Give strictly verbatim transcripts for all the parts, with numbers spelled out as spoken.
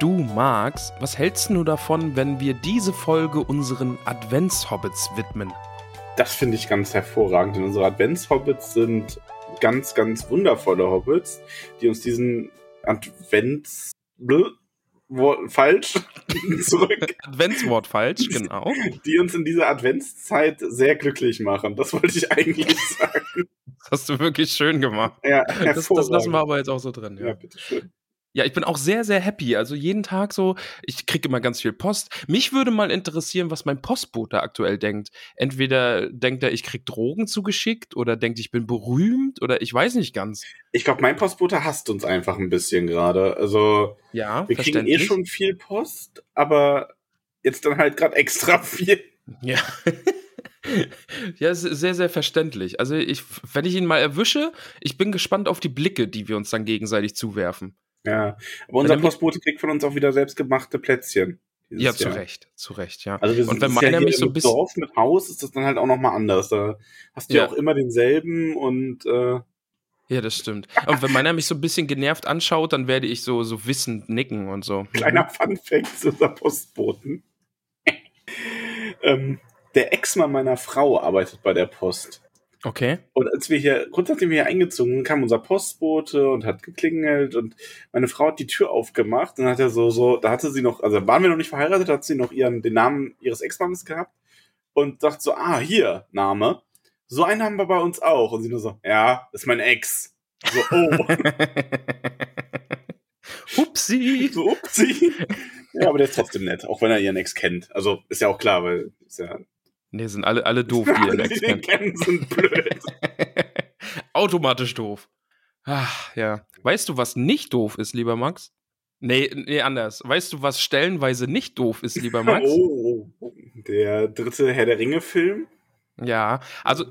Du, Max, was hältst du davon, wenn wir diese Folge unseren Adventshobbits widmen? Das finde ich ganz hervorragend, denn unsere Adventshobbits sind ganz, ganz wundervolle Hobbits, die uns diesen Advents... Bl- Wort, falsch zurück. Adventswort falsch, genau. Die uns in dieser Adventszeit sehr glücklich machen. Das wollte ich eigentlich sagen. Das hast du wirklich schön gemacht. Ja, das, das lassen wir aber jetzt auch so drin. Ja, ja, bitteschön. Ja, ich bin auch sehr, sehr happy. Also jeden Tag so, ich kriege immer ganz viel Post. Mich würde mal interessieren, was mein Postbote aktuell denkt. Entweder denkt er, ich kriege Drogen zugeschickt oder denkt, ich bin berühmt oder ich weiß nicht ganz. Ich glaube, mein Postbote hasst uns einfach ein bisschen gerade. Also ja, wir kriegen eh schon viel Post, aber jetzt dann halt gerade extra viel. Ja. Ja, es ist sehr, sehr verständlich. Also ich, wenn ich ihn mal erwische, ich bin gespannt auf die Blicke, die wir uns dann gegenseitig zuwerfen. Ja, aber unser Postbote kriegt von uns auch wieder selbstgemachte Plätzchen. Ja, zu Jahr. Recht, zu Recht, ja. Also wir sind, und wenn meiner ja mich so ein bisschen Dorf mit Haus, ist das dann halt auch nochmal anders. Da hast du ja, ja auch immer denselben und äh ja, das stimmt. Und wenn meiner mich so ein bisschen genervt anschaut, dann werde ich so, so wissend nicken und so. Kleiner Funfact zu unserem Postboten. ähm, der Ex-Mann meiner Frau arbeitet bei der Post. Okay. Und als wir hier, kurz nachdem wir hier eingezogen sind, kam unser Postbote und hat geklingelt und meine Frau hat die Tür aufgemacht und hat er so, so, da hatte sie noch, also waren wir noch nicht verheiratet, hat sie noch ihren, den Namen ihres Ex-Mannes gehabt und sagt so, ah, hier, Name. So einen haben wir bei uns auch. Und sie nur so, ja, ist mein Ex. So, oh. Upsi. So, upsi. Ja, aber der ist trotzdem nett, auch wenn er ihren Ex kennt. Also, ist ja auch klar, weil, ist ja, nee, sind alle, alle doof, die ihren Ex kennen, sind blöd. Automatisch doof. Ach, ja. Weißt du, was nicht doof ist, lieber Max? Nee, nee, anders. Weißt du, was stellenweise nicht doof ist, lieber Max? Oh, der dritte Herr-der-Ringe-Film? Ja, also,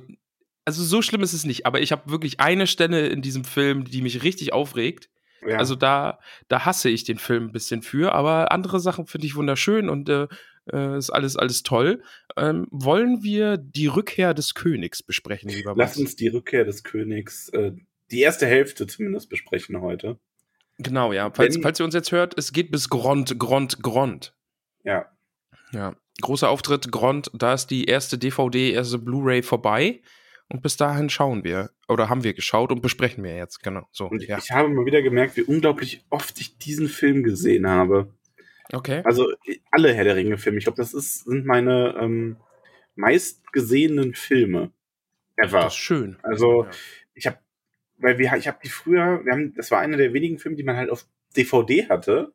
also so schlimm ist es nicht. Aber ich habe wirklich eine Stelle in diesem Film, die mich richtig aufregt. Ja. Also da, da hasse ich den Film ein bisschen für. Aber andere Sachen finde ich wunderschön und äh, Äh, ist alles, alles toll. Ähm, wollen wir die Rückkehr des Königs besprechen, lieber Max? Lass uns die Rückkehr des Königs, äh, die erste Hälfte zumindest, besprechen heute. Genau, ja. Falls, falls ihr uns jetzt hört, es geht bis Grond, Grond, Grond. Ja. Ja. Großer Auftritt, Grond, da ist die erste D V D, erste Blu-ray vorbei. Und bis dahin schauen wir, oder haben wir geschaut und besprechen wir jetzt, genau. So, und ja. Ich habe mal wieder gemerkt, wie unglaublich oft ich diesen Film gesehen habe. Okay. Also alle Herr der Ringe-Filme. Ich glaube, das ist, sind meine ähm, meistgesehenen Filme ever. Das ist schön. Also ja. ich habe, weil wir, ich habe die früher, wir haben, das war einer der wenigen Filme, die man halt auf D V D hatte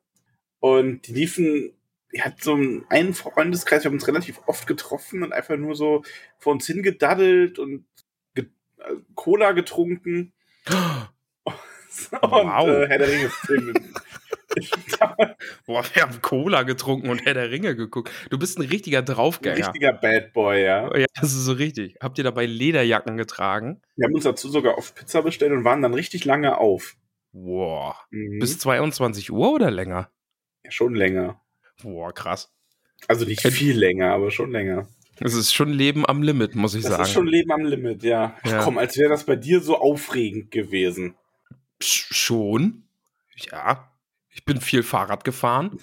und die liefen. Ich hatte so einen Freundeskreis, wir haben uns relativ oft getroffen und einfach nur so vor uns hingedaddelt und ge- äh, Cola getrunken und, wow. und äh, Herr der Ringe-Filme. Boah, wir haben Cola getrunken und Herr der Ringe geguckt. Du bist ein richtiger Draufgänger. Ein richtiger Bad Boy, ja. Ja, das ist so richtig. Habt ihr dabei Lederjacken getragen? Wir haben uns dazu sogar oft Pizza bestellt und waren dann richtig lange auf. Boah. Mhm. Bis zweiundzwanzig Uhr oder länger? Ja, schon länger. Boah, krass. Also nicht viel länger, aber schon länger. Das ist schon Leben am Limit, muss ich das sagen. Das ist schon Leben am Limit, ja. Ach ja. Komm, als wäre das bei dir so aufregend gewesen. Sch- schon? Ja. Ich bin viel Fahrrad gefahren.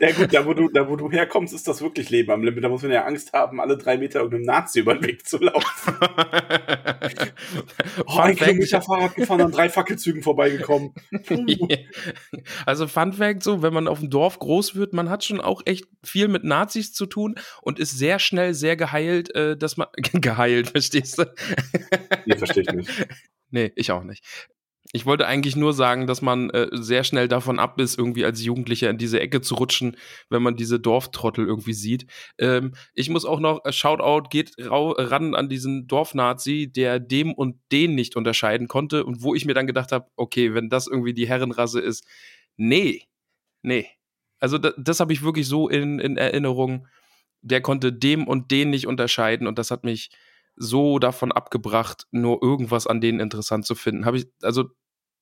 Ja gut, da wo, du, da wo du herkommst, ist das wirklich Leben am Limit. Da muss man ja Angst haben, alle drei Meter irgendeinem Nazi über den Weg zu laufen. Oh, ein Kilometer Fahrrad gefahren, an drei Fackelzügen vorbeigekommen. Yeah. Also Fun Fact, so, wenn man auf dem Dorf groß wird, man hat schon auch echt viel mit Nazis zu tun und ist sehr schnell sehr geheilt, dass man... Geheilt, verstehst du? Nee, verstehe ich nicht. nee, ich auch nicht. Ich wollte eigentlich nur sagen, dass man äh, sehr schnell davon ab ist, irgendwie als Jugendlicher in diese Ecke zu rutschen, wenn man diese Dorftrottel irgendwie sieht. Ähm, ich muss auch noch, äh, Shoutout geht rau- ran an diesen Dorfnazi, der dem und den nicht unterscheiden konnte und wo ich mir dann gedacht habe, okay, wenn das irgendwie die Herrenrasse ist, nee, nee. Also da, das habe ich wirklich so in, in Erinnerung, der konnte dem und den nicht unterscheiden und das hat mich so davon abgebracht, nur irgendwas an denen interessant zu finden. Habe ich, also,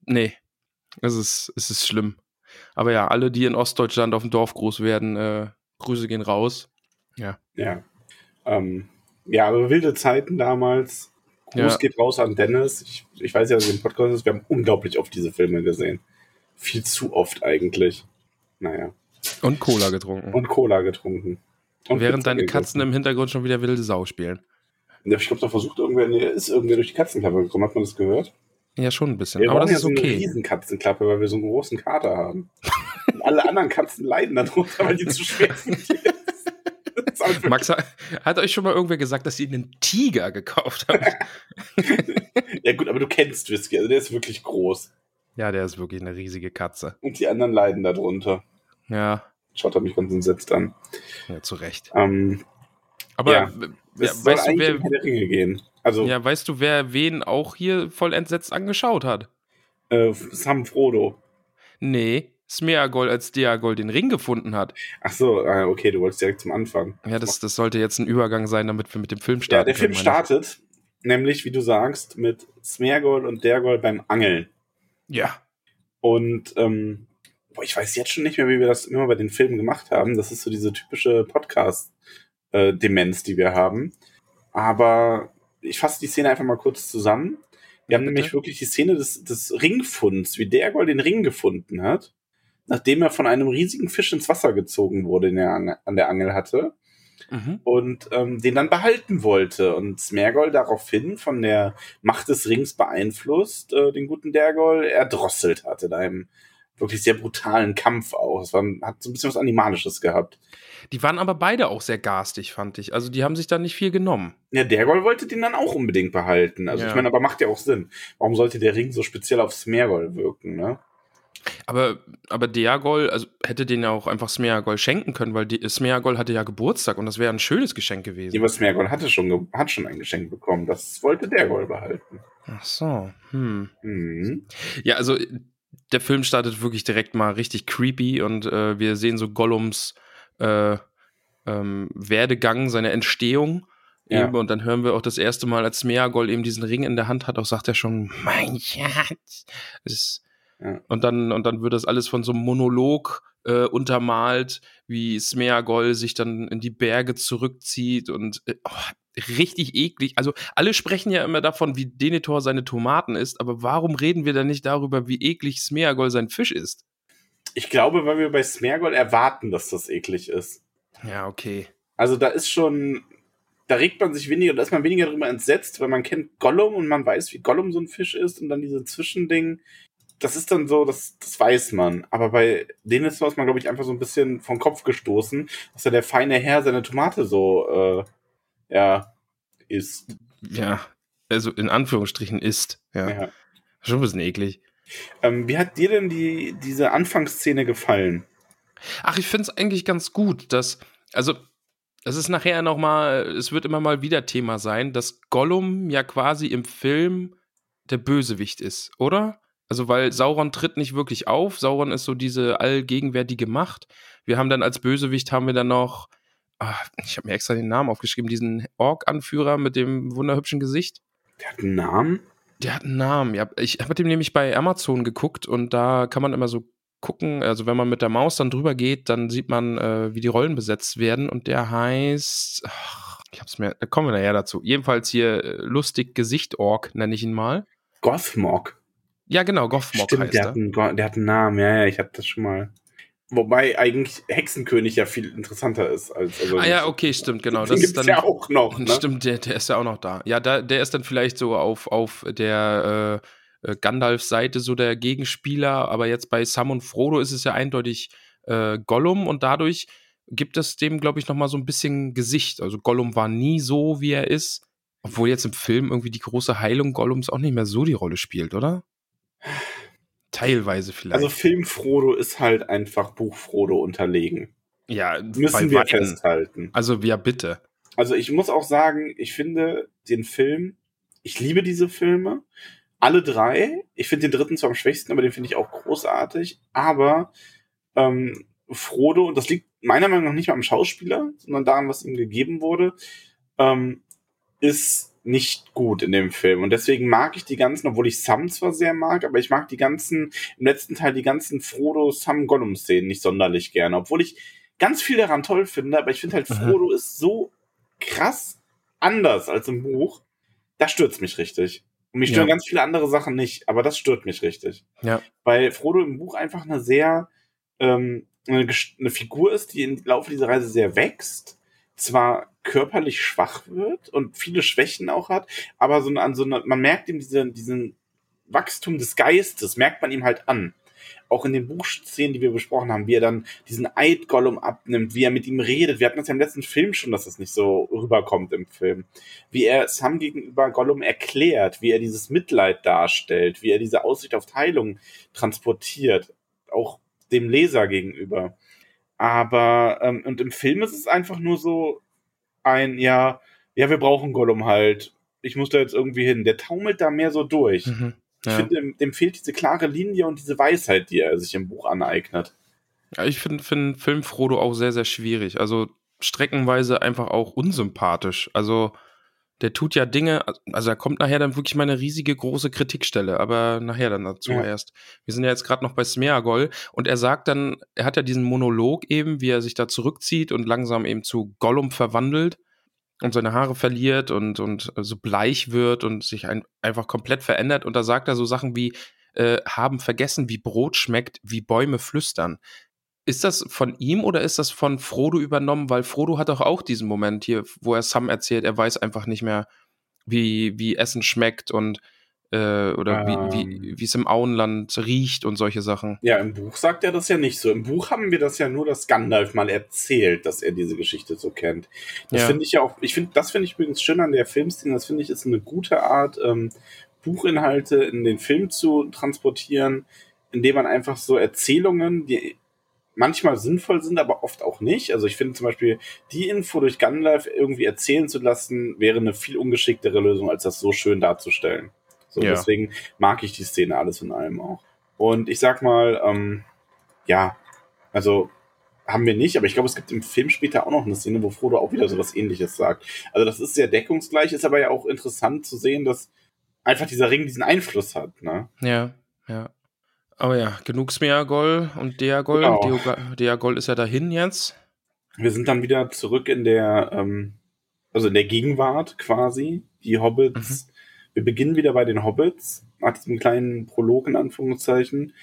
nee, es ist, es ist schlimm. Aber ja, alle, die in Ostdeutschland auf dem Dorf groß werden, äh, Grüße gehen raus. Ja. Ja, ähm, ja, aber wilde Zeiten damals. Gruß ja. geht raus an Dennis. Ich, ich weiß ja, dass es im Podcast ist, wir haben unglaublich oft diese Filme gesehen. Viel zu oft eigentlich. Naja. Und Cola getrunken. Und Cola getrunken. Und während deine Katzen getrunken. Im Hintergrund schon wieder wilde Sau spielen. Ich glaube, da versucht irgendwer, ist irgendwer durch die Katzenklappe gekommen. Hat man das gehört? Ja, schon ein bisschen. Wir aber das ja ist so okay. Eine Riesenkatzenklappe, weil wir so einen großen Kater haben. Und alle anderen Katzen leiden darunter, weil die zu schwer sind. Max, hat euch schon mal irgendwer gesagt, dass ihr einen Tiger gekauft habt? Ja gut, aber du kennst Whisky, also der ist wirklich groß. Ja, der ist wirklich eine riesige Katze. Und die anderen leiden darunter. Ja. Schaut er mich ganz entsetzt an. Ja, zu Recht. Ähm, aber... Ja. Ja, weißt du, wer, in Ringe gehen. Also, ja, weißt du, wer wen auch hier voll entsetzt angeschaut hat? Äh, Sam Frodo. Nee, Smeagol, als Deagol den Ring gefunden hat. Ach so, okay, du wolltest direkt zum Anfang. Ja, das, das sollte jetzt ein Übergang sein, damit wir mit dem Film starten. Ja, der Film startet, nämlich, wie du sagst, mit Smeagol und Deagol beim Angeln. Ja. Und ähm, boah, ich weiß jetzt schon nicht mehr, wie wir das immer bei den Filmen gemacht haben. Das ist so diese typische Podcast- Äh, Demenz, die wir haben. Aber ich fasse die Szene einfach mal kurz zusammen. Wir haben Bitte? nämlich wirklich die Szene des, des Ringfunds, wie Deagol den Ring gefunden hat, nachdem er von einem riesigen Fisch ins Wasser gezogen wurde, den er an, an der Angel hatte, mhm. und ähm, den dann behalten wollte. Und Smeagol daraufhin von der Macht des Rings beeinflusst, äh, den guten Deagol erdrosselt hat in einem wirklich sehr brutalen Kampf auch. Es war, hat so ein bisschen was Animalisches gehabt. Die waren aber beide auch sehr garstig, fand ich. Also die haben sich da nicht viel genommen. Ja, Deagol wollte den dann auch unbedingt behalten. Also ja. Ich meine, aber macht ja auch Sinn. Warum sollte der Ring so speziell auf Smeagol wirken, ne? Aber, aber Deagol, also hätte den ja auch einfach Smeagol schenken können, weil die, Smeagol hatte ja Geburtstag und das wäre ein schönes Geschenk gewesen. Ja, aber Smeagol hatte schon ge- hat schon ein Geschenk bekommen. Das wollte Deagol behalten. Ach so, hm. Mhm. Ja, also... Der Film startet wirklich direkt mal richtig creepy und äh, wir sehen so Gollums äh, ähm, Werdegang, seine Entstehung. Ja. Eben, und dann hören wir auch das erste Mal, als Smeagol eben diesen Ring in der Hand hat, auch sagt er schon, mein Schatz. Ist, ja. und, dann, und dann wird das alles von so einem Monolog äh, untermalt, wie Smeagol sich dann in die Berge zurückzieht und äh, oh, richtig eklig. Also alle sprechen ja immer davon, wie Denethor seine Tomaten isst, aber warum reden wir dann nicht darüber, wie eklig Smeagol sein Fisch isst? Ich glaube, weil wir bei Smeagol erwarten, dass das eklig ist. Ja, okay. Also da ist schon... Da regt man sich weniger, da ist man weniger drüber entsetzt, weil man kennt Gollum und man weiß, wie Gollum so ein Fisch ist und dann diese Zwischending. Das ist dann so, das, das weiß man. Aber bei Denethor ist man, glaube ich, einfach so ein bisschen vom Kopf gestoßen, dass ja der feine Herr seine Tomate so, äh, ja, isst. Ja, also in Anführungsstrichen isst. Ja. ja. Schon ein bisschen eklig. Ähm, wie hat dir denn die, diese Anfangsszene gefallen? Ach, ich finde es eigentlich ganz gut, dass, also, das ist nachher nochmal, es wird immer mal wieder Thema sein, dass Gollum ja quasi im Film der Bösewicht ist, oder? Also weil Sauron tritt nicht wirklich auf, Sauron ist so diese allgegenwärtige Macht. Wir haben dann als Bösewicht haben wir dann noch, ach, ich habe mir extra den Namen aufgeschrieben, diesen Ork-Anführer mit dem wunderhübschen Gesicht. Der hat einen Namen? Der hat einen Namen, ja. Ich habe mit dem nämlich bei Amazon geguckt und da kann man immer so gucken, also wenn man mit der Maus dann drüber geht, dann sieht man, äh, wie die Rollen besetzt werden und der heißt, ach, ich hab's mir, da kommen wir nachher dazu. Jedenfalls hier äh, lustig Gesicht-Ork, nenne ich ihn mal. Gothmog. Ja, genau, Gothmog heißt der er. Hat einen, der hat einen Namen, ja, ja, ich hab das schon mal. Wobei eigentlich Hexenkönig ja viel interessanter ist. Als also ah ja, okay, stimmt, genau. Den das gibt's dann, ja auch noch, ne? Stimmt, der, der ist ja auch noch da. Ja, da, der ist dann vielleicht so auf, auf der äh, Gandalfs Seite so der Gegenspieler, aber jetzt bei Sam und Frodo ist es ja eindeutig äh, Gollum und dadurch gibt es dem, glaube ich, nochmal so ein bisschen Gesicht. Also Gollum war nie so, wie er ist. Obwohl jetzt im Film irgendwie die große Heilung Gollums auch nicht mehr so die Rolle spielt, oder? Teilweise vielleicht. Also Film Frodo ist halt einfach Buch Frodo unterlegen. Ja, müssen wir Weiden festhalten. Also ja, bitte. Also ich muss auch sagen, ich finde den Film, ich liebe diese Filme, alle drei. Ich finde den dritten zwar am schwächsten, aber den finde ich auch großartig. Aber ähm, Frodo, und das liegt meiner Meinung nach nicht mal am Schauspieler, sondern daran, was ihm gegeben wurde, ähm, ist nicht gut in dem Film. Und deswegen mag ich die ganzen, obwohl ich Sam zwar sehr mag, aber ich mag die ganzen, im letzten Teil die ganzen Frodo-Sam-Gollum-Szenen nicht sonderlich gerne. Obwohl ich ganz viel daran toll finde, aber ich finde halt, Frodo ist so krass anders als im Buch. Das stört mich richtig. Und mich stören ja. ganz viele andere Sachen nicht, aber das stört mich richtig. Ja. Weil Frodo im Buch einfach eine sehr, ähm, eine, eine Figur ist, die im Laufe dieser Reise sehr wächst, zwar körperlich schwach wird und viele Schwächen auch hat, aber so an so eine, man merkt ihm diese, diesen Wachstum des Geistes, merkt man ihm halt an. Auch in den Buchszenen, die wir besprochen haben, wie er dann diesen Eid-Gollum abnimmt, wie er mit ihm redet. Wir hatten das ja im letzten Film schon, dass das nicht so rüberkommt im Film. Wie er Sam gegenüber Gollum erklärt, wie er dieses Mitleid darstellt, wie er diese Aussicht auf Heilung transportiert, auch dem Leser gegenüber. Aber, ähm, und im Film ist es einfach nur so ein, ja, ja, wir brauchen Gollum halt. Ich muss da jetzt irgendwie hin. Der taumelt da mehr so durch. Mhm. Ich ja. finde, dem fehlt diese klare Linie und diese Weisheit, die er sich im Buch aneignet. Ja, ich finde find Film Frodo auch sehr, sehr schwierig. Also streckenweise einfach auch unsympathisch. Also der tut ja Dinge, also da kommt nachher dann wirklich meine riesige, große Kritikstelle, aber nachher dann dazu ja. erst. Wir sind ja jetzt gerade noch bei Smeagol und er sagt dann, er hat ja diesen Monolog eben, wie er sich da zurückzieht und langsam eben zu Gollum verwandelt und seine Haare verliert und, und so bleich wird und sich ein, einfach komplett verändert. Und da sagt er so Sachen wie, äh, haben vergessen, wie Brot schmeckt, wie Bäume flüstern. Ist das von ihm oder ist das von Frodo übernommen? Weil Frodo hat doch auch diesen Moment hier, wo er Sam erzählt, er weiß einfach nicht mehr, wie, wie Essen schmeckt und äh, oder ähm. wie wie es im Auenland riecht und solche Sachen. Ja, im Buch sagt er das ja nicht so. Im Buch haben wir das ja nur, dass Gandalf mal erzählt, dass er diese Geschichte so kennt. Das ja. finde ich ja auch, ich finde, das finde ich übrigens schön an der Filmszene, das finde ich ist eine gute Art, ähm, Buchinhalte in den Film zu transportieren, indem man einfach so Erzählungen, die manchmal sinnvoll sind, aber oft auch nicht. Also ich finde zum Beispiel, die Info durch Gandalf irgendwie erzählen zu lassen, wäre eine viel ungeschicktere Lösung, als das so schön darzustellen. So, ja. Deswegen mag ich die Szene alles in allem auch. Und ich sag mal, ähm, ja, also haben wir nicht, aber ich glaube, es gibt im Film später auch noch eine Szene, wo Frodo auch wieder so was Ähnliches sagt. Also das ist sehr deckungsgleich, ist aber ja auch interessant zu sehen, dass einfach dieser Ring diesen Einfluss hat, ne? Ja, ja. Aber ja, genug Smeagol und Deagol. Genau. Deagol ist ja dahin jetzt. Wir sind dann wieder zurück in der, ähm, also in der Gegenwart quasi, die Hobbits. Mhm. Wir beginnen wieder bei den Hobbits, nach diesem kleinen Prolog in Anführungszeichen.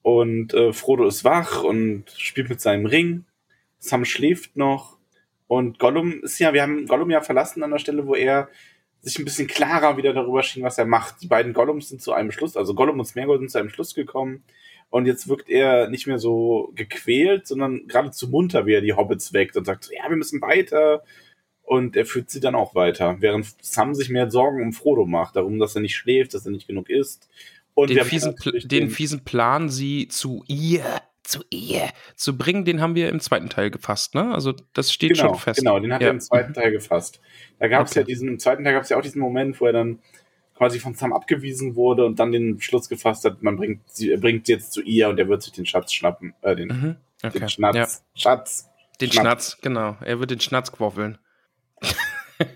Und äh, Frodo ist wach und spielt mit seinem Ring. Sam schläft noch. Und Gollum ist ja, wir haben Gollum ja verlassen an der Stelle, wo er sich ein bisschen klarer wieder darüber schien, was er macht. Die beiden Gollums sind zu einem Schluss, also Gollum und Smeagol sind zu einem Schluss gekommen. Und jetzt wirkt er nicht mehr so gequält, sondern geradezu munter, wie er die Hobbits weckt und sagt, ja, wir müssen weiter. Und er führt sie dann auch weiter, während Sam sich mehr Sorgen um Frodo macht, darum, dass er nicht schläft, dass er nicht genug isst. Und den, fiesen, Pl- den fiesen Plan, sie zu ihr, zu ihr zu bringen, den haben wir im zweiten Teil gefasst, ne? Also das steht genau, schon fest. Genau, den hat ja. er im zweiten Teil gefasst. Da gab es okay. ja diesen, im zweiten Teil gab es ja auch diesen Moment, wo er dann quasi von Sam abgewiesen wurde und dann den Schluss gefasst hat, man bringt sie, er bringt sie jetzt zu ihr und er wird sich den Schatz schnappen, äh, den, mhm. okay. den Schnatz, ja. Schatz. Den Schnapp. Schnatz, genau. Er wird den Schnatz quaffeln.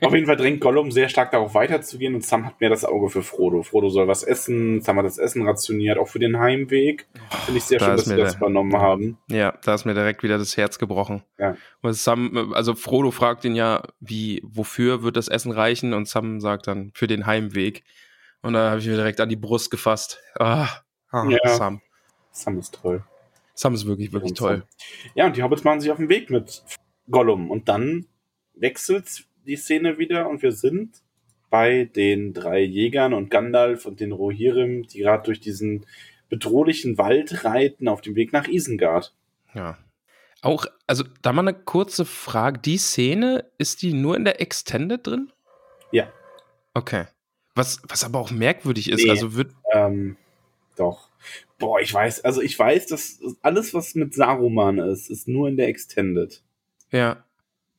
Auf jeden Fall drängt Gollum sehr stark darauf weiterzugehen und Sam hat mehr das Auge für Frodo. Frodo soll was essen, Sam hat das Essen rationiert, auch für den Heimweg. Finde ich sehr da schön, dass sie das übernommen haben. Ja, da ist mir direkt wieder das Herz gebrochen. Ja. Sam, also Frodo fragt ihn ja, wie, wofür wird das Essen reichen? Und Sam sagt dann, für den Heimweg. Und da habe ich mir direkt an die Brust gefasst. Ah, ah ja. Sam. Sam ist toll. Sam ist wirklich, wirklich toll. Ja, und die Hobbits machen sich auf den Weg mit Gollum und dann wechselt die Szene wieder und wir sind bei den drei Jägern und Gandalf und den Rohirrim, die gerade durch diesen bedrohlichen Wald reiten auf dem Weg nach Isengard. Ja. Auch, also da mal eine kurze Frage, die Szene, ist die nur in der Extended drin? Ja. Okay. Was, was aber auch merkwürdig ist, nee, also wird... Ähm, doch. Boah, ich weiß, also ich weiß, dass alles, was mit Saruman ist, ist nur in der Extended. Ja.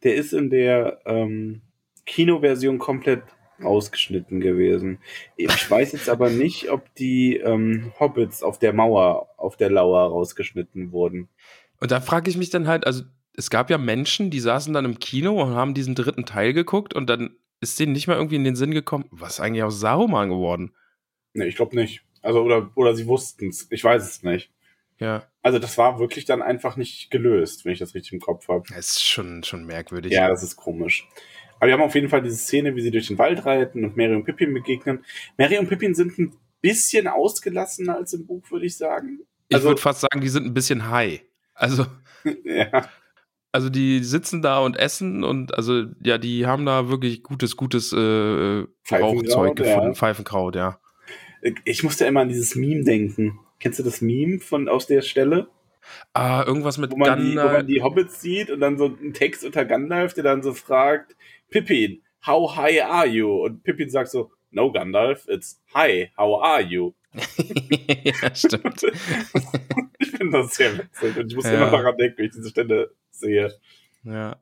Der ist in der ähm, Kinoversion komplett ausgeschnitten gewesen. Ich weiß jetzt aber nicht, ob die ähm, Hobbits auf der Mauer, auf der Lauer rausgeschnitten wurden. Und da frage ich mich dann halt, also es gab ja Menschen, die saßen dann im Kino und haben diesen dritten Teil geguckt und dann ist denen nicht mal irgendwie in den Sinn gekommen, was ist eigentlich aus Saruman geworden? Ne, ich glaube nicht. Also oder, oder sie wussten es. Ich weiß es nicht. Ja. Also das war wirklich dann einfach nicht gelöst, wenn ich das richtig im Kopf habe. Das ist schon, schon merkwürdig. Ja, das ist komisch. Aber wir haben auf jeden Fall diese Szene, wie sie durch den Wald reiten und Merry und Pippin begegnen. Merry und Pippin sind ein bisschen ausgelassener als im Buch, würde ich sagen. Also, ich würde fast sagen, die sind ein bisschen high. Also, ja. Also die sitzen da und essen und also ja, die haben da wirklich gutes, gutes äh, Rauchzeug gefunden. Ja. Pfeifenkraut, ja. Ich musste immer an dieses Meme denken. Kennst du das Meme von aus der Stelle? Ah, irgendwas mit Gandalf. Wo, wo man die Hobbits sieht und dann so einen Text unter Gandalf, der dann so fragt, Pippin, how high are you? Und Pippin sagt so, no Gandalf, it's high, how are you? Ja, stimmt. Ich finde das sehr witzig und ich muss ja. immer daran denken, wenn ich diese Stelle sehe. Ja.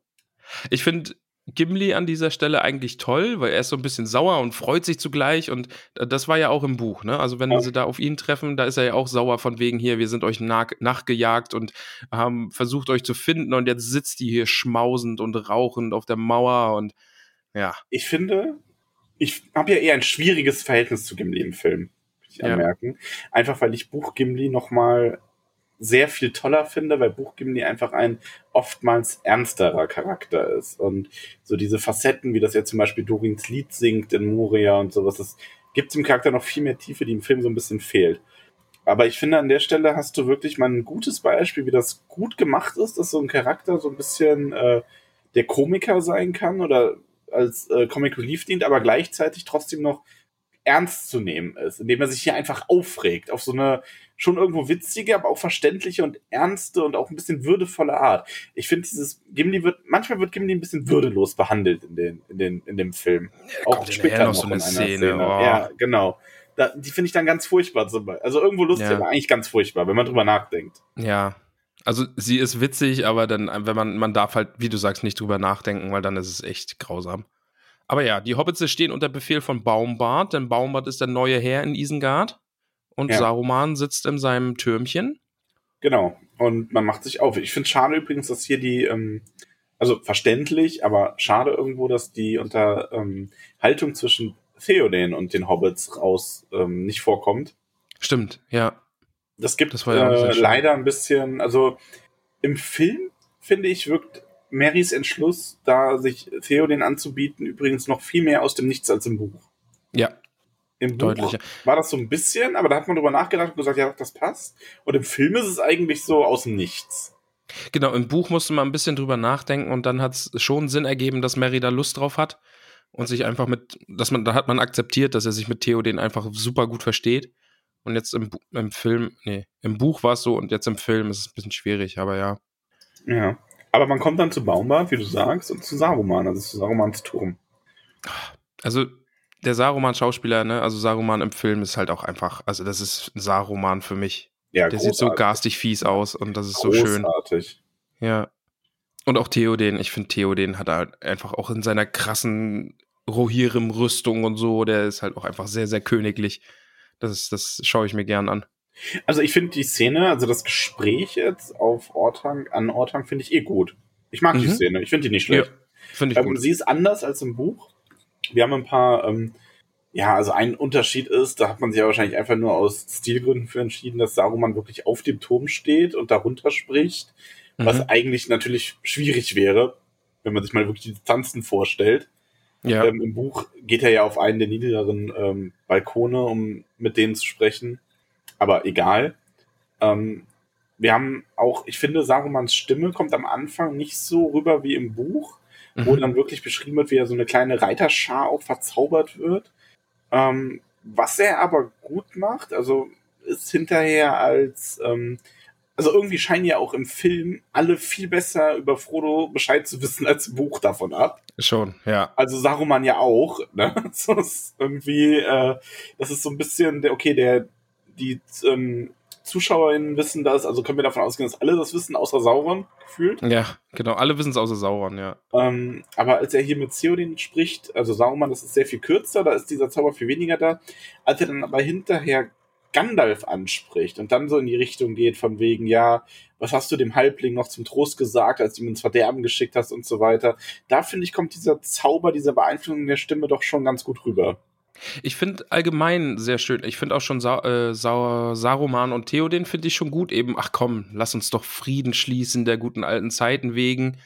Ich finde Gimli an dieser Stelle eigentlich toll, weil er ist so ein bisschen sauer und freut sich zugleich und das war ja auch im Buch, ne? Also wenn ja. sie da auf ihn treffen, da ist er ja auch sauer von wegen hier, wir sind euch nach, nachgejagt und haben versucht euch zu finden und jetzt sitzt die hier schmausend und rauchend auf der Mauer und ja. Ich finde, ich habe ja eher ein schwieriges Verhältnis zu Gimli im Film, muss ich anmerken. Ja. Einfach weil ich Buch Gimli nochmal sehr viel toller finde, weil Buch Gimli einfach ein oftmals ernsterer Charakter ist. Und so diese Facetten, wie das ja zum Beispiel Dorins Lied singt in Moria und sowas, das gibt dem Charakter noch viel mehr Tiefe, die im Film so ein bisschen fehlt. Aber ich finde, an der Stelle hast du wirklich mal ein gutes Beispiel, wie das gut gemacht ist, dass so ein Charakter so ein bisschen äh, der Komiker sein kann oder als äh, Comic Relief dient, aber gleichzeitig trotzdem noch ernst zu nehmen ist, indem er sich hier einfach aufregt, auf so eine schon irgendwo witzige, aber auch verständliche und ernste und auch ein bisschen würdevolle Art. Ich finde, dieses Gimli wird, manchmal wird Gimli ein bisschen würdelos behandelt in, den, in, den, in dem Film. Ja, auch später noch so eine in einer Szene. Szene. Oh. Ja, genau. Da, die finde ich dann ganz furchtbar. Also irgendwo lustig, ja. aber eigentlich ganz furchtbar, wenn man drüber nachdenkt. Ja, also sie ist witzig, aber dann, wenn man, man darf halt, wie du sagst, nicht drüber nachdenken, weil dann ist es echt grausam. Aber ja, die Hobbits stehen unter Befehl von Baumbart, denn Baumbart ist der neue Herr in Isengard. Und ja. Saruman sitzt in seinem Türmchen. Genau, und man macht sich auf. Ich finde es schade übrigens, dass hier die, ähm, also verständlich, aber schade irgendwo, dass die Unterhaltung ähm, zwischen Theoden und den Hobbits raus ähm, nicht vorkommt. Stimmt, ja. Das gibt das war ja äh, leider ein bisschen, also im Film, finde ich, wirkt Marys Entschluss, da sich Theoden anzubieten, übrigens noch viel mehr aus dem Nichts als im Buch. Ja, Im Buch Deutlicher. War das so ein bisschen, aber da hat man drüber nachgedacht und gesagt, ja, das passt. Und im Film ist es eigentlich so aus dem Nichts. Genau, im Buch musste man ein bisschen drüber nachdenken und dann hat es schon Sinn ergeben, dass Merry da Lust drauf hat und sich einfach mit, dass man, da hat man akzeptiert, dass er sich mit Theoden einfach super gut versteht. Und jetzt im, im Film, nee, im Buch war es so und jetzt im Film ist es ein bisschen schwierig, aber ja. Ja, aber man kommt dann zu Baumbart, wie du sagst, und zu Saruman, also zu Sarumans Turm. Also der Saruman-Schauspieler, ne, also Saruman im Film ist halt auch einfach, also das ist ein Saruman für mich. Ja, der großartig. Sieht so garstig fies aus und das ist großartig. So schön. Großartig. Ja. Und auch Theoden, ich finde Theoden hat halt einfach auch in seiner krassen Rohirrim-Rüstung und so, der ist halt auch einfach sehr, sehr königlich. Das ist, das schaue ich mir gern an. Also ich finde die Szene, also das Gespräch jetzt auf Orthanc, an Orthanc finde ich eh gut. Ich mag mhm. die Szene, ich finde die nicht schlecht. Ja, finde ich ähm, gut. Sie ist anders als im Buch. Wir haben ein paar, ähm, ja, also ein Unterschied ist, da hat man sich ja wahrscheinlich einfach nur aus Stilgründen für entschieden, dass Saruman wirklich auf dem Turm steht und darunter spricht, mhm. was eigentlich natürlich schwierig wäre, wenn man sich mal wirklich die Distanzen vorstellt. Ja. Ähm, im Buch geht er ja auf einen der niedrigeren ähm, Balkone, um mit denen zu sprechen, aber egal. Ähm, wir haben auch, ich finde, Sarumans Stimme kommt am Anfang nicht so rüber wie im Buch, Mhm. wo dann wirklich beschrieben wird, wie er so eine kleine Reiterschar auch verzaubert wird. Ähm, was er aber gut macht, also ist hinterher als ähm, Also irgendwie scheinen ja auch im Film alle viel besser über Frodo Bescheid zu wissen, als im Buch davon ab. Schon, ja. Also Saruman ja auch, ne? So ist irgendwie, äh, das ist so ein bisschen, der, okay, der die ähm, ZuschauerInnen wissen das, also können wir davon ausgehen, dass alle das wissen, außer Sauron, gefühlt. Ja, genau, alle wissen es außer Sauron, ja. Ähm, aber als er hier mit Theoden spricht, also Saruman, das ist sehr viel kürzer, da ist dieser Zauber viel weniger da. Als er dann aber hinterher Gandalf anspricht und dann so in die Richtung geht von wegen, ja, was hast du dem Halbling noch zum Trost gesagt, als du ihm ins Verderben geschickt hast und so weiter. Da, finde ich, kommt dieser Zauber, diese Beeinflussung der Stimme doch schon ganz gut rüber. Ich finde allgemein sehr schön, ich finde auch schon Sa- äh, Sa- Saruman und Theoden finde ich schon gut, eben, ach komm, lass uns doch Frieden schließen, der guten alten Zeiten wegen.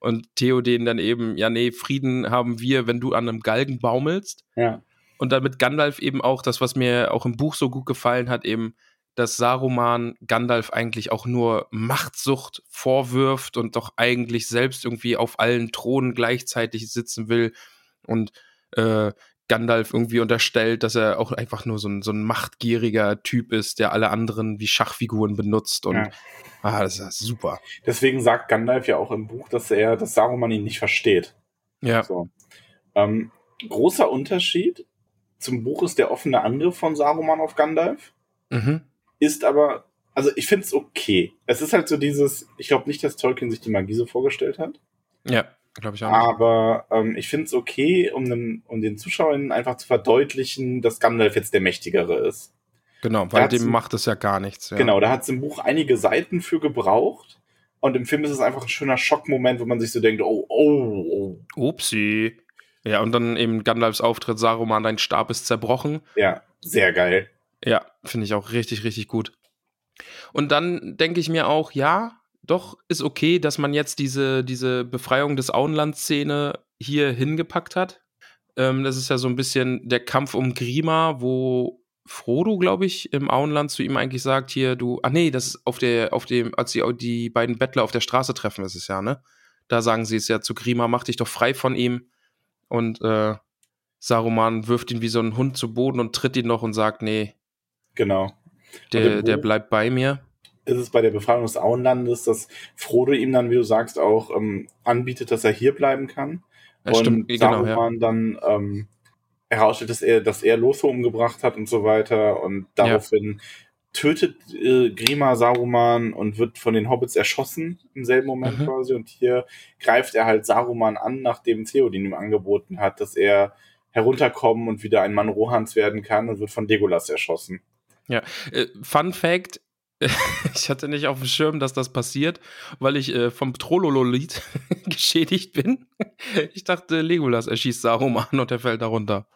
Und Theoden dann eben, ja nee, Frieden haben wir, wenn du an einem Galgen baumelst. Ja. Und damit Gandalf eben auch, das, was mir auch im Buch so gut gefallen hat, eben, dass Saruman Gandalf eigentlich auch nur Machtsucht vorwirft und doch eigentlich selbst irgendwie auf allen Thronen gleichzeitig sitzen will und äh, Gandalf irgendwie unterstellt, dass er auch einfach nur so ein, so ein machtgieriger Typ ist, der alle anderen wie Schachfiguren benutzt und ja. ah, das ist super. Deswegen sagt Gandalf ja auch im Buch, dass er, dass Saruman ihn nicht versteht. Ja. So. Ähm, großer Unterschied zum Buch ist der offene Angriff von Saruman auf Gandalf. Mhm. Ist aber, also ich finde es okay. Es ist halt so dieses, ich glaube nicht, dass Tolkien sich die Magie so vorgestellt hat. Ja, glaube ich auch nicht. Aber ähm, ich finde es okay, um, nem, um den Zuschauern einfach zu verdeutlichen, dass Gandalf jetzt der Mächtigere ist. Genau, weil dem macht es ja gar nichts. Ja. Genau, da hat es im Buch einige Seiten für gebraucht. Und im Film ist es einfach ein schöner Schockmoment, wo man sich so denkt, oh, oh, oh. Upsi. Ja, und dann eben Gandalfs Auftritt, Saruman, dein Stab ist zerbrochen. Ja, sehr geil. Ja, finde ich auch richtig, richtig gut. Und dann denke ich mir auch, ja, doch, ist okay, dass man jetzt diese, diese Befreiung des Auenland-Szene hier hingepackt hat. Ähm, das ist ja so ein bisschen der Kampf um Grima, wo Frodo, glaube ich, im Auenland zu ihm eigentlich sagt, hier, du, ach nee, das ist auf der, auf dem, als die, die beiden Bettler auf der Straße treffen, ist es ja, ne? Da sagen sie es ja zu Grima, mach dich doch frei von ihm. Und äh, Saruman wirft ihn wie so einen Hund zu Boden und tritt ihn noch und sagt, nee, genau, der, der bleibt bei mir. Ist es bei der Befreiung des Auenlandes, dass Frodo ihm dann, wie du sagst, auch ähm, anbietet, dass er hier bleiben kann. Ja, und stimmt, Saruman genau, ja. dann ähm, herausstellt, dass er, dass er Lotho umgebracht hat und so weiter. Und daraufhin ja. tötet äh, Grima Saruman und wird von den Hobbits erschossen im selben Moment mhm. quasi. Und hier greift er halt Saruman an, nachdem Theoden ihm angeboten hat, dass er herunterkommen und wieder ein Mann Rohans werden kann, und wird von Legolas erschossen. Ja, äh, Fun Fact, ich hatte nicht auf dem Schirm, dass das passiert, weil ich äh, vom Trollolo-Lied geschädigt bin. Ich dachte, Legolas erschießt Saruman und er fällt darunter.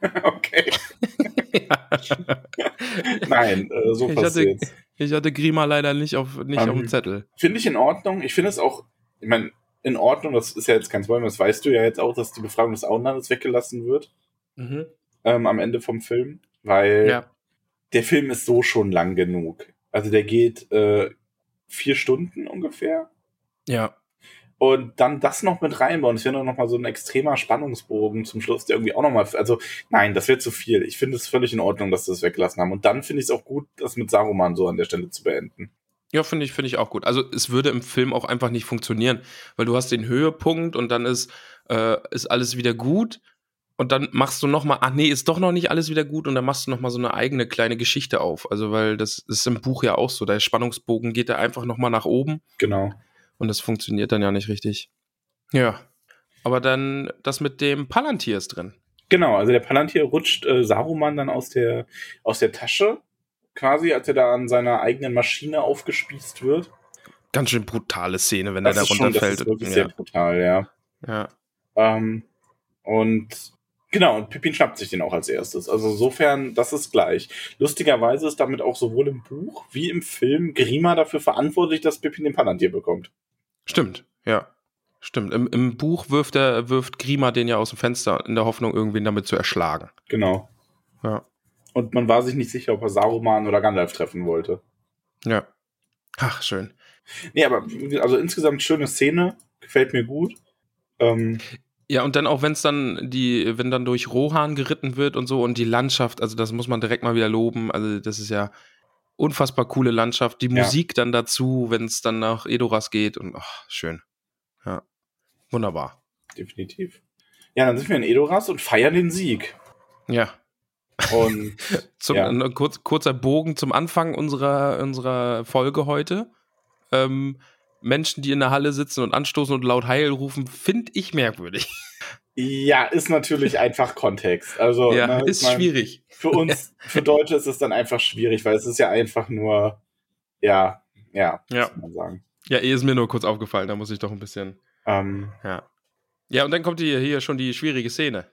Okay. Nein, äh, so ich passiert's. Hatte, ich hatte Grima leider nicht auf, nicht um, auf dem Zettel. Finde ich in Ordnung. Ich finde es auch, ich meine, in Ordnung, das ist ja jetzt kein Spoiler, das weißt du ja jetzt auch, dass die Befragung des Auenlandes weggelassen wird. Mhm. Ähm, am Ende vom Film, weil ja. der Film ist so schon lang genug. Also der geht äh, vier Stunden ungefähr. Ja. Und dann das noch mit reinbauen. Das wäre noch mal so ein extremer Spannungsbogen zum Schluss, der irgendwie auch noch mal... Also nein, das wäre zu viel. Ich finde es völlig in Ordnung, dass sie das weggelassen haben. Und dann finde ich es auch gut, das mit Saruman so an der Stelle zu beenden. Ja, finde ich, finde ich auch gut. Also es würde im Film auch einfach nicht funktionieren, weil du hast den Höhepunkt und dann ist, äh, ist alles wieder gut und dann machst du nochmal, ach nee, ist doch noch nicht alles wieder gut und dann machst du nochmal so eine eigene kleine Geschichte auf. Also weil das ist im Buch ja auch so, der Spannungsbogen geht da einfach nochmal nach oben. Genau. Und das funktioniert dann ja nicht richtig. Ja, aber dann das mit dem Palantir ist drin. Genau, also der Palantir rutscht äh, Saruman dann aus der, aus der Tasche. Quasi, als er da an seiner eigenen Maschine aufgespießt wird. Ganz schön brutale Szene, wenn das er da runterfällt. Das ist wirklich ja. sehr brutal, ja. ja. Ähm, und genau, und Pippin schnappt sich den auch als erstes. Also insofern, das ist gleich. Lustigerweise ist damit auch sowohl im Buch wie im Film Grima dafür verantwortlich, dass Pippin den Palantir bekommt. Stimmt, ja. Stimmt. Im, im Buch wirft, er, wirft Grima den ja aus dem Fenster in der Hoffnung, irgendwen damit zu erschlagen. Genau. Ja. Und man war sich nicht sicher, ob er Saruman oder Gandalf treffen wollte. Ja. Ach, schön. Nee, aber also insgesamt schöne Szene. Gefällt mir gut. Ähm, ja, und dann auch, wenn es dann die, wenn dann durch Rohan geritten wird und so und die Landschaft, also das muss man direkt mal wieder loben. Also das ist ja unfassbar coole Landschaft, die Musik ja. dann dazu, wenn es dann nach Edoras geht und ach, schön. Ja, wunderbar. Definitiv. Ja, dann sind wir in Edoras und feiern den Sieg. Ja. Und zum, ja. ein kurz, kurzer Bogen zum Anfang unserer, unserer Folge heute. Ähm, Menschen, die in der Halle sitzen und anstoßen und laut Heil rufen, finde ich merkwürdig. Ja, ist natürlich einfach Kontext. Also, ja, ne, ist ich mein, schwierig. Für uns, für Deutsche ist es dann einfach schwierig, weil es ist ja einfach nur, ja, ja, ja. muss man sagen. Ja, ist mir nur kurz aufgefallen, da muss ich doch ein bisschen, ähm, ja. Ja, und dann kommt hier, hier schon die schwierige Szene.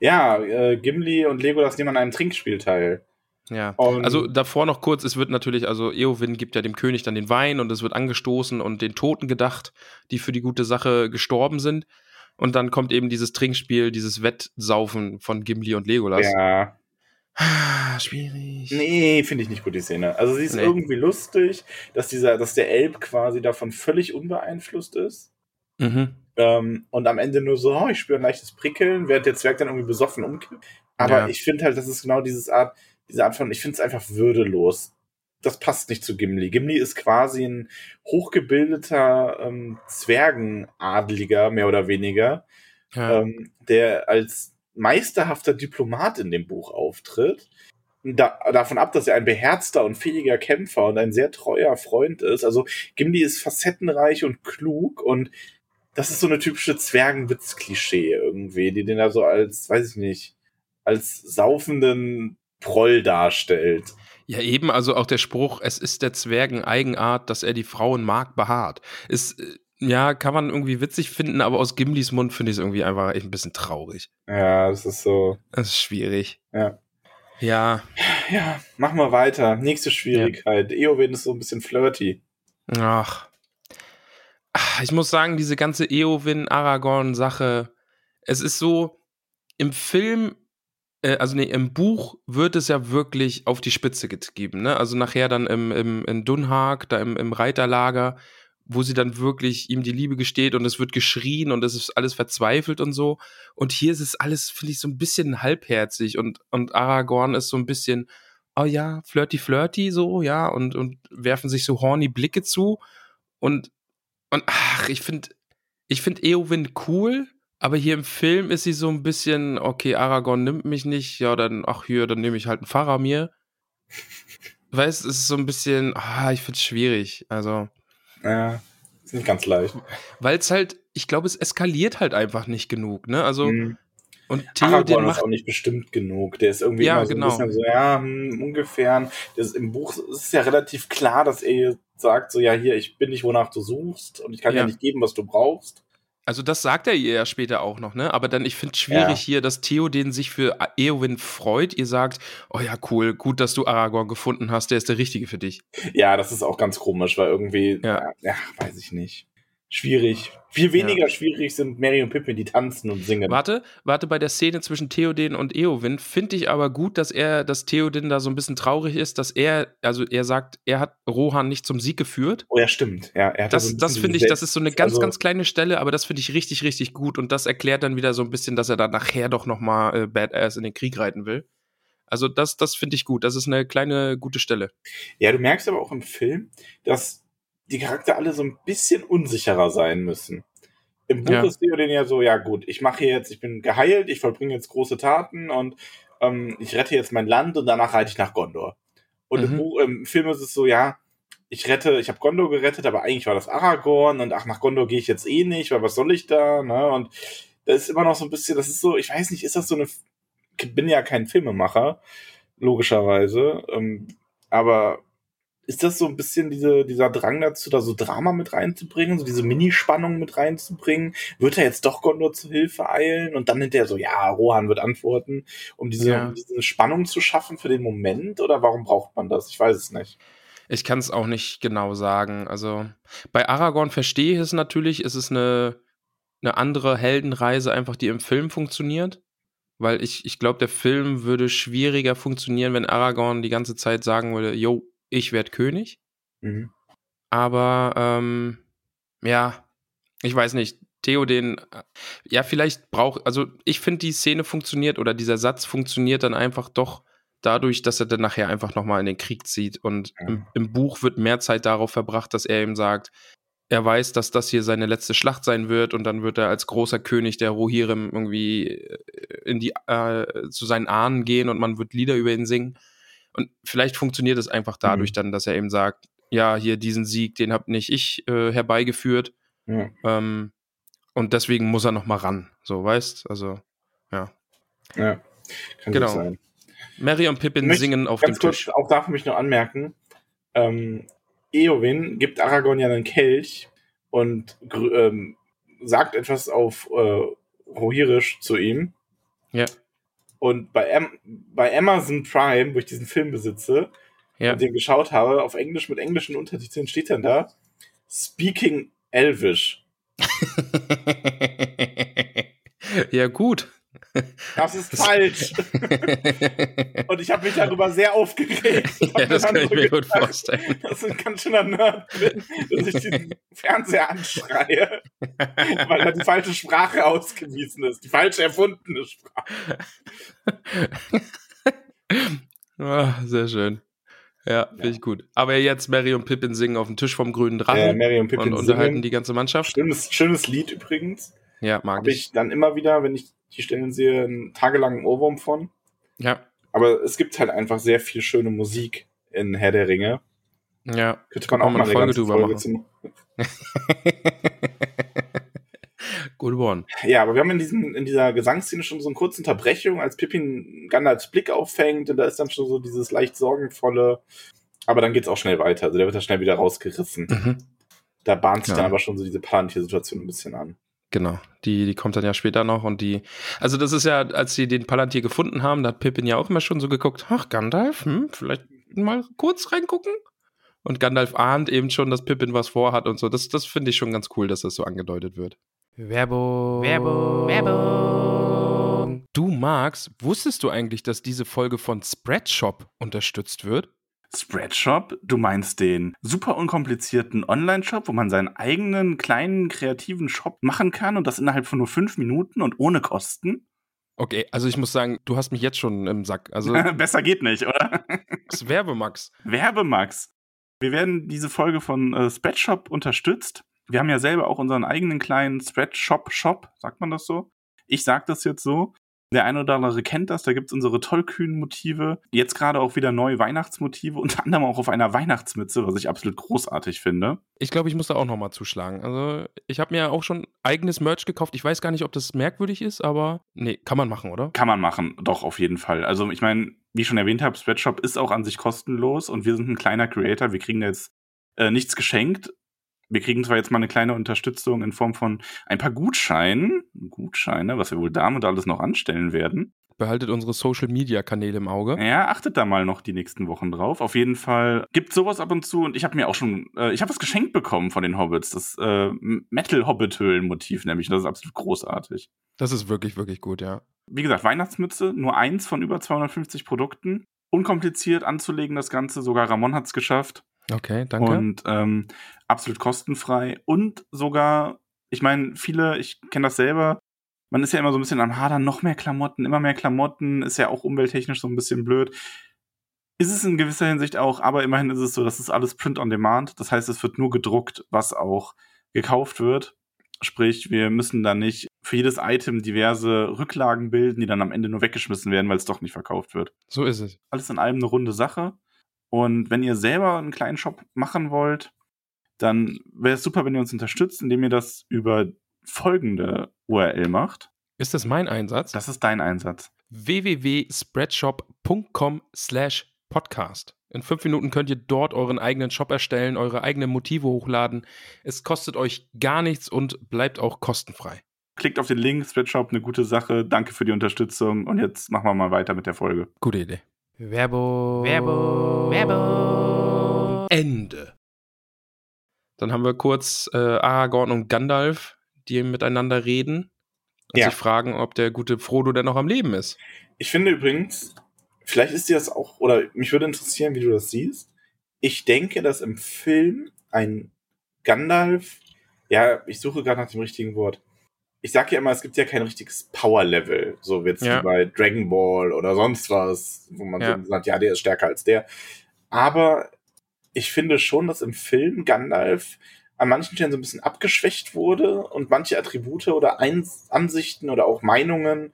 Ja, äh, Gimli und Legolas nehmen an einem Trinkspiel teil. Ja, und also davor noch kurz, es wird natürlich, also Éowyn gibt ja dem König dann den Wein und es wird angestoßen und den Toten gedacht, die für die gute Sache gestorben sind. Und dann kommt eben dieses Trinkspiel, dieses Wettsaufen von Gimli und Legolas. Ja. Schwierig. Nee, finde ich nicht gut, die Szene. Also sie ist nee. irgendwie lustig, dass dieser, dass der Elb quasi davon völlig unbeeinflusst ist. Mhm. Ähm, und am Ende nur so, oh, ich spüre ein leichtes Prickeln, während der Zwerg dann irgendwie besoffen umkippt. Aber ja. ich finde halt, das ist genau dieses Art, diese Art von, ich finde es einfach würdelos. Das passt nicht zu Gimli. Gimli ist quasi ein hochgebildeter ähm, Zwergenadeliger, mehr oder weniger, ja. ähm, der als meisterhafter Diplomat in dem Buch auftritt. Da, davon ab, dass er ein beherzter und fähiger Kämpfer und ein sehr treuer Freund ist. Also Gimli ist facettenreich und klug und das ist so eine typische Zwergenwitz-Klischee irgendwie, die den da so als, weiß ich nicht, als saufenden Proll darstellt. Ja, eben, also auch der Spruch, es ist der Zwergen Eigenart, dass er die Frauen mag, behaart. Ist, ja, kann man irgendwie witzig finden, aber aus Gimlis Mund finde ich es irgendwie einfach echt ein bisschen traurig. Ja, das ist so. Das ist schwierig. Ja. Ja. Ja, machen wir weiter. Nächste Schwierigkeit. Ja. Éowyn ist so ein bisschen flirty. Ach. Ich muss sagen, diese ganze Éowyn-Aragorn-Sache, es ist so, im Film, äh, also nee, im Buch wird es ja wirklich auf die Spitze getrieben, ne? Also nachher dann im, im, in Dunhag, da im, im Reiterlager, wo sie dann wirklich ihm die Liebe gesteht und es wird geschrien und es ist alles verzweifelt und so. Und hier ist es alles, finde ich, so ein bisschen halbherzig und, und Aragorn ist so ein bisschen, oh ja, flirty, flirty, so, ja, und, und werfen sich so horny Blicke zu und Und ach, ich finde ich find Éowyn cool, aber hier im Film ist sie so ein bisschen, okay, Aragorn nimmt mich nicht, ja, dann, ach hier, dann nehme ich halt einen Faramir. Weißt, es ist so ein bisschen, ah, ich finde es schwierig, also. Ja, ist nicht ganz leicht. Weil es halt, ich glaube, es eskaliert halt einfach nicht genug, ne, also. Mhm. Und Theo, Aragorn den macht ist auch nicht bestimmt genug, der ist irgendwie ja, immer so genau. ein bisschen so, ja, hm, ungefähr. Das, im Buch ist ja relativ klar, dass er sagt so, ja hier, ich bin nicht, wonach du suchst und ich kann ja. dir nicht geben, was du brauchst. Also das sagt er ihr ja später auch noch, ne? Aber dann, ich finde es schwierig ja. hier, dass Theo den sich für Éowyn freut. Ihr sagt, oh ja, cool, gut, dass du Aragorn gefunden hast, der ist der Richtige für dich. Ja, das ist auch ganz komisch, weil irgendwie, ja, ja weiß ich nicht. Schwierig. Viel weniger ja. schwierig sind Merry und Pippin, die tanzen und singen. Warte, warte, bei der Szene zwischen Theoden und Éowyn finde ich aber gut, dass er, dass Theoden da so ein bisschen traurig ist, dass er, also er sagt, er hat Rohan nicht zum Sieg geführt. Oh ja, stimmt. Ja, er hat das also das finde ich, das ist so eine ganz, also, ganz kleine Stelle, aber das finde ich richtig, richtig gut und das erklärt dann wieder so ein bisschen, dass er da nachher doch nochmal äh, Badass in den Krieg reiten will. Also das, das finde ich gut. Das ist eine kleine, gute Stelle. Ja, du merkst aber auch im Film, dass die Charakter alle so ein bisschen unsicherer sein müssen. Im Buch ja. ist Theoden ja so, ja gut, ich mache jetzt, ich bin geheilt, ich vollbringe jetzt große Taten und ähm, ich rette jetzt mein Land und danach reite ich nach Gondor. Und mhm. im, Buch, im Film ist es so, ja, ich rette, ich habe Gondor gerettet, aber eigentlich war das Aragorn und ach, nach Gondor gehe ich jetzt eh nicht, weil was soll ich da? Ne? Und das ist immer noch so ein bisschen, das ist so, ich weiß nicht, ist das so eine, ich bin ja kein Filmemacher, logischerweise, ähm, aber ist das so ein bisschen diese, dieser Drang dazu, da so Drama mit reinzubringen, so diese Minispannung mit reinzubringen? Wird er jetzt doch Gondor zu Hilfe eilen? Und dann hinterher so, ja, Rohan wird antworten, um diese, ja. um diese Spannung zu schaffen für den Moment? Oder warum braucht man das? Ich weiß es nicht. Ich kann es auch nicht genau sagen. Also bei Aragorn verstehe ich es natürlich. Es ist eine, eine andere Heldenreise einfach, die im Film funktioniert. Weil ich, ich glaube, der Film würde schwieriger funktionieren, wenn Aragorn die ganze Zeit sagen würde, yo, ich werde König, mhm. aber ähm, ja, ich weiß nicht, Theoden, ja vielleicht braucht, also ich finde die Szene funktioniert oder dieser Satz funktioniert dann einfach doch dadurch, dass er dann nachher einfach nochmal in den Krieg zieht. Und ja. im, im Buch wird mehr Zeit darauf verbracht, dass er ihm sagt, er weiß, dass das hier seine letzte Schlacht sein wird, und dann wird er als großer König der Rohirrim irgendwie in die, äh, zu seinen Ahnen gehen und man wird Lieder über ihn singen. Und vielleicht funktioniert es einfach dadurch mhm. dann, dass er eben sagt, ja, hier diesen Sieg, den hab nicht ich äh, herbeigeführt. Ja. Ähm, und deswegen muss er noch mal ran, so, weißt? Also, ja. Ja, kann genau. sein. Merry und Pippin möchte, singen auf dem Tisch. Auch darf ich mich noch anmerken, ähm, Éowyn gibt Aragorn ja einen Kelch und ähm, sagt etwas auf äh, Rohirisch zu ihm. Ja. Und bei, Am- bei Amazon Prime, wo ich diesen Film besitze, ja. und den geschaut habe, auf Englisch mit englischen Untertiteln, steht dann da Speaking Elvish. Ja, gut. Das ist falsch. Und ich habe mich darüber sehr aufgeregt. Ja, das kann ich mir gut vorstellen. Das ist ein ganz schöner Nerd, dass ich diesen Fernseher anschreie, weil da die falsche Sprache ausgewiesen ist. Die falsch erfundene Sprache. Oh, sehr schön. Ja, finde ja. ich gut. Aber jetzt Merry und Pippin singen auf dem Tisch vom grünen Drachen äh, Merry und, Pippin und unterhalten singen. Die ganze Mannschaft. Schönes, schönes Lied übrigens. Ja, mag Hab ich. Habe ich dann immer wieder, wenn ich die Stellen sehe, einen tagelangen Ohrwurm von. Ja. Aber es gibt halt einfach sehr viel schöne Musik in Herr der Ringe. Ja. Könnte man auch mal eine Folge drüber machen. Good one. Ja, aber wir haben in, diesem, in dieser Gesangsszene schon so eine kurze Unterbrechung, als Pippin Gandalfs Blick auffängt, und da ist dann schon so dieses leicht sorgenvolle, aber dann geht's auch schnell weiter, also der wird dann schnell wieder rausgerissen. Mhm. Da bahnt sich ja. dann aber schon so diese Palantir-Situation ein bisschen an. Genau, die, die kommt dann ja später noch, und die, also das ist ja, als sie den Palantir gefunden haben, da hat Pippin ja auch immer schon so geguckt, ach Gandalf, hm, vielleicht mal kurz reingucken? Und Gandalf ahnt eben schon, dass Pippin was vorhat und so, das, das finde ich schon ganz cool, dass das so angedeutet wird. Werbung. Werbung. Werbung. Du, Max, wusstest du eigentlich, dass diese Folge von Spreadshop unterstützt wird? Spreadshop? Du meinst den super unkomplizierten Online-Shop, wo man seinen eigenen kleinen kreativen Shop machen kann und das innerhalb von nur fünf Minuten und ohne Kosten? Okay, also ich muss sagen, du hast mich jetzt schon im Sack. Also besser geht nicht, oder? Das Werbemax. Werbemax. Wir werden diese Folge von äh, Spreadshop unterstützt. Wir haben ja selber auch unseren eigenen kleinen Spreadshop-Shop, sagt man das so? Ich sag das jetzt so. Der eine oder andere kennt das, da gibt's unsere tollkühnen Motive. Jetzt gerade auch wieder neue Weihnachtsmotive, unter anderem auch auf einer Weihnachtsmütze, was ich absolut großartig finde. Ich glaube, ich muss da auch nochmal zuschlagen. Also ich habe mir auch schon eigenes Merch gekauft. Ich weiß gar nicht, ob das merkwürdig ist, aber nee, kann man machen, oder? Kann man machen, doch, auf jeden Fall. Also ich meine, wie ich schon erwähnt habe, Spreadshop ist auch an sich kostenlos und wir sind ein kleiner Creator, wir kriegen da jetzt äh, nichts geschenkt. Wir kriegen zwar jetzt mal eine kleine Unterstützung in Form von ein paar Gutscheinen, Gutscheine, was wir wohl damit alles noch anstellen werden. Behaltet unsere Social-Media-Kanäle im Auge. Ja, achtet da mal noch die nächsten Wochen drauf. Auf jeden Fall gibt sowas ab und zu, und ich habe mir auch schon, äh, ich habe was geschenkt bekommen von den Hobbits, das äh, Metal-Hobbit-Höhlen-Motiv nämlich, das ist absolut großartig. Das ist wirklich, wirklich gut, ja. Wie gesagt, Weihnachtsmütze, nur eins von über zweihundertfünfzig Produkten. Unkompliziert anzulegen das Ganze, sogar Ramon hat's geschafft. Okay, danke. Und ähm, absolut kostenfrei und sogar, ich meine, viele, ich kenne das selber, man ist ja immer so ein bisschen am Hadern, noch mehr Klamotten, immer mehr Klamotten, ist ja auch umwelttechnisch so ein bisschen blöd. Ist es in gewisser Hinsicht auch, aber immerhin ist es so, das ist alles Print on Demand, das heißt, es wird nur gedruckt, was auch gekauft wird. Sprich, wir müssen da nicht für jedes Item diverse Rücklagen bilden, die dann am Ende nur weggeschmissen werden, weil es doch nicht verkauft wird. So ist es. Alles in allem eine runde Sache. Und wenn ihr selber einen kleinen Shop machen wollt, dann wäre es super, wenn ihr uns unterstützt, indem ihr das über folgende U R L macht. Ist das mein Einsatz? Das ist dein Einsatz. w w w punkt spreadshop punkt com slash podcast. In fünf Minuten könnt ihr dort euren eigenen Shop erstellen, eure eigenen Motive hochladen. Es kostet euch gar nichts und bleibt auch kostenfrei. Klickt auf den Link, Spreadshop, eine gute Sache. Danke für die Unterstützung und jetzt machen wir mal weiter mit der Folge. Gute Idee. Werbung. Werbung. Werbung. Ende. Dann haben wir kurz äh, Aragorn und Gandalf, die miteinander reden und ja. sich fragen, ob der gute Frodo denn noch am Leben ist. Ich finde übrigens, vielleicht ist dir das auch, oder mich würde interessieren, wie du das siehst. Ich denke, dass im Film ein Gandalf, ja, ich suche gerade nach dem richtigen Wort. ich sag ja immer, es gibt ja kein richtiges Power-Level, so wie jetzt ja. bei Dragon Ball oder sonst was, wo man ja. so sagt, ja, der ist stärker als der. Aber ich finde schon, dass im Film Gandalf an manchen Stellen so ein bisschen abgeschwächt wurde und manche Attribute oder Eins- Ansichten oder auch Meinungen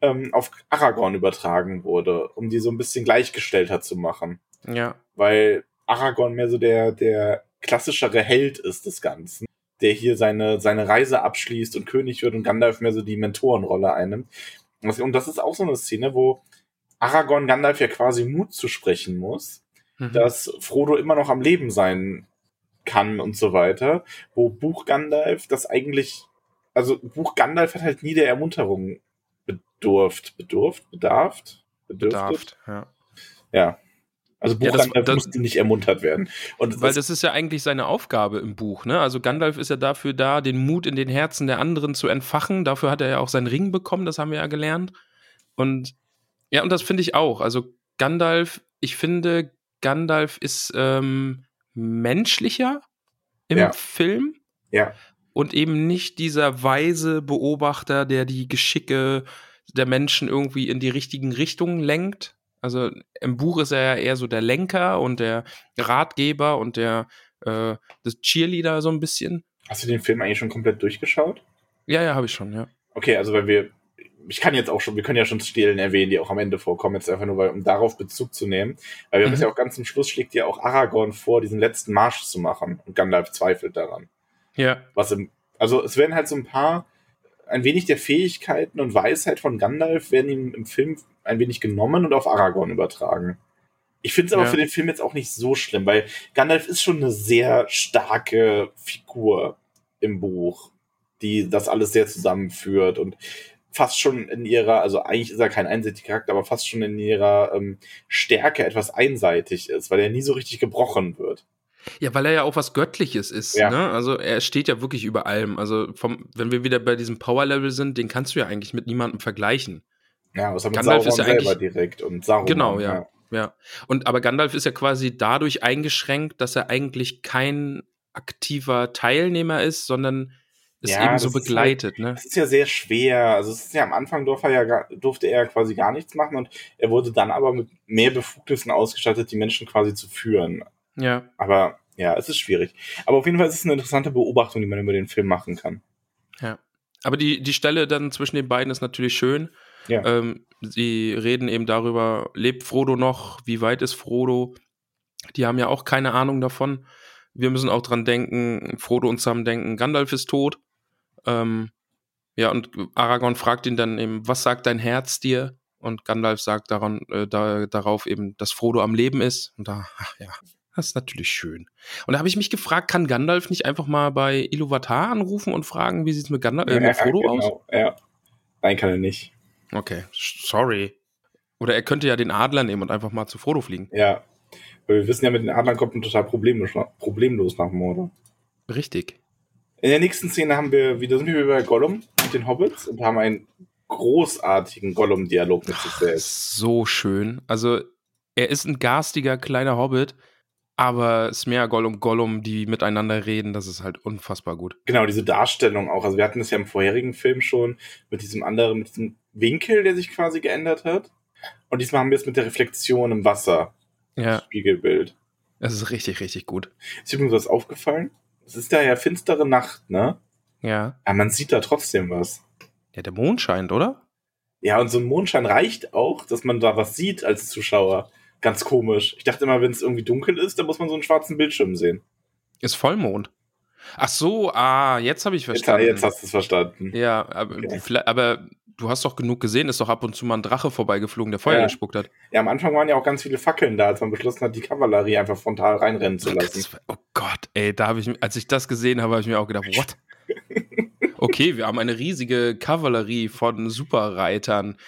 ähm, auf Aragorn übertragen wurde, um die so ein bisschen gleichgestellter zu machen. Ja. Weil Aragorn mehr so der, der klassischere Held ist des Ganzen, der hier seine, seine Reise abschließt und König wird und Gandalf mehr so die Mentorenrolle einnimmt. Und das ist auch so eine Szene, wo Aragorn Gandalf ja quasi Mut zusprechen muss, mhm. dass Frodo immer noch am Leben sein kann und so weiter, wo Buch Gandalf das eigentlich, also Buch Gandalf hat halt nie der Ermunterung bedurft, bedurft, bedarft, bedürft, ja. ja. Also Buch ja, das, Gandalf das, musste nicht ermuntert werden. Und weil das, das ist ja eigentlich seine Aufgabe im Buch, ne? Also Gandalf ist ja dafür da, den Mut in den Herzen der anderen zu entfachen. Dafür hat er ja auch seinen Ring bekommen, das haben wir ja gelernt. Und ja, und das finde ich auch. Also Gandalf, ich finde, Gandalf ist ähm, menschlicher im ja. Film. Ja. Und eben nicht dieser weise Beobachter, der die Geschicke der Menschen irgendwie in die richtigen Richtungen lenkt. Also im Buch ist er ja eher so der Lenker und der Ratgeber und der äh, das Cheerleader so ein bisschen. Hast du den Film eigentlich schon komplett durchgeschaut? Ja, ja, habe ich schon, ja. Okay, also weil wir, ich kann jetzt auch schon, wir können ja schon Stelen erwähnen, die auch am Ende vorkommen, jetzt einfach nur, weil, um darauf Bezug zu nehmen. Weil wir mhm. haben es ja auch ganz zum Schluss, schlägt ja auch Aragorn vor, diesen letzten Marsch zu machen und Gandalf zweifelt daran. Ja. Was im, also es werden halt so ein paar, ein wenig der Fähigkeiten und Weisheit von Gandalf werden ihm im Film ein wenig genommen und auf Aragorn übertragen. Ich finde es aber ja. für den Film jetzt auch nicht so schlimm, weil Gandalf ist schon eine sehr starke Figur im Buch, die das alles sehr zusammenführt und fast schon in ihrer, also eigentlich ist er kein einseitiger Charakter, aber fast schon in ihrer ähm, Stärke etwas einseitig ist, weil er nie so richtig gebrochen wird. Ja, weil er ja auch was Göttliches ist, ja. ne? Also er steht ja wirklich über allem. Also vom, wenn wir wieder bei diesem Power-Level sind, den kannst du ja eigentlich mit niemandem vergleichen. Ja, außer mit Gandalf Sauron ist ja selber direkt und Sauron. Genau, ja, ja. ja. Und, aber Gandalf ist ja quasi dadurch eingeschränkt, dass er eigentlich kein aktiver Teilnehmer ist, sondern ist ja, eben so begleitet. Ist halt, ne? Das ist ja sehr schwer. Also es ist ja am Anfang durfte er, ja, durfte er quasi gar nichts machen und er wurde dann aber mit mehr Befugnissen ausgestattet, die Menschen quasi zu führen. Ja. Aber ja, es ist schwierig. Aber auf jeden Fall ist es eine interessante Beobachtung, die man über den Film machen kann. Ja. Aber die, die Stelle dann zwischen den beiden ist natürlich schön. Ja. Ähm, sie reden eben darüber, lebt Frodo noch? Wie weit ist Frodo? Die haben ja auch keine Ahnung davon. Wir müssen auch dran denken, Frodo und Sam denken, Gandalf ist tot. Ähm, ja, und Aragorn fragt ihn dann eben, was sagt dein Herz dir? Und Gandalf sagt daran, äh, da, darauf eben, dass Frodo am Leben ist. Und da, ach ja. Das ist natürlich schön. Und da habe ich mich gefragt, kann Gandalf nicht einfach mal bei Iluvatar anrufen und fragen, wie sieht es mit, Gandalf, äh, mit Frodo ja, genau. aus? Ja. Nein, kann er nicht. Okay, sorry. Oder er könnte ja den Adler nehmen und einfach mal zu Frodo fliegen. Ja, weil wir wissen ja, mit den Adlern kommt man total problemlos, problemlos nach dem Mordor. Richtig. In der nächsten Szene haben wir wieder sind wir bei Gollum mit den Hobbits und haben einen großartigen Gollum-Dialog mit sich selbst. So schön. Also er ist ein garstiger kleiner Hobbit, aber Smeagol und Gollum, die miteinander reden, das ist halt unfassbar gut. Genau, diese Darstellung auch. Also wir hatten das ja im vorherigen Film schon mit diesem anderen, mit diesem Winkel, der sich quasi geändert hat. Und diesmal haben wir es mit der Reflexion im Wasser. Ja. Das Spiegelbild. Das ist richtig, richtig gut. Ist übrigens was aufgefallen? Es ist da ja finstere Nacht, ne? Ja. Aber man sieht da trotzdem was. Ja, der Mond scheint, oder? Ja, und so ein Mondschein reicht auch, dass man da was sieht als Zuschauer. Ganz komisch. Ich dachte immer, wenn es irgendwie dunkel ist, dann muss man so einen schwarzen Bildschirm sehen. Ist Vollmond. Ach so, ah, jetzt habe ich verstanden. Jetzt, jetzt hast du es verstanden. Ja, aber, okay. aber du hast doch genug gesehen, ist doch ab und zu mal ein Drache vorbeigeflogen, der Feuer ja. gespuckt hat. Ja, am Anfang waren ja auch ganz viele Fackeln da, als man beschlossen hat, die Kavallerie einfach frontal reinrennen zu lassen. Oh Gott, ey, da habe ich, als ich das gesehen habe, habe ich mir auch gedacht, what? Okay, wir haben eine riesige Kavallerie von Superreitern.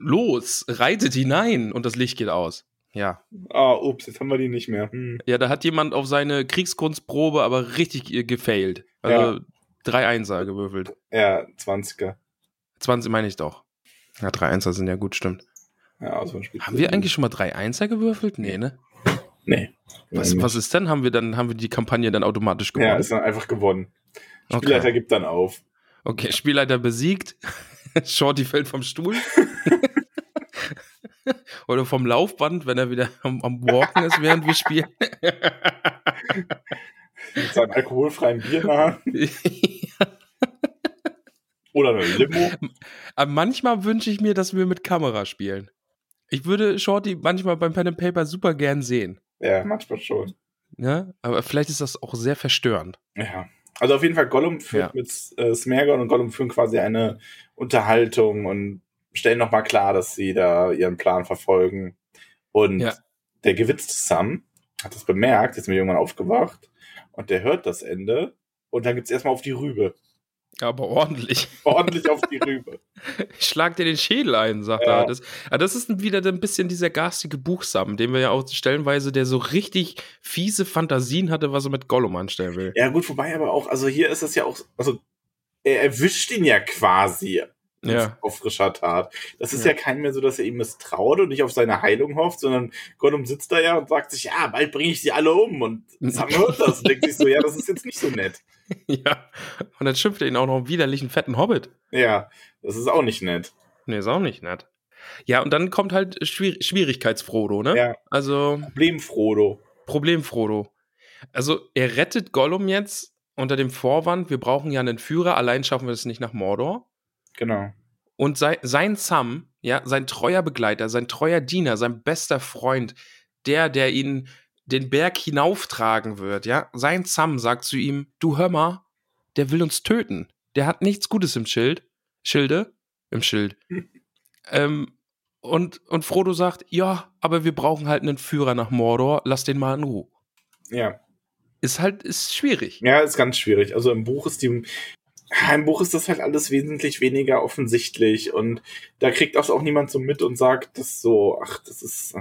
Los, reitet hinein und das Licht geht aus. Ja. Ah, oh, ups, jetzt haben wir die nicht mehr. Hm. Ja, da hat jemand auf seine Kriegskunstprobe aber richtig gefailt. Also ja. drei Einser gewürfelt. Ja, zwanziger. zwanzig meine ich doch. Ja, drei Einser sind ja gut, stimmt. Ja, also haben wir eigentlich schon mal drei Einser gewürfelt? Nee, ne? Nee. Was, was ist denn? Haben wir dann haben wir die Kampagne dann automatisch gewonnen? Ja, ist dann einfach gewonnen. Okay. Spielleiter gibt dann auf. Okay, Spielleiter besiegt. Shorty fällt vom Stuhl. Oder vom Laufband, wenn er wieder am, am Walken ist, während wir spielen. Mit seinem alkoholfreien Bier nach. Oder eine Limo. Aber manchmal wünsche ich mir, dass wir mit Kamera spielen. Ich würde Shorty manchmal beim Pen and Paper super gern sehen. Ja, manchmal schon. Ja, aber vielleicht ist das auch sehr verstörend. Ja. Also auf jeden Fall, Gollum führt ja. mit äh, Smeargon und Gollum führen quasi eine Unterhaltung und stellen nochmal klar, dass sie da ihren Plan verfolgen. Und ja. der gewitzte Sam hat das bemerkt, ist mir irgendwann aufgewacht und der hört das Ende und dann gibt's erstmal auf die Rübe. Aber ordentlich. Ordentlich auf die Rübe. Ich schlag dir den Schädel ein, sagt ja. er. Das, aber das ist wieder ein bisschen dieser garstige Buchsam, den wir ja auch stellenweise, der so richtig fiese Fantasien hatte, was er mit Gollum anstellen will. Ja gut, wobei aber auch, also hier ist es ja auch, also er erwischt ihn ja quasi ja. auf frischer Tat. Das ist ja. ja kein mehr so, dass er ihm misstraut und nicht auf seine Heilung hofft, sondern Gollum sitzt da ja und sagt sich, ja, bald bringe ich sie alle um. Und Sam hört das und denkt sich so, ja, das ist jetzt nicht so nett. Ja, und dann schimpft er ihn auch noch einen widerlichen, fetten Hobbit. Ja, das ist auch nicht nett. Nee, ist auch nicht nett. Ja, und dann kommt halt Schwier- Schwierigkeitsfrodo, ne? Ja, also Problemfrodo. Problemfrodo. Also er rettet Gollum jetzt unter dem Vorwand, wir brauchen ja einen Führer, allein schaffen wir das nicht nach Mordor. Genau. Und sei, sein Sam, ja, sein treuer Begleiter, sein treuer Diener, sein bester Freund, der, der ihn den Berg hinauftragen wird, ja, sein Sam sagt zu ihm, du hör mal, der will uns töten, der hat nichts Gutes im Schild, Schilde, im Schild, ähm, und, und Frodo sagt, ja, aber wir brauchen halt einen Führer nach Mordor, lass den mal in Ruhe. Ja. Ist halt, ist schwierig. Ja, ist ganz schwierig, also im Buch ist die, im Buch ist das halt alles wesentlich weniger offensichtlich und da kriegt das auch niemand so mit und sagt das so, ach, das ist...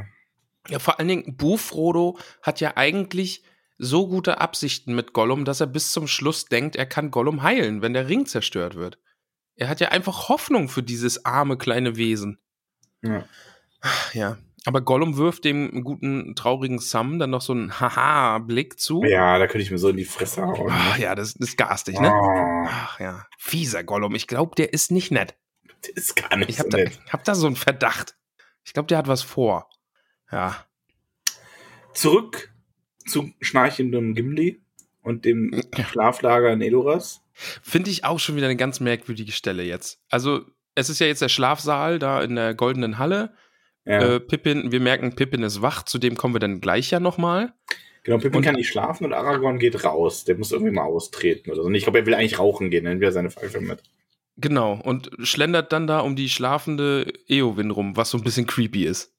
Ja, vor allen Dingen, Buh-Frodo hat ja eigentlich so gute Absichten mit Gollum, dass er bis zum Schluss denkt, er kann Gollum heilen, wenn der Ring zerstört wird. Er hat ja einfach Hoffnung für dieses arme kleine Wesen. Ja. Ja. Aber Gollum wirft dem guten, traurigen Sam dann noch so einen Haha-Blick zu. Ja, da könnte ich mir so in die Fresse hauen. Ach ja, das, das ist garstig, ne? Oh. Ach ja. Fieser Gollum, ich glaube, der ist nicht nett. Der ist gar nicht ich so hab nett. Da, ich hab da so einen Verdacht. Ich glaube, der hat was vor. Ja. Zurück zu schnarchendem Gimli und dem Schlaflager in Edoras. Finde ich auch schon wieder eine ganz merkwürdige Stelle jetzt. Also, es ist ja jetzt der Schlafsaal da in der Goldenen Halle. Ja. Äh, Pippin, wir merken, Pippin ist wach, zu dem kommen wir dann gleich ja nochmal. Genau, Pippin und kann nicht schlafen und Aragorn geht raus. Der muss irgendwie mal austreten oder so. Ich glaube, er will eigentlich rauchen gehen, dann nimmt er seine Pfeife mit. Genau, und schlendert dann da um die schlafende Éowyn rum, was so ein bisschen creepy ist.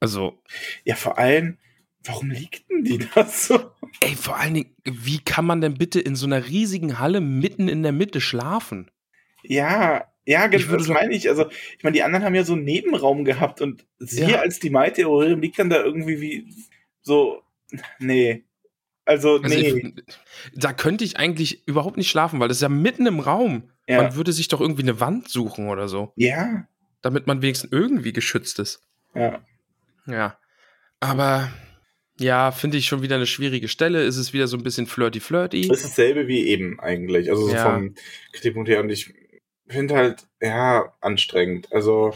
Also. Ja, vor allem, warum liegt denn die da so? Ey, vor allen Dingen, wie kann man denn bitte in so einer riesigen Halle mitten in der Mitte schlafen? Ja, ja, ich das so meine ich. Also, ich meine, die anderen haben ja so einen Nebenraum gehabt und sie ja. als die Mai-Theorie liegt dann da irgendwie wie so, nee. Also, also nee. Ich, da könnte ich eigentlich überhaupt nicht schlafen, weil das ist ja mitten im Raum. Ja. Man würde sich doch irgendwie eine Wand suchen oder so. Ja. Damit man wenigstens irgendwie geschützt ist. Ja. Ja, aber ja, finde ich schon wieder eine schwierige Stelle. Ist es wieder so ein bisschen flirty-flirty? Das ist dasselbe wie eben eigentlich. Also so ja. vom Kritikpunkt her. Und ich finde halt, ja, anstrengend. Also.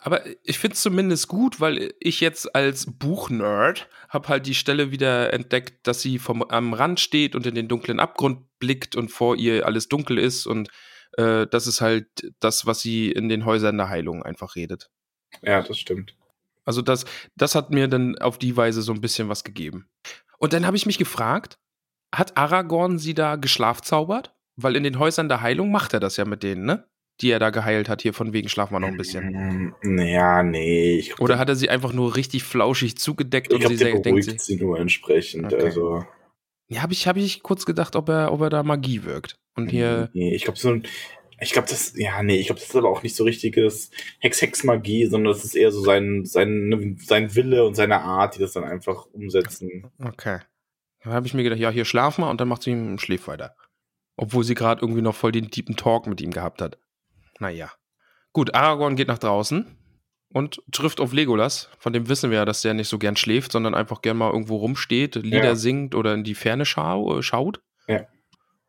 Aber ich finde es zumindest gut, weil ich jetzt als Buchnerd habe halt die Stelle wieder entdeckt, dass sie vom, am Rand steht und in den dunklen Abgrund blickt und vor ihr alles dunkel ist. Und äh, das ist halt das, was sie in den Häusern der Heilung einfach redet. Ja, das stimmt. Also das, das hat mir dann auf die Weise so ein bisschen was gegeben. Und dann habe ich mich gefragt, hat Aragorn sie da geschlafzaubert? Weil in den Häusern der Heilung macht er das ja mit denen, ne? Die er da geheilt hat, hier von wegen schlafen wir noch ein bisschen. Ja, nee. Ich glaub, oder hat er sie einfach nur richtig flauschig zugedeckt? Ich glaube, der beruhigt denkt, sie nur entsprechend. Okay. Also. Ja, habe ich, hab ich kurz gedacht, ob er, ob er da Magie wirkt. Und hier nee, ich glaube, so ein... Ich glaube, das, ja, nee, ich glaube, das ist aber auch nicht so richtiges Hex-Hex-Magie, sondern das ist eher so sein, sein, sein Wille und seine Art, die das dann einfach umsetzen. Okay. Da habe ich mir gedacht, ja, hier schlaf mal und dann macht sie ihm Schläf weiter. Obwohl sie gerade irgendwie noch voll den tiefen Talk mit ihm gehabt hat. Naja. Gut, Aragorn geht nach draußen und trifft auf Legolas. Von dem wissen wir ja, dass der nicht so gern schläft, sondern einfach gern mal irgendwo rumsteht, Lieder ja. singt oder in die Ferne schau- schaut. Ja.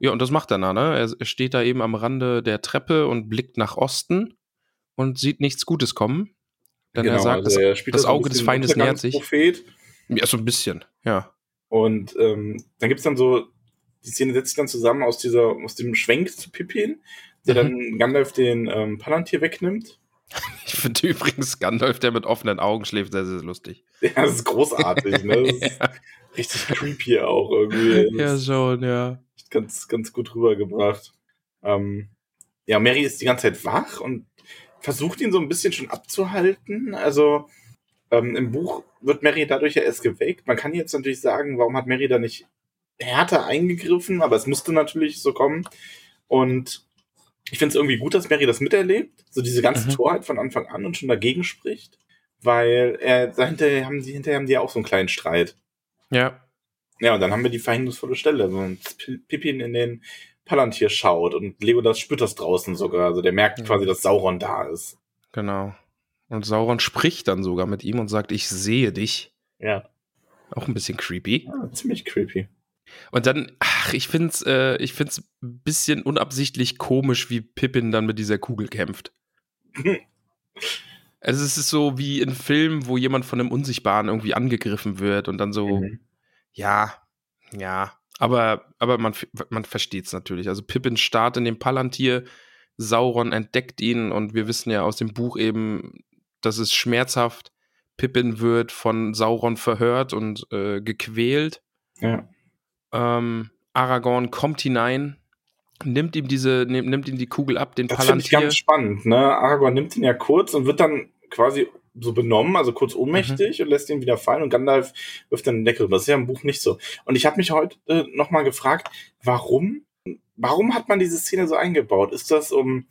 Ja, und das macht er, ne? Er steht da eben am Rande der Treppe und blickt nach Osten und sieht nichts Gutes kommen. Denn genau, er sagt, also er das, das Auge des Feindes nähert sich. Prophet. Ja, so ein bisschen, ja. Und ähm, dann gibt's dann so, die Szene setzt sich dann zusammen aus dieser, aus dem Schwenk zu Pippin, der mhm. dann Gandalf den ähm, Palantir wegnimmt. Ich finde übrigens Gandalf, der mit offenen Augen schläft, sehr, sehr lustig. Ja, das ist großartig, ne? Das ist ja. richtig creepy auch irgendwie. Das ja, schon, ja. Ganz, ganz gut rübergebracht. Ähm, ja, Mary ist die ganze Zeit wach und versucht ihn so ein bisschen schon abzuhalten. Also ähm, im Buch wird Mary dadurch ja erst geweckt. Man kann jetzt natürlich sagen, warum hat Mary da nicht härter eingegriffen, aber es musste natürlich so kommen. Und ich finde es irgendwie gut, dass Mary das miterlebt, so diese ganze mhm. Torheit von Anfang an und schon dagegen spricht, weil äh, dahinter haben die, hinterher haben die ja auch so einen kleinen Streit. Ja. Ja, und dann haben wir die verhängnisvolle Stelle, wo Pippin in den Palantir schaut und Legolas spürt das draußen sogar, also der merkt mhm. quasi, dass Sauron da ist. Genau. Und Sauron spricht dann sogar mit ihm und sagt, ich sehe dich. Ja. Auch ein bisschen creepy. Ja, ziemlich creepy. Und dann, ach, ich find's, äh, ich find's ein bisschen unabsichtlich komisch, wie Pippin dann mit dieser Kugel kämpft. Also es ist so wie in Filmen, wo jemand von einem Unsichtbaren irgendwie angegriffen wird und dann so, mhm. ja, ja, aber, aber man, man versteht's natürlich. Also Pippin starrt in den Palantir, Sauron entdeckt ihn und wir wissen ja aus dem Buch eben, dass es schmerzhaft. Pippin wird von Sauron verhört und äh, gequält. Ja. Ähm, Aragorn kommt hinein, nimmt ihm diese, nimmt, nimmt ihm die Kugel ab, den das Palantir. Das finde ich ganz spannend, ne? Aragorn nimmt ihn ja kurz und wird dann quasi so benommen, also kurz ohnmächtig mhm. und lässt ihn wieder fallen und Gandalf wirft dann den Deckel rüber. Das ist ja im Buch nicht so. Und ich habe mich heute äh, nochmal gefragt, warum, warum hat man diese Szene so eingebaut? Ist das, um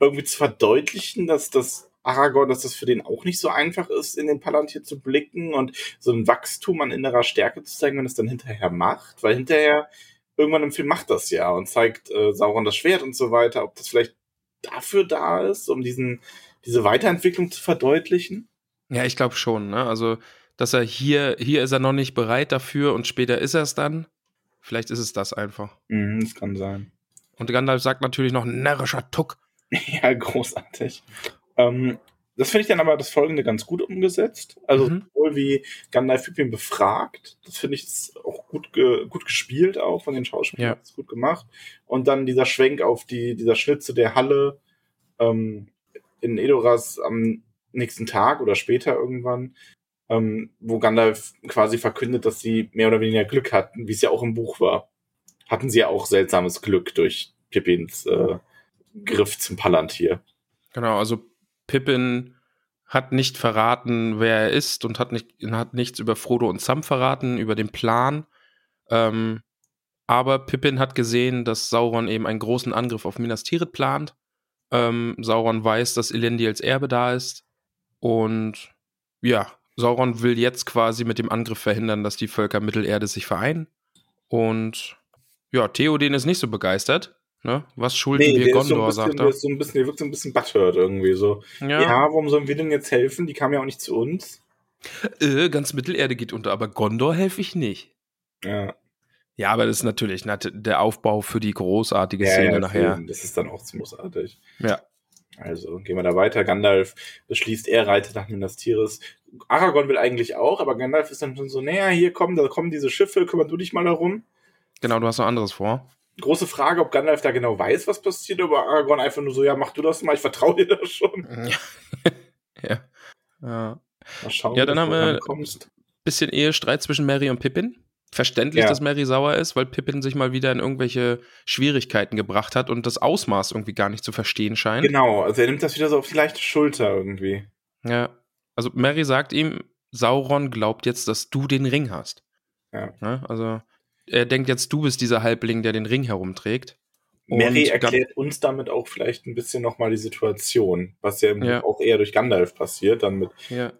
irgendwie zu verdeutlichen, dass das Aragorn, dass das für den auch nicht so einfach ist, in den Palantir zu blicken und so ein Wachstum an innerer Stärke zu zeigen, wenn es dann hinterher macht, weil hinterher irgendwann im Film macht das ja und zeigt äh, Sauron das Schwert und so weiter, ob das vielleicht dafür da ist, um diesen diese Weiterentwicklung zu verdeutlichen? Ja, ich glaube schon, ne? Also, dass er hier, hier ist er noch nicht bereit dafür und später ist er es dann. Vielleicht ist es das einfach. Mhm, das kann sein. Und Gandalf sagt natürlich noch, närrischer Tuck. Ja, großartig. Das finde ich dann aber das Folgende ganz gut umgesetzt. Also mhm. sowohl wie Gandalf Pippin befragt, das finde ich auch gut, ge- gut gespielt auch von den Schauspielern, ja. gut gemacht. Und dann dieser Schwenk auf die, dieser Schnitt zu der Halle ähm, in Edoras am nächsten Tag oder später irgendwann, ähm, wo Gandalf quasi verkündet, dass sie mehr oder weniger Glück hatten, wie es ja auch im Buch war. Hatten sie ja auch seltsames Glück durch Pippins äh, Griff zum Palantir. Genau, also Pippin hat nicht verraten, wer er ist und hat, nicht, hat nichts über Frodo und Sam verraten, über den Plan. Ähm, aber Pippin hat gesehen, dass Sauron eben einen großen Angriff auf Minas Tirith plant. Ähm, Sauron weiß, dass Elendils Erbe da ist. Und ja, Sauron will jetzt quasi mit dem Angriff verhindern, dass die Völker Mittelerde sich vereinen. Und ja, Theoden ist nicht so begeistert. Ne? Was schulden nee, wir Gondor, so bisschen, sagt er. Der, so ein bisschen, der wirkt so ein bisschen butthurt irgendwie so. Ja. ja, warum sollen wir denn jetzt helfen? Die kamen ja auch nicht zu uns. Äh, ganz Mittelerde geht unter, aber Gondor helfe ich nicht. Ja. Ja, aber das ist natürlich na, der Aufbau für die großartige ja, Szene ja, nachher. Eben. Das ist dann auch großartig. Ja. Also, gehen wir da weiter. Gandalf beschließt, er reitet nach Minas Tirith. Aragorn will eigentlich auch, aber Gandalf ist dann schon so, naja, hier kommen, da kommen diese Schiffe, kümmern du dich mal darum. Genau, du hast noch anderes vor. Große Frage, ob Gandalf da genau weiß, was passiert, aber Aragorn einfach nur so, ja, mach du das mal, ich vertraue dir das schon. Ja. ja. Mal schauen, ja, dann haben wir ein bisschen Ehestreit zwischen Mary und Pippin. Verständlich, ja. dass Mary sauer ist, weil Pippin sich mal wieder in irgendwelche Schwierigkeiten gebracht hat und das Ausmaß irgendwie gar nicht zu verstehen scheint. Genau, also er nimmt das wieder so auf die leichte Schulter irgendwie. Ja, also Mary sagt ihm, Sauron glaubt jetzt, dass du den Ring hast. Ja. ja also... Er denkt jetzt, du bist dieser Halbling, der den Ring herumträgt. Und Mary erklärt Gan- uns damit auch vielleicht ein bisschen nochmal die Situation, was ja, ja auch eher durch Gandalf passiert, dann mit, ja.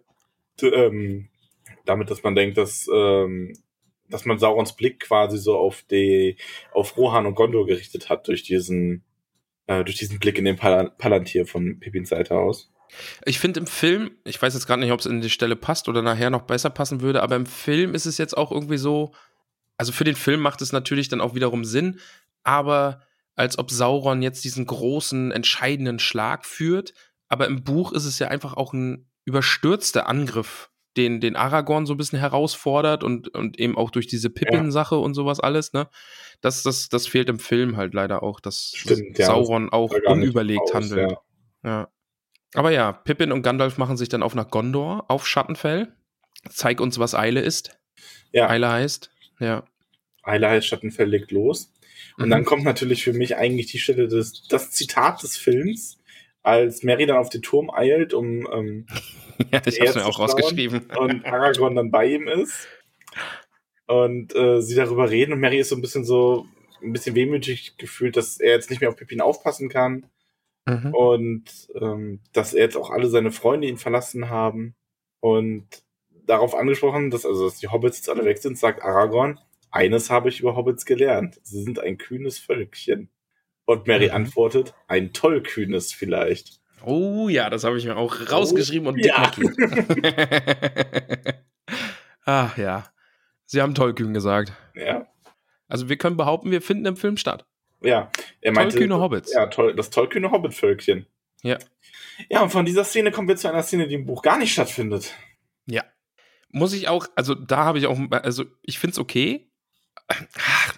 ähm, damit, dass man denkt, dass, ähm, dass man Saurons Blick quasi so auf die, auf Rohan und Gondor gerichtet hat durch diesen, äh, durch diesen Blick in den Pal- Palantir von Pippins Seite aus. Ich finde im Film, ich weiß jetzt gerade nicht, ob es in die Stelle passt oder nachher noch besser passen würde, aber im Film ist es jetzt auch irgendwie so. Also für den Film macht es natürlich dann auch wiederum Sinn, aber als ob Sauron jetzt diesen großen, entscheidenden Schlag führt. Aber im Buch ist es ja einfach auch ein überstürzter Angriff, den, den Aragorn so ein bisschen herausfordert und, und eben auch durch diese Pippin-Sache ja. und sowas alles, ne? Das, das, das fehlt im Film halt leider auch, dass Stimmt, ja, Sauron das auch unüberlegt aus, handelt. Ja. Ja. Aber ja, Pippin und Gandalf machen sich dann auf nach Gondor, auf Schattenfell. Zeig uns, was Eile ist. Ja. Eile heißt, ja. Eile heißt, Schattenfell legt los. Und mhm. dann kommt natürlich für mich eigentlich die Stelle, des, das Zitat des Films, als Merry dann auf den Turm eilt, um ähm, ja, ich hab's mir auch rausgeschrieben. Und Aragorn dann bei ihm ist. Und äh, sie darüber reden. Und Merry ist so ein bisschen so, ein bisschen wehmütig gefühlt, dass er jetzt nicht mehr auf Pippin aufpassen kann. Mhm. Und ähm, dass er jetzt auch alle seine Freunde ihn verlassen haben. Und darauf angesprochen, dass, also, dass die Hobbits jetzt alle weg sind, sagt Aragorn, eines habe ich über Hobbits gelernt. Sie sind ein kühnes Völkchen. Und Merry mhm. antwortet, ein tollkühnes vielleicht. Oh ja, das habe ich mir auch rausgeschrieben oh, und dick markiert. Ach ja, sie haben tollkühn gesagt. Ja. Also wir können behaupten, wir finden im Film statt. Ja, er meinte, tollkühne Hobbits. Ja, toll, das tollkühne Hobbit-Völkchen. Ja. Ja, und von dieser Szene kommen wir zu einer Szene, die im Buch gar nicht stattfindet. Ja. Muss ich auch, also da habe ich auch, also ich finde es okay. Ach,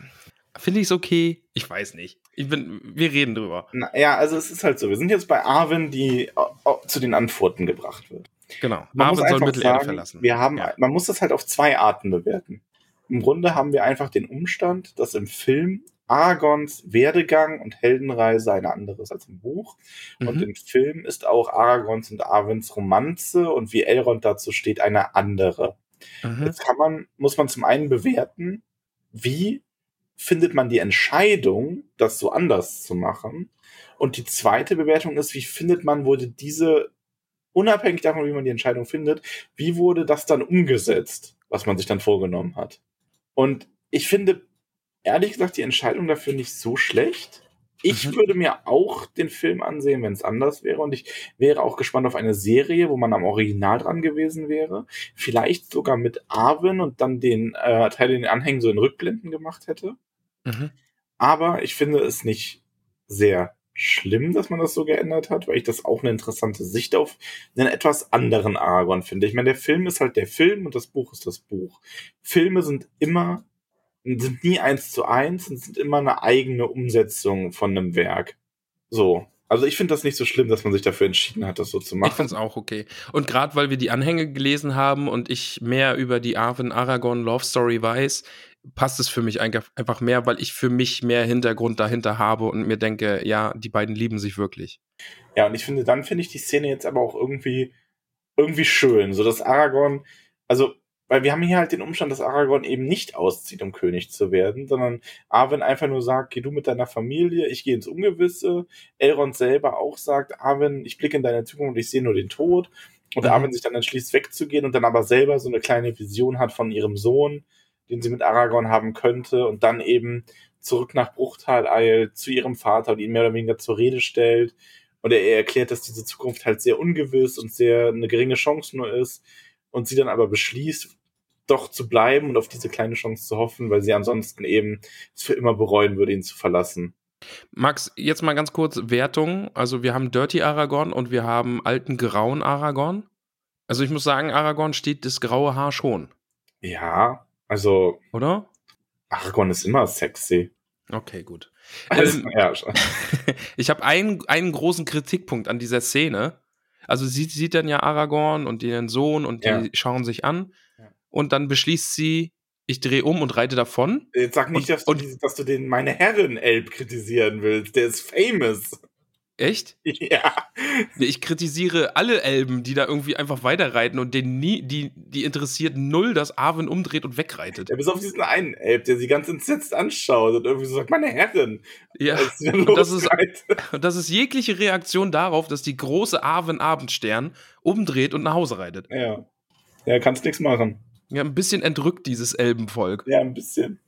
finde ich es okay? Ich weiß nicht. Ich bin, wir reden drüber. Naja, also es ist halt so, wir sind jetzt bei Arwen, die oh, oh, zu den Antworten gebracht wird. Genau, man Arwen soll Mittelerde sagen, verlassen. Wir haben, ja. Man muss das halt auf zwei Arten bewerten. Im Grunde haben wir einfach den Umstand, dass im Film Aragorns Werdegang und Heldenreise eine andere ist als im Buch. Mhm. Und im Film ist auch Aragorns und Arwens Romanze und wie Elrond dazu steht, eine andere. Mhm. Jetzt kann man, muss man zum einen bewerten, wie findet man die Entscheidung, das so anders zu machen? Und die zweite Bewertung ist, wie findet man, wurde diese, unabhängig davon, wie man die Entscheidung findet, wie wurde das dann umgesetzt, was man sich dann vorgenommen hat? Und ich finde, ehrlich gesagt, die Entscheidung dafür nicht so schlecht. Ich mhm. würde mir auch den Film ansehen, wenn es anders wäre. Und ich wäre auch gespannt auf eine Serie, wo man am Original dran gewesen wäre. Vielleicht sogar mit Arwen und dann den äh, Teil, den Anhängen so in Rückblenden gemacht hätte. Mhm. Aber ich finde es nicht sehr schlimm, dass man das so geändert hat, weil ich das auch eine interessante Sicht auf einen etwas anderen Aragorn finde. Ich meine, der Film ist halt der Film und das Buch ist das Buch. Filme sind immer... sind nie eins zu eins und sind immer eine eigene Umsetzung von einem Werk. So. Also ich finde das nicht so schlimm, dass man sich dafür entschieden hat, das so zu machen. Ich finde es auch okay. Und gerade weil wir die Anhänge gelesen haben und ich mehr über die Arwen-Aragorn-Love-Story weiß, passt es für mich einfach mehr, weil ich für mich mehr Hintergrund dahinter habe und mir denke, ja, die beiden lieben sich wirklich. Ja, und ich finde, dann finde ich die Szene jetzt aber auch irgendwie, irgendwie schön. So, dass Aragorn, also weil wir haben hier halt den Umstand, dass Aragorn eben nicht auszieht, um König zu werden, sondern Arwen einfach nur sagt, geh du mit deiner Familie, ich gehe ins Ungewisse. Elrond selber auch sagt, Arwen, ich blicke in deine Zukunft und ich sehe nur den Tod. Und mhm. Arwen sich dann entschließt, wegzugehen und dann aber selber so eine kleine Vision hat von ihrem Sohn, den sie mit Aragorn haben könnte und dann eben zurück nach Bruchtal eilt, zu ihrem Vater und ihn mehr oder weniger zur Rede stellt. Und er erklärt, dass diese Zukunft halt sehr ungewiss und sehr eine geringe Chance nur ist. Und sie dann aber beschließt, doch zu bleiben und auf diese kleine Chance zu hoffen, weil sie ansonsten eben es für immer bereuen würde, ihn zu verlassen. Max, jetzt mal ganz kurz Wertung. Also wir haben Dirty Aragorn und wir haben alten, grauen Aragorn. Also ich muss sagen, Aragorn steht das graue Haar schon. Ja, also... Oder? Aragorn ist immer sexy. Okay, gut. Also, ähm, ja, schon. Ich habe einen, einen großen Kritikpunkt an dieser Szene. Also sie sieht dann ja Aragorn und ihren Sohn und die ja. schauen sich an. Und dann beschließt sie, ich drehe um und reite davon. Jetzt sag nicht, und, dass, du, und, dass du den meine Herren-Elb kritisieren willst. Der ist famous. Echt? Ja. Ich kritisiere alle Elben, die da irgendwie einfach weiterreiten und denen nie, die, die interessiert null, dass Arwen umdreht und wegreitet. Ja, bis auf diesen einen Elb, der sie ganz entsetzt anschaut und irgendwie so sagt, meine Herren. Ja, und das, ist, und das ist jegliche Reaktion darauf, dass die große Arwen Abendstern umdreht und nach Hause reitet. Ja, ja, kannst nichts machen. Ja, ein bisschen entrückt dieses Elbenvolk. Ja, ein bisschen.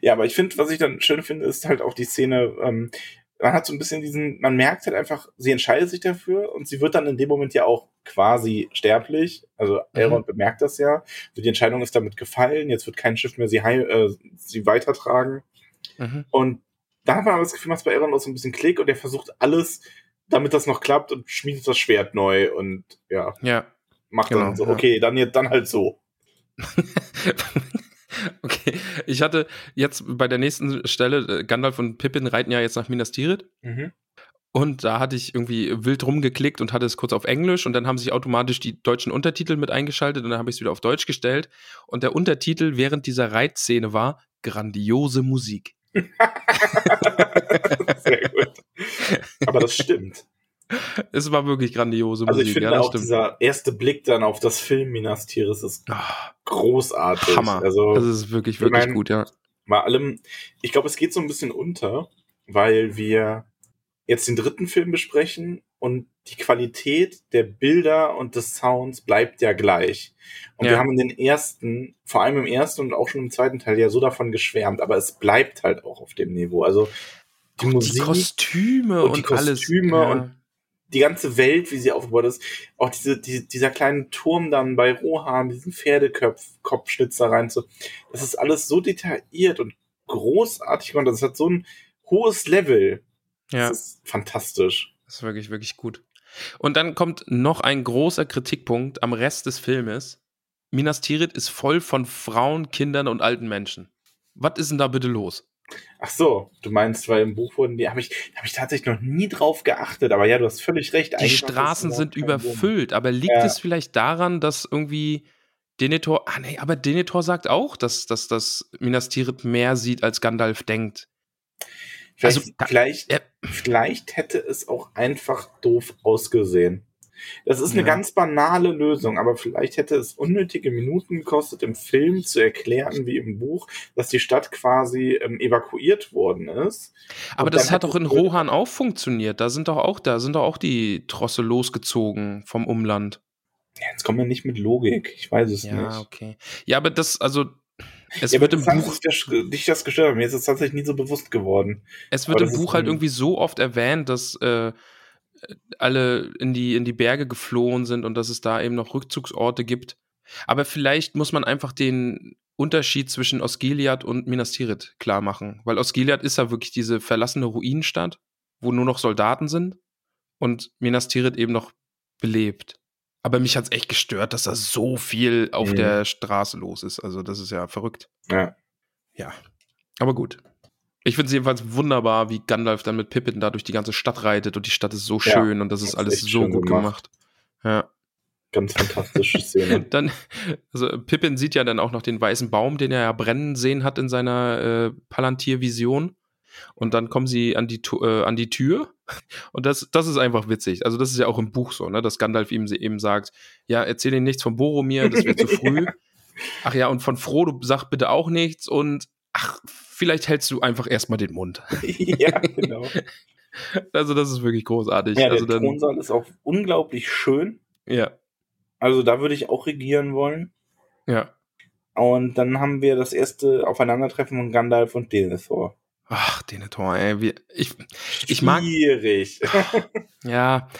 Ja, aber ich finde, was ich dann schön finde, ist halt auch die Szene, ähm, man hat so ein bisschen diesen, man merkt halt einfach, sie entscheidet sich dafür und sie wird dann in dem Moment ja auch quasi sterblich. Also Elrond mhm. bemerkt das ja. Also die Entscheidung ist damit gefallen, jetzt wird kein Schiff mehr sie, heil, äh, sie weitertragen. Mhm. Und da hat man aber das Gefühl, macht es bei Elrond auch so ein bisschen Klick und er versucht alles, damit das noch klappt und schmiedet das Schwert neu und ja, ja. macht genau, dann so, ja. okay, dann, dann halt so. Okay, ich hatte jetzt bei der nächsten Stelle, Gandalf und Pippin reiten ja jetzt nach Minas Tirith. Mhm. Und da hatte ich irgendwie wild rumgeklickt und hatte es kurz auf Englisch und dann haben sich automatisch die deutschen Untertitel mit eingeschaltet und dann habe ich es wieder auf Deutsch gestellt. Und der Untertitel während dieser Reitszene war grandiose Musik. Sehr gut. Aber das stimmt. Es war wirklich grandiose Musik. Also ich finde ja, auch stimmt. dieser erste Blick dann auf das Film Minas Tirith ist oh, großartig. Hammer. Also, das ist wirklich, wirklich ich mein, gut, ja. Bei allem, ich glaube, es geht so ein bisschen unter, weil wir jetzt den dritten Film besprechen und die Qualität der Bilder und des Sounds bleibt ja gleich. Und ja. wir haben in den ersten, vor allem im ersten und auch schon im zweiten Teil ja so davon geschwärmt, aber es bleibt halt auch auf dem Niveau. Also die und Musik, die Kostüme und, und die Kostüme alles, und ja. die ganze Welt, wie sie aufgebaut ist, auch diese, die, dieser kleine Turm dann bei Rohan, diesen Pferdekopfschnitzer rein zu, das ist alles so detailliert und großartig und das hat so ein hohes Level. Ja. Das ist fantastisch. Das ist wirklich, wirklich gut. Und dann kommt noch ein großer Kritikpunkt am Rest des Filmes. Minas Tirith ist voll von Frauen, Kindern und alten Menschen. Was ist denn da bitte los? Ach so, du meinst, weil im Buch wurden die, habe ich, hab ich tatsächlich noch nie drauf geachtet, aber ja, du hast völlig recht. Die Straßen sind überfüllt, aber liegt ja. es vielleicht daran, dass irgendwie Denethor, ah nee, aber Denethor sagt auch, dass, dass, dass Minas Tirith mehr sieht, als Gandalf denkt. Vielleicht, also, vielleicht, äh, vielleicht hätte es auch einfach doof ausgesehen. Das ist eine ja. ganz banale Lösung, aber vielleicht hätte es unnötige Minuten gekostet, im Film zu erklären, wie im Buch, dass die Stadt quasi ähm, evakuiert worden ist. Aber das hat doch in Rohan auch funktioniert. Da sind doch auch da sind doch auch die Trosse losgezogen vom Umland. Ja, jetzt kommen wir nicht mit Logik. Ich weiß es ja, nicht. Ja, okay. Ja, aber das, also es ja, wird im Buch nicht das gestört. Mir ist es tatsächlich nie so bewusst geworden. Es wird aber im Buch halt irgendwie so oft erwähnt, dass äh, alle in die, in die Berge geflohen sind und dass es da eben noch Rückzugsorte gibt. Aber vielleicht muss man einfach den Unterschied zwischen Osgiliath und Minas Tirith klar machen. Weil Osgiliath ist ja wirklich diese verlassene Ruinenstadt, wo nur noch Soldaten sind und Minas Tirith eben noch belebt. Aber mich hat es echt gestört, dass da so viel auf mhm. der Straße los ist. Also das ist ja verrückt. Ja. Ja, aber gut. Ich finde es jedenfalls wunderbar, wie Gandalf dann mit Pippin da durch die ganze Stadt reitet und die Stadt ist so schön ja, und das ist alles so gut gemacht. gemacht. Ja. Ganz fantastische Szene. Dann, also Pippin sieht ja dann auch noch den weißen Baum, den er ja brennen sehen hat in seiner äh, Palantir-Vision. Und dann kommen sie an die, äh, an die Tür. Und das, das ist einfach witzig. Also das ist ja auch im Buch so, ne, dass Gandalf ihm eben sagt, ja, erzähl ihnen nichts von Boromir, das wäre zu früh. Ja. Ach ja, und von Frodo sag bitte auch nichts. Und ach, vielleicht hältst du einfach erstmal den Mund. Ja, genau. Also das ist wirklich großartig. Ja, also der dann, Thronsaal ist auch unglaublich schön. Ja. Also da würde ich auch regieren wollen. Ja. Und dann haben wir das erste Aufeinandertreffen von Gandalf und Denethor. Ach, Denethor, ey. Wie, ich, ich mag, schwierig. Ja,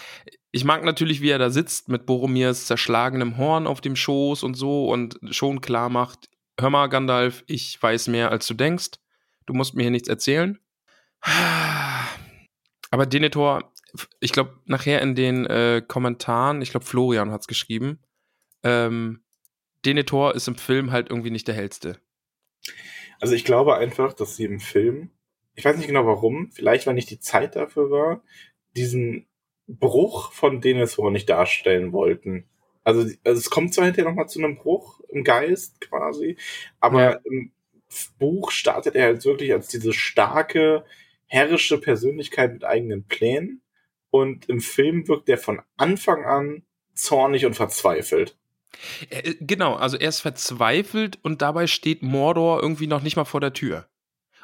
ich mag natürlich, wie er da sitzt mit Boromirs zerschlagenem Horn auf dem Schoß und so und schon klar macht, hör mal, Gandalf, ich weiß mehr, als du denkst. Du musst mir hier nichts erzählen. Aber Denethor, ich glaube, nachher in den äh, Kommentaren, ich glaube, Florian hat's geschrieben, ähm, Denethor ist im Film halt irgendwie nicht der hellste. Also ich glaube einfach, dass sie im Film, ich weiß nicht genau warum, vielleicht weil nicht die Zeit dafür war, diesen Bruch von Denethor nicht darstellen wollten. Also, also es kommt zwar hinterher nochmal zu einem Bruch im Geist quasi, aber ja. im Buch startet er halt wirklich als diese starke, herrische Persönlichkeit mit eigenen Plänen und im Film wirkt er von Anfang an zornig und verzweifelt. Genau, also er ist verzweifelt und dabei steht Mordor irgendwie noch nicht mal vor der Tür.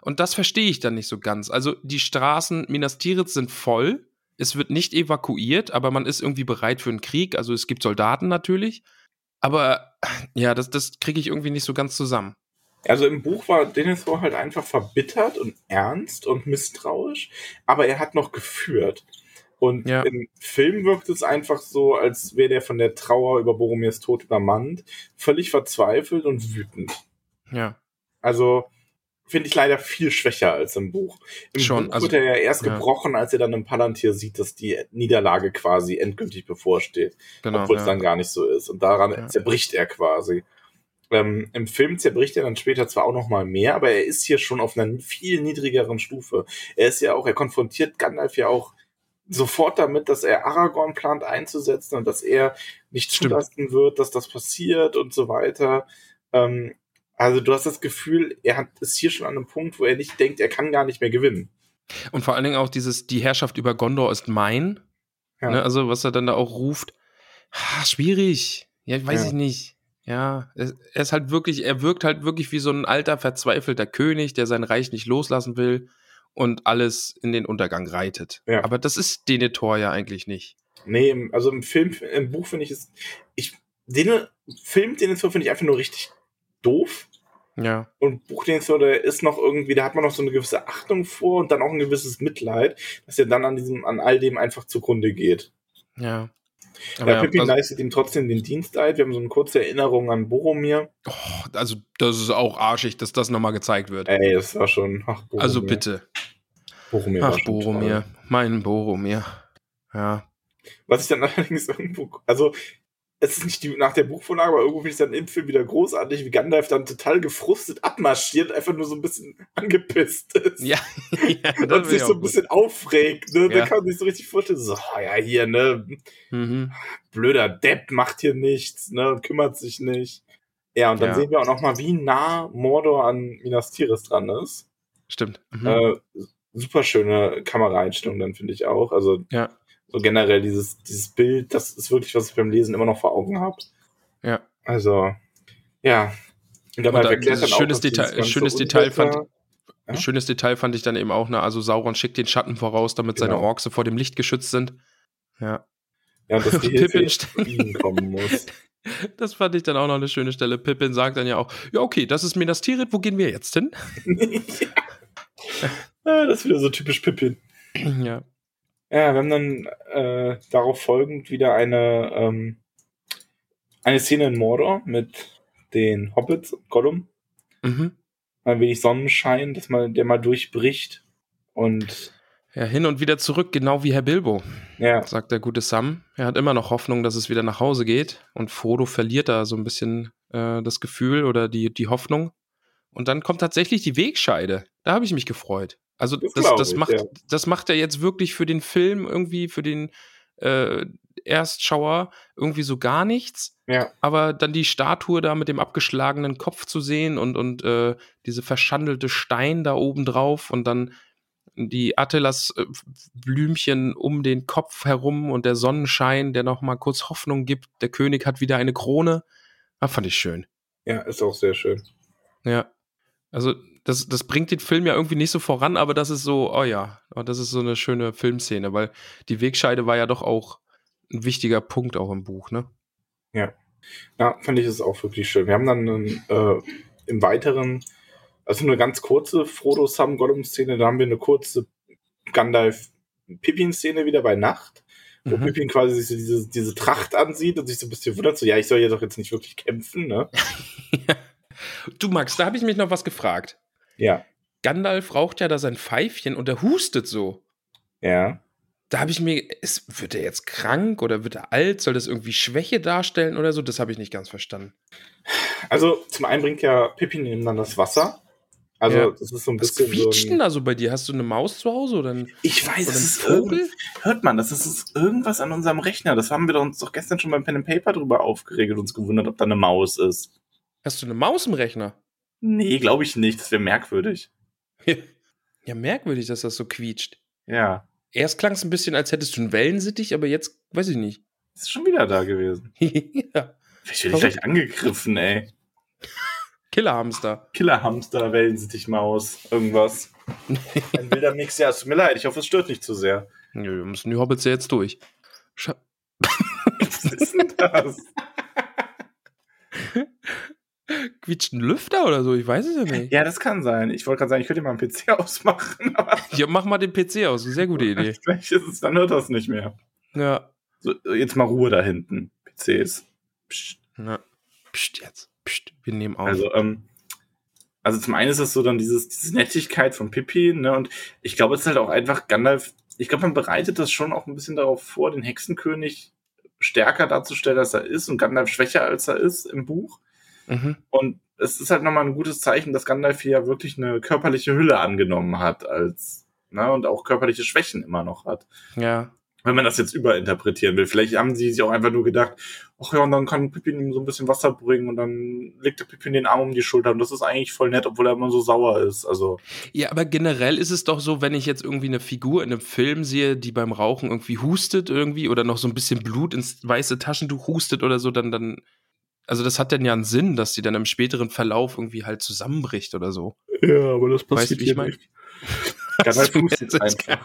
Und das verstehe ich dann nicht so ganz. Also die Straßen Minas Tirith sind voll, es wird nicht evakuiert, aber man ist irgendwie bereit für einen Krieg, also es gibt Soldaten natürlich, aber ja, das, das kriege ich irgendwie nicht so ganz zusammen. Also im Buch war Denethor halt einfach verbittert und ernst und misstrauisch, aber er hat noch geführt. Und ja. im Film wirkt es einfach so, als wäre der von der Trauer über Boromirs Tod übermannt, völlig verzweifelt und wütend. Ja. Also finde ich leider viel schwächer als im Buch. Im Schon, Buch also, wird er ja erst ja. gebrochen, als er dann im Palantir sieht, dass die Niederlage quasi endgültig bevorsteht. Genau, obwohl ja. es dann gar nicht so ist. Und daran ja. zerbricht er quasi. Ähm, im Film zerbricht er dann später zwar auch noch mal mehr, aber er ist hier schon auf einer viel niedrigeren Stufe. Er ist ja auch, er konfrontiert Gandalf ja auch sofort damit, dass er Aragorn plant einzusetzen und dass er nicht zulassen Stimmt. wird, dass das passiert und so weiter. Ähm, also du hast das Gefühl, er hat es hier schon an einem Punkt, wo er nicht denkt, er kann gar nicht mehr gewinnen. Und vor allen Dingen auch dieses, die Herrschaft über Gondor ist mein. Ja. Ne, also was er dann da auch ruft, ha, schwierig, ja, weiß ja. ich nicht. Ja, er ist halt wirklich, er wirkt halt wirklich wie so ein alter, verzweifelter König, der sein Reich nicht loslassen will und alles in den Untergang reitet. Ja. Aber das ist Denethor ja eigentlich nicht. Nee, also im Film, im Buch finde ich es, ich, den Film Denethor finde ich einfach nur richtig doof. Ja. Und Buch Denethor, der ist noch irgendwie, da hat man noch so eine gewisse Achtung vor und dann auch ein gewisses Mitleid, dass er dann an diesem, an all dem einfach zugrunde geht. Ja. Aber ja, Pippin ja, leistet ihm trotzdem den Dienst ein. Wir haben so eine kurze Erinnerung an Boromir. Oh, also das ist auch arschig, dass das nochmal gezeigt wird. Ey, das war schon... Ach, Boromir. Also bitte. Boromir ach, war schon Boromir. Toll. Mein Boromir. Ja. Was ich dann allerdings irgendwo... Also, es ist nicht die, nach der Buchvorlage, aber irgendwo finde ich es dann im Film wieder großartig, wie Gandalf dann total gefrustet abmarschiert, einfach nur so ein bisschen angepisst ist. Ja. ja und sich so ein gut. bisschen aufregt. Ne? Ja. Da kann man sich so richtig vorstellen, so, ja, hier, ne, mhm. blöder Depp macht hier nichts, ne, kümmert sich nicht. Ja, und dann ja. sehen wir auch nochmal, wie nah Mordor an Minas Tirith dran ist. Stimmt. Mhm. Äh, super schöne Kameraeinstellung dann, finde ich auch. Also, ja. So generell dieses, dieses Bild, das ist wirklich, was ich beim Lesen immer noch vor Augen habe. Ja. Also, ja. Und dann erklärt dann auch, schönes Detail, schönes Detail fand, ja? schönes Detail fand ich dann eben auch, ne, also Sauron schickt den Schatten voraus, damit genau. seine Orks vor dem Licht geschützt sind. Ja. Ja, und dass die Pippin stehen kommen muss. Das fand ich dann auch noch eine schöne Stelle. Pippin sagt dann ja auch, ja okay, das ist Minas Tirith, wo gehen wir jetzt hin? ja. Das ist wieder so typisch Pippin. Ja. Ja, wir haben dann äh, darauf folgend wieder eine, ähm, eine Szene in Mordor mit den Hobbits und Gollum. Mhm. Ein wenig Sonnenschein, dass man, der mal durchbricht. Und ja, hin und wieder zurück, genau wie Herr Bilbo, ja. sagt der gute Sam. Er hat immer noch Hoffnung, dass es wieder nach Hause geht. Und Frodo verliert da so ein bisschen äh, das Gefühl oder die, die Hoffnung. Und dann kommt tatsächlich die Wegscheide. Da habe ich mich gefreut. Also das, das, das, ich, macht, ja. das macht er jetzt wirklich für den Film irgendwie, für den äh, Erstschauer irgendwie so gar nichts. Ja. Aber dann die Statue da mit dem abgeschlagenen Kopf zu sehen und, und äh, diese verschandelte Stein da oben drauf und dann die Attilas äh, Blümchen um den Kopf herum und der Sonnenschein, der nochmal kurz Hoffnung gibt. Der König hat wieder eine Krone. Ah, fand ich schön. Ja, ist auch sehr schön. Ja, also das, das bringt den Film ja irgendwie nicht so voran, aber das ist so, oh ja, das ist so eine schöne Filmszene, weil die Wegscheide war ja doch auch ein wichtiger Punkt auch im Buch, ne? Ja, ja fand ich es auch wirklich schön. Wir haben dann einen, äh, im Weiteren, also eine ganz kurze Frodo-Sam-Gollum-Szene, da haben wir eine kurze Gandalf-Pippin-Szene wieder bei Nacht, wo mhm. Pippin quasi sich so diese, diese Tracht ansieht und sich so ein bisschen wundert, so ja, ich soll ja doch jetzt nicht wirklich kämpfen, ne? ja. Du, Max, da habe ich mich noch was gefragt. Ja. Gandalf raucht ja da sein Pfeifchen und er hustet so. Ja. Da habe ich mir, ist, wird er jetzt krank oder wird er alt? Soll das irgendwie Schwäche darstellen oder so? Das habe ich nicht ganz verstanden. Also, zum einen bringt ja Pippin ihm dann das Wasser. Also, ja. das ist so ein was bisschen. Was quietscht denn da so bei dir? Hast du eine Maus zu Hause oder ein Ich weiß, das ist Vogel? Hört man, das ist irgendwas an unserem Rechner. Das haben wir uns doch gestern schon beim Pen and Paper drüber aufgeregt und uns gewundert, ob da eine Maus ist. Hast du eine Maus im Rechner? Nee, glaube ich nicht. Das wäre merkwürdig. Ja, merkwürdig, dass das so quietscht. Ja. Erst klang es ein bisschen, als hättest du einen Wellensittich, aber jetzt, weiß ich nicht. Das ist schon wieder da gewesen. ja. Vielleicht werde ich gleich angegriffen, ey. Killerhamster. Killerhamster, Wellensittich-Maus, irgendwas. Ein wilder Mix, ja, es tut mir leid. Ich hoffe, es stört nicht zu sehr. Nö, wir müssen die Hobbits ja jetzt durch. Sch- Was ist denn das? Quietscht ein Lüfter oder so, ich weiß es ja nicht. Ja, das kann sein. Ich wollte gerade sagen, ich könnte mal einen P C ausmachen. Aber ja, mach mal den P C aus, sehr gute Idee. Vielleicht ist es, dann hört das nicht mehr. Ja. So, jetzt mal Ruhe da hinten. P Cs. Psst. Na, psst jetzt. Psst, wir nehmen auf. Also, ähm, Also zum einen ist es so dann dieses, diese Nettigkeit von Pippi, ne, und ich glaube, es ist halt auch einfach Gandalf, ich glaube, man bereitet das schon auch ein bisschen darauf vor, den Hexenkönig stärker darzustellen, als er ist, und Gandalf schwächer, als er ist im Buch. Mhm. Und es ist halt nochmal ein gutes Zeichen, dass Gandalf hier ja wirklich eine körperliche Hülle angenommen hat als, ne, und auch körperliche Schwächen immer noch hat. Ja. Wenn man das jetzt überinterpretieren will. Vielleicht haben sie sich auch einfach nur gedacht, ach ja, und dann kann Pippin ihm so ein bisschen Wasser bringen und dann legt der Pippin den Arm um die Schulter und das ist eigentlich voll nett, obwohl er immer so sauer ist. Also. Ja, aber generell ist es doch so, wenn ich jetzt irgendwie eine Figur in einem Film sehe, die beim Rauchen irgendwie hustet irgendwie oder noch so ein bisschen Blut ins weiße Taschentuch hustet oder so, dann, dann also das hat dann ja einen Sinn, dass sie dann im späteren Verlauf irgendwie halt zusammenbricht oder so. Ja, aber das passiert hier nicht. Kann halt hustet einfach.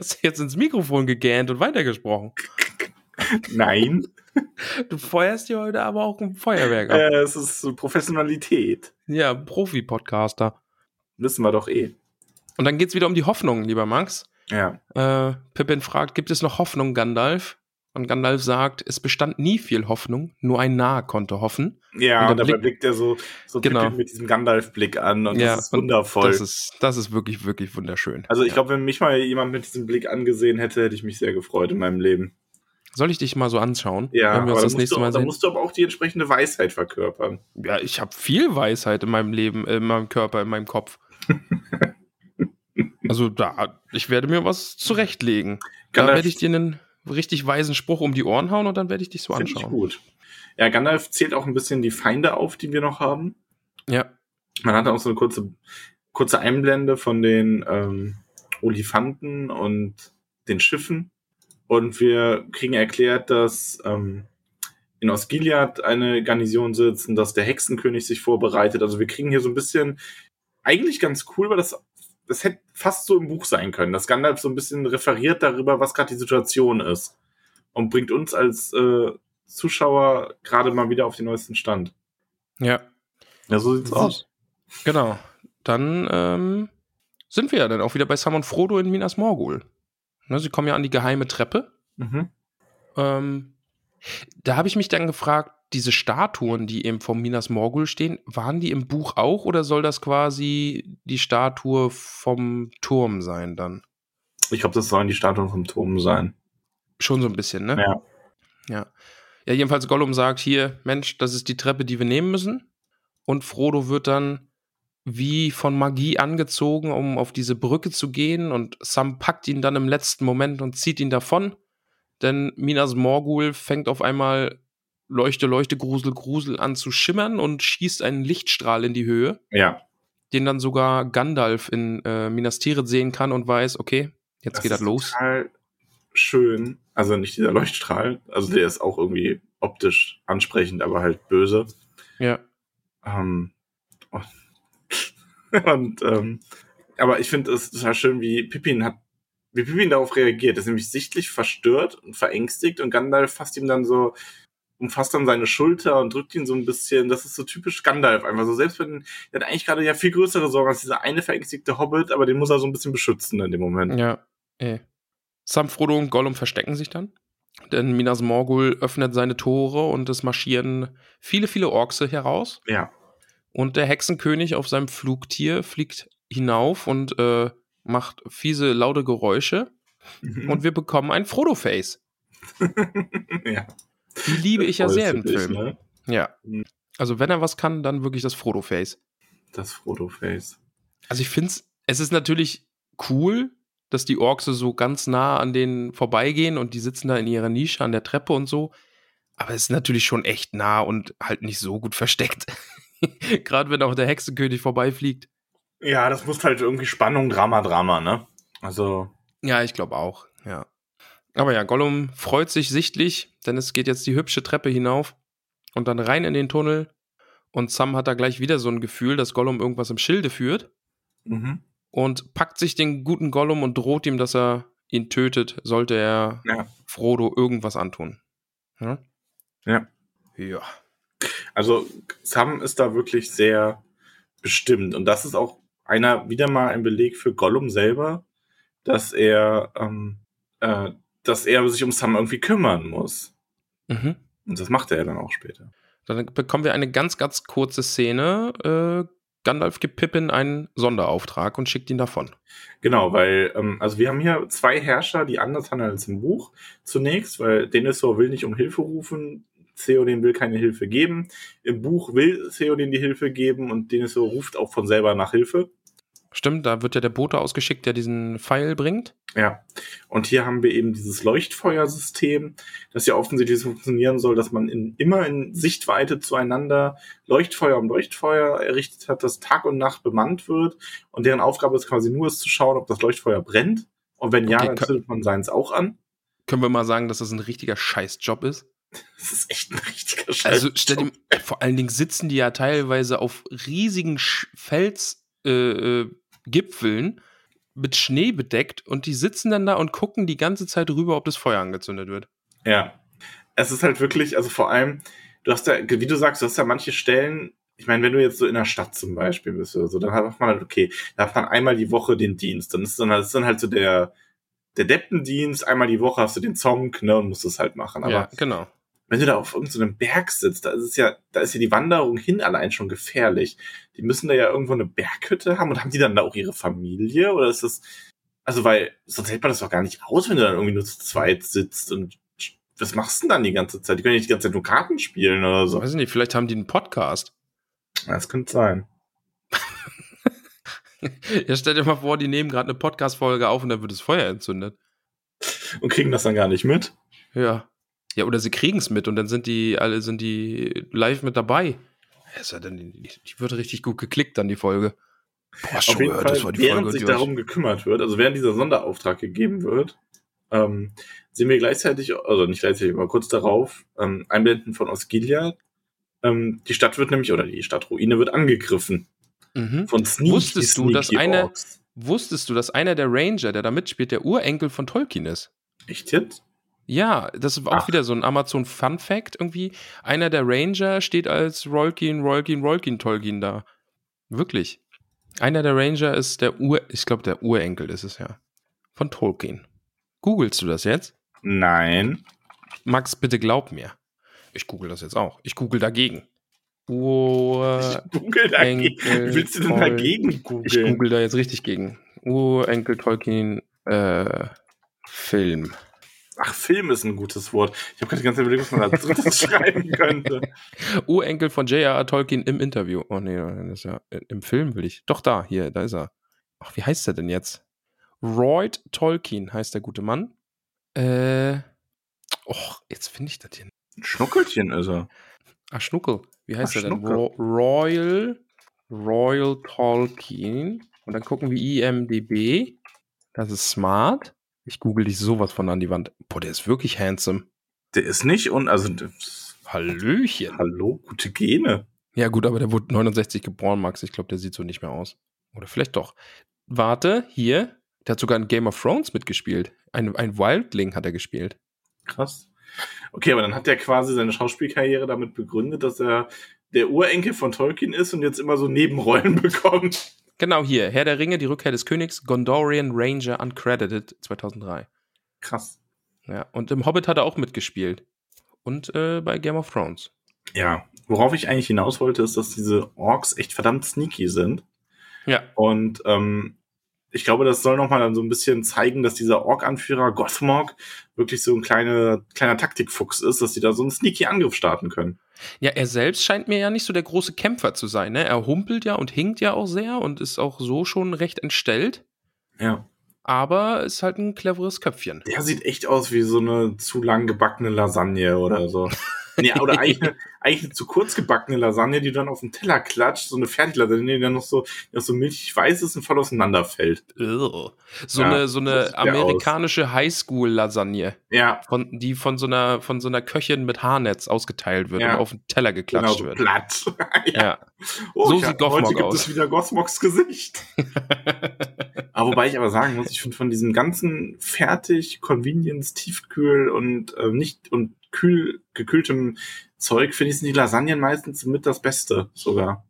Hast du jetzt ins Mikrofon gegähnt und weitergesprochen? Nein. Du feuerst dir heute aber auch ein Feuerwerk ab. Äh, es ist Professionalität. Ja, Profi-Podcaster. Wissen wir doch eh. Und dann geht's wieder um die Hoffnung, lieber Max. Ja. Äh, Pippin fragt, gibt es noch Hoffnung, Gandalf? Und Gandalf sagt, es bestand nie viel Hoffnung, nur ein Narr konnte hoffen. Ja, und, und dabei Blick, blickt er so, so genau. mit diesem Gandalf-Blick an und ja, das ist wundervoll. Das ist, das ist wirklich, wirklich wunderschön. Also ich ja. glaube, wenn mich mal jemand mit diesem Blick angesehen hätte, hätte ich mich sehr gefreut in meinem Leben. Soll ich dich mal so anschauen? Ja, wenn wir uns das nächste Mal sehen? Da musst du aber auch die entsprechende Weisheit verkörpern. Ja, ich habe viel Weisheit in meinem Leben, in meinem Körper, in meinem Kopf. Also da, ich werde mir was zurechtlegen. Gandalf, da werde ich dir einen richtig weisen Spruch um die Ohren hauen und dann werde ich dich so anschauen. Finde ich gut. Ja, Gandalf zählt auch ein bisschen die Feinde auf, die wir noch haben. Ja. Man hat auch so eine kurze, kurze Einblende von den ähm, Olifanten und den Schiffen. Und wir kriegen erklärt, dass ähm, in Osgiliath eine Garnison sitzt und dass der Hexenkönig sich vorbereitet. Also wir kriegen hier so ein bisschen, eigentlich ganz cool, weil das Das hätte fast so im Buch sein können, dass Gandalf so ein bisschen referiert darüber, was gerade die Situation ist. Und bringt uns als äh, Zuschauer gerade mal wieder auf den neuesten Stand. Ja. Ja, so sieht's aus. Genau. Dann ähm, sind wir ja dann auch wieder bei Sam und Frodo in Minas Morgul. Ne, sie kommen ja an die geheime Treppe. Mhm. Ähm, da habe ich mich dann gefragt, diese Statuen, die eben vom Minas Morgul stehen, waren die im Buch auch oder soll das quasi die Statue vom Turm sein dann? Ich glaube, das sollen die Statuen vom Turm sein. Schon so ein bisschen, ne? Ja. Ja, ja, jedenfalls Gollum sagt hier, Mensch, das ist die Treppe, die wir nehmen müssen. Und Frodo wird dann wie von Magie angezogen, um auf diese Brücke zu gehen. Und Sam packt ihn dann im letzten Moment und zieht ihn davon. Denn Minas Morgul fängt auf einmal Leuchte, Leuchte, Grusel, Grusel an zu schimmern und schießt einen Lichtstrahl in die Höhe, ja, den dann sogar Gandalf in äh, Minas Tirith sehen kann und weiß, okay, jetzt das geht das los. Das ist total schön, also nicht dieser Leuchtstrahl, also der ist auch irgendwie optisch ansprechend, aber halt böse. Ja. Ähm, und, und ähm, aber ich finde es total schön, wie Pippin hat, wie Pippin darauf reagiert. Er ist nämlich sichtlich verstört und verängstigt und Gandalf fasst ihm dann so umfasst dann seine Schulter und drückt ihn so ein bisschen. Das ist so typisch Gandalf einfach so. Selbst wenn, der hat eigentlich gerade ja viel größere Sorgen als dieser eine verängstigte Hobbit, aber den muss er so ein bisschen beschützen in dem Moment. Ja, eh. Sam, Frodo und Gollum verstecken sich dann, denn Minas Morgul öffnet seine Tore und es marschieren viele, viele Orkse heraus. Ja. Und der Hexenkönig auf seinem Flugtier fliegt hinauf und äh, macht fiese, laute Geräusche. Mhm. Und wir bekommen ein Frodo-Face. Ja. Die liebe ich ja sehr im Film. Ne? Ja. Also wenn er was kann, dann wirklich das Frodo-Face. Das Frodo-Face. Also ich finde es, es ist natürlich cool, dass die Orks so ganz nah an denen vorbeigehen und die sitzen da in ihrer Nische an der Treppe und so. Aber es ist natürlich schon echt nah und halt nicht so gut versteckt. Gerade wenn auch der Hexenkönig vorbeifliegt. Ja, das muss halt irgendwie Spannung, Drama, Drama, ne? Also. Ja, ich glaube auch, ja. Aber ja, Gollum freut sich sichtlich, denn es geht jetzt die hübsche Treppe hinauf und dann rein in den Tunnel. Und Sam hat da gleich wieder so ein Gefühl, dass Gollum irgendwas im Schilde führt. Mhm. Und packt sich den guten Gollum und droht ihm, dass er ihn tötet, sollte er ja Frodo irgendwas antun. Ja. Ja. Ja. Also Sam ist da wirklich sehr bestimmt. Und das ist auch einer wieder mal ein Beleg für Gollum selber, dass er ähm, äh, dass er sich um Sam irgendwie kümmern muss. Mhm. Und das macht er dann auch später. Dann bekommen wir eine ganz, ganz kurze Szene. Äh, Gandalf gibt Pippin einen Sonderauftrag und schickt ihn davon. Genau, weil, ähm, also wir haben hier zwei Herrscher, die anders handeln als im Buch. Zunächst, weil Denethor will nicht um Hilfe rufen, Theoden will keine Hilfe geben. Im Buch will Theoden die Hilfe geben und Denethor ruft auch von selber nach Hilfe. Stimmt, da wird ja der Bote ausgeschickt, der diesen Pfeil bringt. Ja, und hier haben wir eben dieses Leuchtfeuersystem, das ja offensichtlich funktionieren soll, dass man in, immer in Sichtweite zueinander Leuchtfeuer um Leuchtfeuer errichtet hat, das Tag und Nacht bemannt wird und deren Aufgabe ist quasi nur, ist zu schauen, ob das Leuchtfeuer brennt. Und wenn ja, okay, dann zündet man seins auch an. Können wir mal sagen, dass das ein richtiger Scheißjob ist? Das ist echt ein richtiger Scheißjob. Also statt dem, vor allen Dingen sitzen die ja teilweise auf riesigen Sch- Fels äh, Gipfeln mit Schnee bedeckt und die sitzen dann da und gucken die ganze Zeit rüber, ob das Feuer angezündet wird. Ja, es ist halt wirklich, also vor allem, du hast ja, wie du sagst, du hast ja manche Stellen, ich meine, wenn du jetzt so in der Stadt zum Beispiel bist oder so, dann hat man halt, okay, da hat man einmal die Woche den Dienst, dann ist dann, das ist dann halt so der, der Deppendienst, einmal die Woche hast du den Zonk, ne, und musst das halt machen. Aber ja, genau. Wenn du da auf irgendeinem Berg sitzt, da ist es ja, da ist ja die Wanderung hin allein schon gefährlich. Die müssen da ja irgendwo eine Berghütte haben und haben die dann da auch ihre Familie? Oder ist das, also weil, sonst hält man das doch gar nicht aus, wenn du dann irgendwie nur zu zweit sitzt und was machst du denn dann die ganze Zeit? Die können ja nicht die ganze Zeit nur Karten spielen oder so. Weiß ich nicht, vielleicht haben die einen Podcast. Das könnte sein. Ja, stell dir mal vor, die nehmen gerade eine Podcast-Folge auf und dann wird das Feuer entzündet. Und kriegen das dann gar nicht mit? Ja. Ja, oder sie kriegen es mit und dann sind die alle sind die live mit dabei. Ja, dann, die, die wird richtig gut geklickt, dann die Folge. Boah, schon gehört, das war die Folge. Während sich darum gekümmert wird, also während dieser Sonderauftrag gegeben wird, ähm, sehen wir gleichzeitig, also nicht gleichzeitig, aber kurz darauf, ähm, Einblenden von Osgiliath. Ähm, die Stadt wird nämlich, oder die Stadtruine wird angegriffen. Mhm. Von Sneaky, wusstest du, dass eine, Wusstest du, dass einer der Ranger, der da mitspielt, der Urenkel von Tolkien ist? Echt jetzt? Ja, das ist auch Ach. wieder so ein Amazon-Fun-Fact irgendwie. Einer der Ranger steht als Rolkin, Rolkin, Rolkin, Tolkien da. Wirklich. Einer der Ranger ist der Ur... Ich glaube, der Urenkel ist es ja. Von Tolkien. Googlest du das jetzt? Nein. Max, bitte glaub mir. Ich google das jetzt auch. Ich google dagegen. Urenkel. Ich google dagegen. Wie willst du denn dagegen googeln? Ich google da jetzt richtig gegen. Urenkel, Tolkien, äh, Film. Ach, Film ist ein gutes Wort. Ich habe gerade die ganze Zeit überlegt, was man da drittes schreiben könnte. Urenkel von J R R. Tolkien im Interview. Oh nee, das ist ja im Film will ich. Doch da, hier, da ist er. Ach, wie heißt er denn jetzt? Royd Tolkien heißt der gute Mann. Äh, och, jetzt finde ich das hier nicht. Schnuckelchen ist er. Ach, Schnuckel. Wie heißt Ach, er Schnuckel. denn? Ro- Royal, Royal Tolkien. Und dann gucken wir I M D B. Das ist smart. Ich google dich sowas von an die Wand. Boah, der ist wirklich handsome. Der ist nicht und also Hallöchen. Hallo, gute Gene. Ja gut, aber der wurde neunundsechzig geboren, Max. Ich glaube, der sieht so nicht mehr aus. Oder vielleicht doch. Warte, hier. Der hat sogar in Game of Thrones mitgespielt. Ein, ein Wildling hat er gespielt. Krass. Okay, aber dann hat er quasi seine Schauspielkarriere damit begründet, dass er der Urenkel von Tolkien ist und jetzt immer so Nebenrollen bekommt. Genau hier, Herr der Ringe, die Rückkehr des Königs, Gondorian Ranger Uncredited zweitausenddrei. Krass. Ja, und im Hobbit hat er auch mitgespielt. Und äh, bei Game of Thrones. Ja, worauf ich eigentlich hinaus wollte, ist, dass diese Orks echt verdammt sneaky sind. Ja. Und ähm, ich glaube, das soll nochmal dann so ein bisschen zeigen, dass dieser Ork-Anführer Gothmog wirklich so ein kleiner, kleiner Taktikfuchs ist, dass die da so einen sneaky Angriff starten können. Ja, er selbst scheint mir ja nicht so der große Kämpfer zu sein, ne? Er humpelt ja und hinkt ja auch sehr und ist auch so schon recht entstellt. Ja. Aber ist halt ein cleveres Köpfchen. Der sieht echt aus wie so eine zu lang gebackene Lasagne oder so. Nee, oder eigentlich eine, eigentlich eine zu kurz gebackene Lasagne, die dann auf den Teller klatscht, so eine Fertiglasagne, die dann noch so, noch so milchig weiß ist und voll auseinanderfällt. Ugh. So ja, eine, so eine amerikanische Highschool-Lasagne. Ja. Von, die von so einer, von so einer Köchin mit Haarnetz ausgeteilt wird ja. und auf den Teller geklatscht genau, so platt. wird. ja. ja. Oh, so sieht Gothmog aus. Heute gibt es wieder Gothmogs Gesicht. Aber wobei ich aber sagen muss, ich finde von diesem ganzen fertig, Convenience, Tiefkühl und äh, nicht, und kühl, gekühltem Zeug, finde ich, sind die Lasagnen meistens mit das Beste sogar.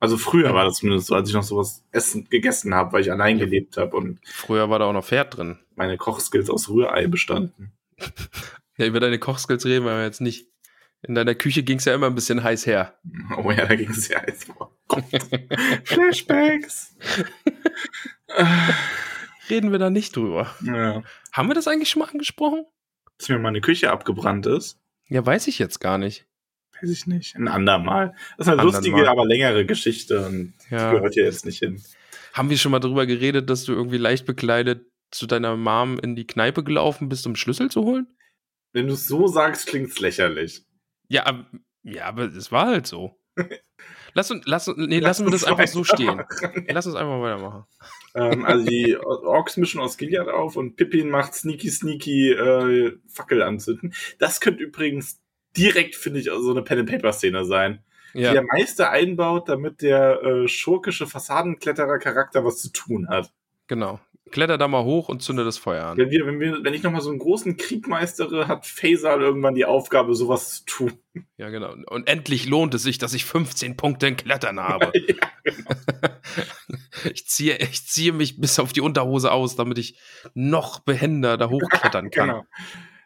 Also früher war das zumindest so, als ich noch sowas essen, gegessen habe, weil ich allein ja. gelebt habe. Und früher war da auch noch Pferd drin. Meine Kochskills aus Rührei bestanden. Ja, über deine Kochskills reden wir jetzt nicht. In deiner Küche ging es ja immer ein bisschen heiß her. Oh ja, da ging es ja heiß vor. Flashbacks. Reden wir da nicht drüber. Ja. Haben wir das eigentlich schon mal angesprochen? Dass mir meine Küche abgebrannt ist? Ja, weiß ich jetzt gar nicht. Weiß ich nicht. Ein andermal. Das ist eine Andern lustige, mal. aber längere Geschichte. Und ja. Die gehört ja jetzt nicht hin. Haben wir schon mal drüber geredet, dass du irgendwie leicht bekleidet zu deiner Mom in die Kneipe gelaufen bist, um Schlüssel zu holen? Wenn du es so sagst, klingt's lächerlich. Ja, aber, ja, aber es war halt so. Lass uns, lass, nee, lass lassen wir das einfach so stehen. Lass uns einfach weitermachen. Ähm, also die Orks mischen aus Gilead auf und Pippin macht sneaky, sneaky äh, Fackel anzünden. Das könnte übrigens direkt, finde ich, so eine Pen-and-Paper-Szene sein, ja. Die der Meister einbaut, damit der äh, schurkische Fassadenkletterer-Charakter was zu tun hat. Genau. Kletter da mal hoch und zünde das Feuer an. Wenn, wir, wenn, wir, wenn ich nochmal so einen großen Krieg meistere, hat Faisal irgendwann die Aufgabe, sowas zu tun. Ja, genau. Und endlich lohnt es sich, dass ich fünfzehn Punkte in Klettern habe. Ja, genau. ich, ziehe, ich ziehe mich bis auf die Unterhose aus, damit ich noch behender da hochklettern kann. Genau.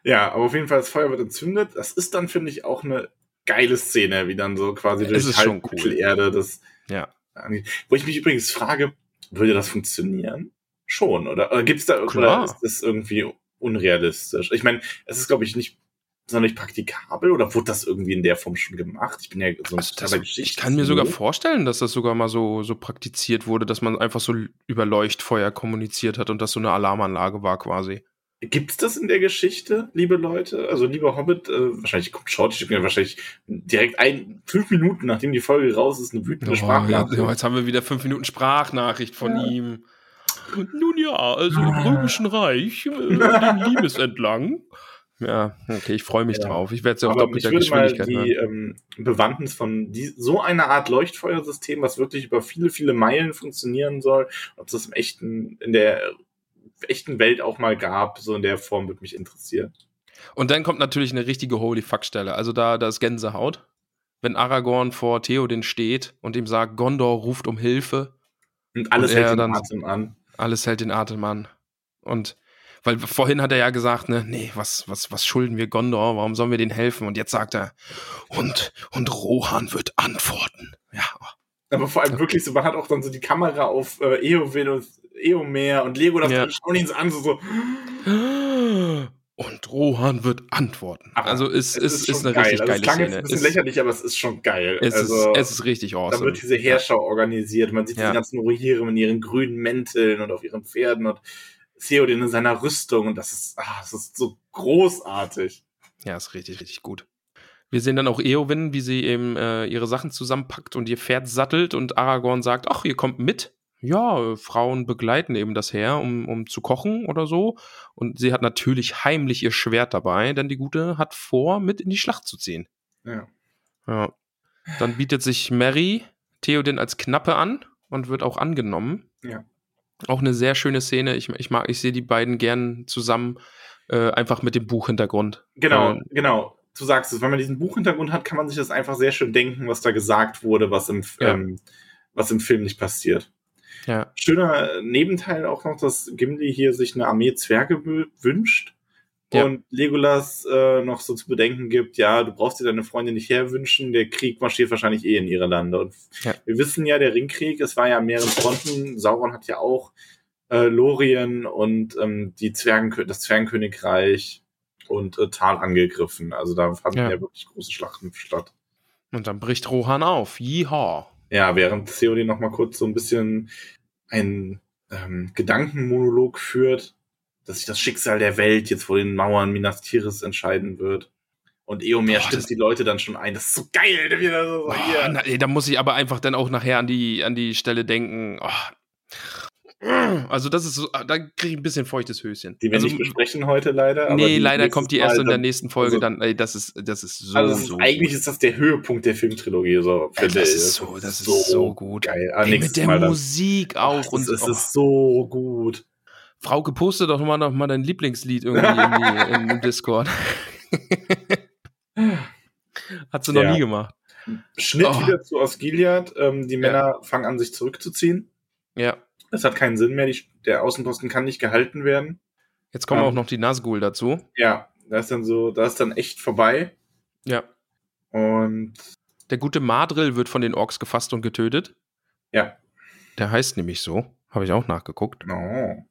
Ja, aber auf jeden Fall, das Feuer wird entzündet. Das ist dann, finde ich, auch eine geile Szene, wie dann so quasi ja, durch die Halbmittelerde. Cool. Ja. Wo ich mich übrigens frage, würde das funktionieren? Schon, oder? Oder gibt's da oder ist das irgendwie unrealistisch? Ich meine, es ist, glaube ich, nicht sonderlich praktikabel oder wurde das irgendwie in der Form schon gemacht? Ich bin ja so ein also das, Ich kann mir sogar vorstellen, dass das sogar mal so, so praktiziert wurde, dass man einfach so über Leuchtfeuer kommuniziert hat und das so eine Alarmanlage war quasi. Gibt's das in der Geschichte, liebe Leute? Also, lieber Hobbit, äh, wahrscheinlich kommt Shorty, wahrscheinlich direkt ein, fünf Minuten, nachdem die Folge raus ist, eine wütende oh, Sprachnachricht. Ja, jetzt haben wir wieder fünf Minuten Sprachnachricht von ja. ihm. Nun ja, also im Römischen Reich, äh, den Limes entlang. Ja, okay, ich freue mich ja. drauf. Ich werde es ja auch doppelter Geschwindigkeit machen. Ich würde mal die ähm, Bewandtnis von die, so einer Art Leuchtfeuersystem, was wirklich über viele, viele Meilen funktionieren soll, ob es das im echten, in der echten Welt auch mal gab, so in der Form würde mich interessieren. Und dann kommt natürlich eine richtige Holy-Fuck-Stelle. Also da, da ist Gänsehaut. Wenn Aragorn vor Theoden steht und ihm sagt, Gondor ruft um Hilfe. Und alles und hält den dann, Atem an. Alles hält den Atem an. Und weil vorhin hat er ja gesagt, ne, nee, was, was, was schulden wir Gondor? Warum sollen wir denen helfen? Und jetzt sagt er, und, und Rohan wird antworten. Ja. Aber vor allem okay. wirklich so, man hat auch dann so die Kamera auf äh, Éowyn und Éomer und Legolas ja. und schauen ihn an, so, so. Und Rohan wird antworten. Aber also es, es ist, ist eine geil. richtig also geile Szene. Es ist ein bisschen es lächerlich, aber es ist schon geil. Es, also, ist, es ist richtig awesome. Da wird diese Heerschau organisiert. Man sieht ja. die ganzen Rohirrim in ihren grünen Mänteln und auf ihren Pferden und Theoden in seiner Rüstung. Und das ist, ah, das ist so großartig. Ja, ist richtig, richtig gut. Wir sehen dann auch Éowyn, wie sie eben äh, ihre Sachen zusammenpackt und ihr Pferd sattelt. Und Aragorn sagt, ach, ihr kommt mit. Ja, Frauen begleiten eben das Heer, um, um zu kochen oder so. Und sie hat natürlich heimlich ihr Schwert dabei, denn die Gute hat vor, mit in die Schlacht zu ziehen. Ja. ja. Dann bietet sich Merry Theoden als Knappe an und wird auch angenommen. Ja. Auch eine sehr schöne Szene. Ich, ich mag, ich sehe die beiden gern zusammen, äh, einfach mit dem Buchhintergrund. Genau, ähm, genau. Du sagst es, wenn man diesen Buchhintergrund hat, kann man sich das einfach sehr schön denken, was da gesagt wurde, was im, ja. ähm, was im Film nicht passiert. Ja. Schöner Nebenteil auch noch, dass Gimli hier sich eine Armee Zwerge be- wünscht ja. und Legolas äh, noch so zu bedenken gibt, ja, du brauchst dir deine Freunde nicht herwünschen, der Krieg marschiert wahrscheinlich eh in ihre Lande. Und ja. wir wissen ja, der Ringkrieg, es war ja an mehreren Fronten, Sauron hat ja auch äh, Lorien und ähm, die Zwergenkö- das Zwergenkönigreich und äh, Tal angegriffen. Also da fanden ja. ja wirklich große Schlachten statt. Und dann bricht Rohan auf. Yeehaw! Ja, während Theoden noch mal kurz so ein bisschen einen ähm, Gedankenmonolog führt, dass sich das Schicksal der Welt jetzt vor den Mauern Minas Tirith entscheiden wird. Und Éomer stimmt das, die Leute dann schon ein. Das ist so geil. So, oh, hier. Na, da muss ich aber einfach dann auch nachher an die, an die Stelle denken. Oh. Also das ist so, da kriege ich ein bisschen feuchtes Höschen. Die wir also, nicht besprechen heute leider. Aber nee, leider kommt die erst Mal in der nächsten Folge. Also, dann, ey, das ist, das ist so, also das ist, so eigentlich gut. Ist das der Höhepunkt der Filmtrilogie. So, ey, das ist so, das, das ist so, so gut. Geil. Ah, ey, mit der Mal Musik dann. Auch. Und das ist, oh. ist so gut. Frauke, poste doch mal, noch mal dein Lieblingslied irgendwie in die, im Discord. Hat sie noch ja. nie gemacht. Schnitt oh. wieder zu aus Gilead. Ähm, die Männer ja. fangen an, sich zurückzuziehen. Ja. Es hat keinen Sinn mehr, die, der Außenposten kann nicht gehalten werden. Jetzt kommen um, auch noch die Nazgul dazu. Ja, da ist dann so, da ist dann echt vorbei. Ja. Und der gute Mardril wird von den Orks gefasst und getötet. Ja. Der heißt nämlich so. Habe ich auch nachgeguckt. Oh.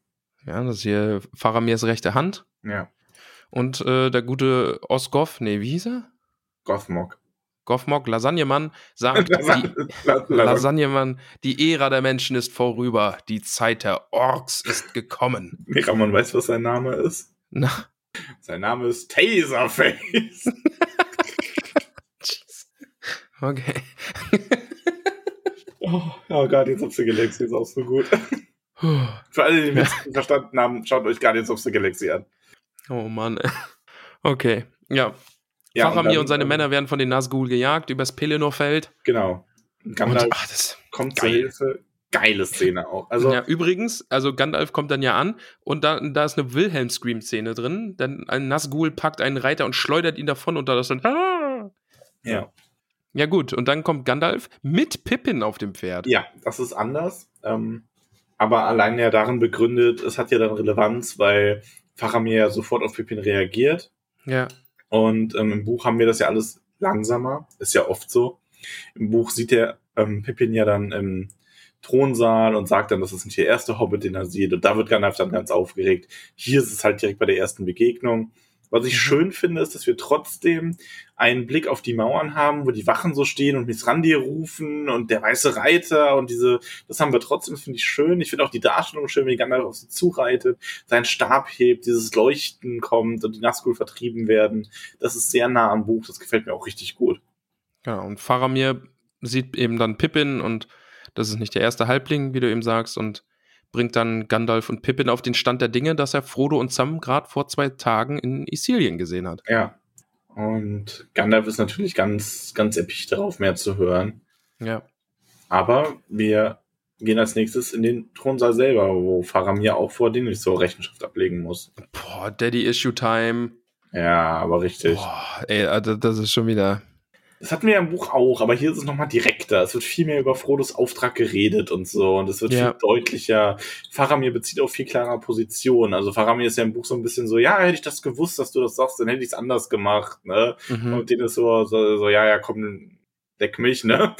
Ja, das ist hier Faramirs rechte Hand. Ja. Und äh, der gute Osgoff, nee, wie hieß er? Gothmog. Gothmog, Lasagnemann, sagt, die, Lasagnemann, die Ära der Menschen ist vorüber, die Zeit der Orks ist gekommen. Mega, man weiß, was sein Name ist. Na. Sein Name ist Taserface. Okay. Oh, oh Guardians of the Galaxy ist auch so gut. Für alle, die mich verstanden haben, schaut euch Guardians of the Galaxy an. Oh Mann. Okay, ja. ja Faramir und, dann, und seine äh, Männer werden von den Nazgul gejagt, übers Pelennor-Feld. Genau. Gandalf und, ach, das kommt geil. Zur Hilfe. Geile Szene auch. Also, ja, übrigens, also Gandalf kommt dann ja an und da, da ist eine Wilhelm-Scream-Szene drin. Dann ein Nazgul packt einen Reiter und schleudert ihn davon und da ist dann ah! Ja. Ja gut, und dann kommt Gandalf mit Pippin auf dem Pferd. Ja, das ist anders, ähm, aber allein ja darin begründet, es hat ja dann Relevanz, weil Faramir ja sofort auf Pippin reagiert. Ja. Und ähm, im Buch haben wir das ja alles langsamer, ist ja oft so. Im Buch sieht der ähm, Pippin ja dann im Thronsaal und sagt dann, das ist nicht der erste Hobbit, den er sieht. Und da wird Gandalf dann ganz aufgeregt. Hier ist es halt direkt bei der ersten Begegnung. Was ich schön finde, ist, dass wir trotzdem einen Blick auf die Mauern haben, wo die Wachen so stehen und Missrandir rufen und der weiße Reiter und diese, das haben wir trotzdem, das finde ich schön. Ich finde auch die Darstellung schön, wie Gandalf auf sie zureitet, seinen Stab hebt, dieses Leuchten kommt und die Nazgul vertrieben werden. Das ist sehr nah am Buch, das gefällt mir auch richtig gut. Ja, und Faramir sieht eben dann Pippin und das ist nicht der erste Halbling, wie du eben sagst, und bringt dann Gandalf und Pippin auf den Stand der Dinge, dass er Frodo und Sam gerade vor zwei Tagen in Isilien gesehen hat. Ja, und Gandalf ist natürlich ganz, ganz episch darauf, mehr zu hören. Ja. Aber wir gehen als nächstes in den Thronsaal selber, wo Faramir auch vor denen so Rechenschaft ablegen muss. Boah, Daddy-Issue-Time. Ja, aber richtig. Boah, ey, das ist schon wieder... Das hatten wir ja im Buch auch, aber hier ist es nochmal direkter. Es wird viel mehr über Frodos Auftrag geredet und so. Und es wird ja viel deutlicher. Faramir bezieht auch viel klarer Position. Also Faramir ist ja im Buch so ein bisschen so, ja, hätte ich das gewusst, dass du das sagst, dann hätte ich es anders gemacht. Ne? Mhm. Und denen ist so, so, so, ja, ja, komm, deck mich, ne?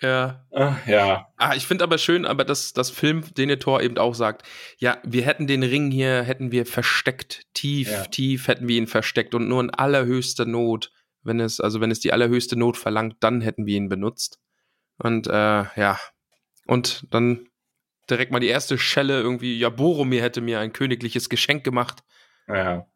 Ja. Ach, ja. Ah, ich finde aber schön, aber dass das Film Denethor eben auch sagt, ja, wir hätten den Ring hier, hätten wir versteckt, tief, ja. tief hätten wir ihn versteckt und nur in allerhöchster Not, wenn es, also wenn es die allerhöchste Not verlangt, dann hätten wir ihn benutzt. Und äh, ja, und dann direkt mal die erste Schelle irgendwie, ja, Boromir hätte mir ein königliches Geschenk gemacht. Ja.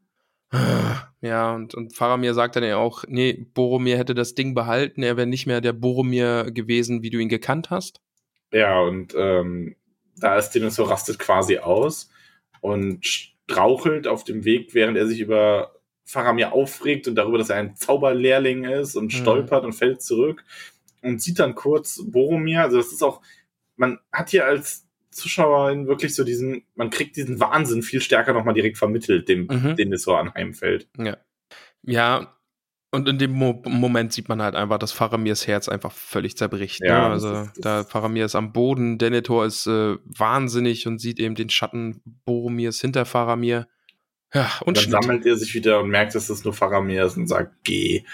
Ja, und, und Faramir sagt dann ja auch, nee, Boromir hätte das Ding behalten, er wäre nicht mehr der Boromir gewesen, wie du ihn gekannt hast. Ja, und ähm, da ist Denethor rastet quasi aus und strauchelt auf dem Weg, während er sich über Faramir aufregt und darüber, dass er ein Zauberlehrling ist und stolpert mhm. und fällt zurück und sieht dann kurz Boromir, also das ist auch, man hat hier als Zuschauerin wirklich so diesen, man kriegt diesen Wahnsinn viel stärker nochmal direkt vermittelt, dem mhm. Denethor anheimfällt. Ja. ja, und in dem Mo- Moment sieht man halt einfach, dass Faramirs Herz einfach völlig zerbricht. Ja, ne? Also das ist, das da Faramir ist am Boden, Denethor ist äh, wahnsinnig und sieht eben den Schatten Boromirs hinter Faramir. Ja, und dann Schnitt. Sammelt er sich wieder und merkt, dass das nur Faramir ist und sagt, geh.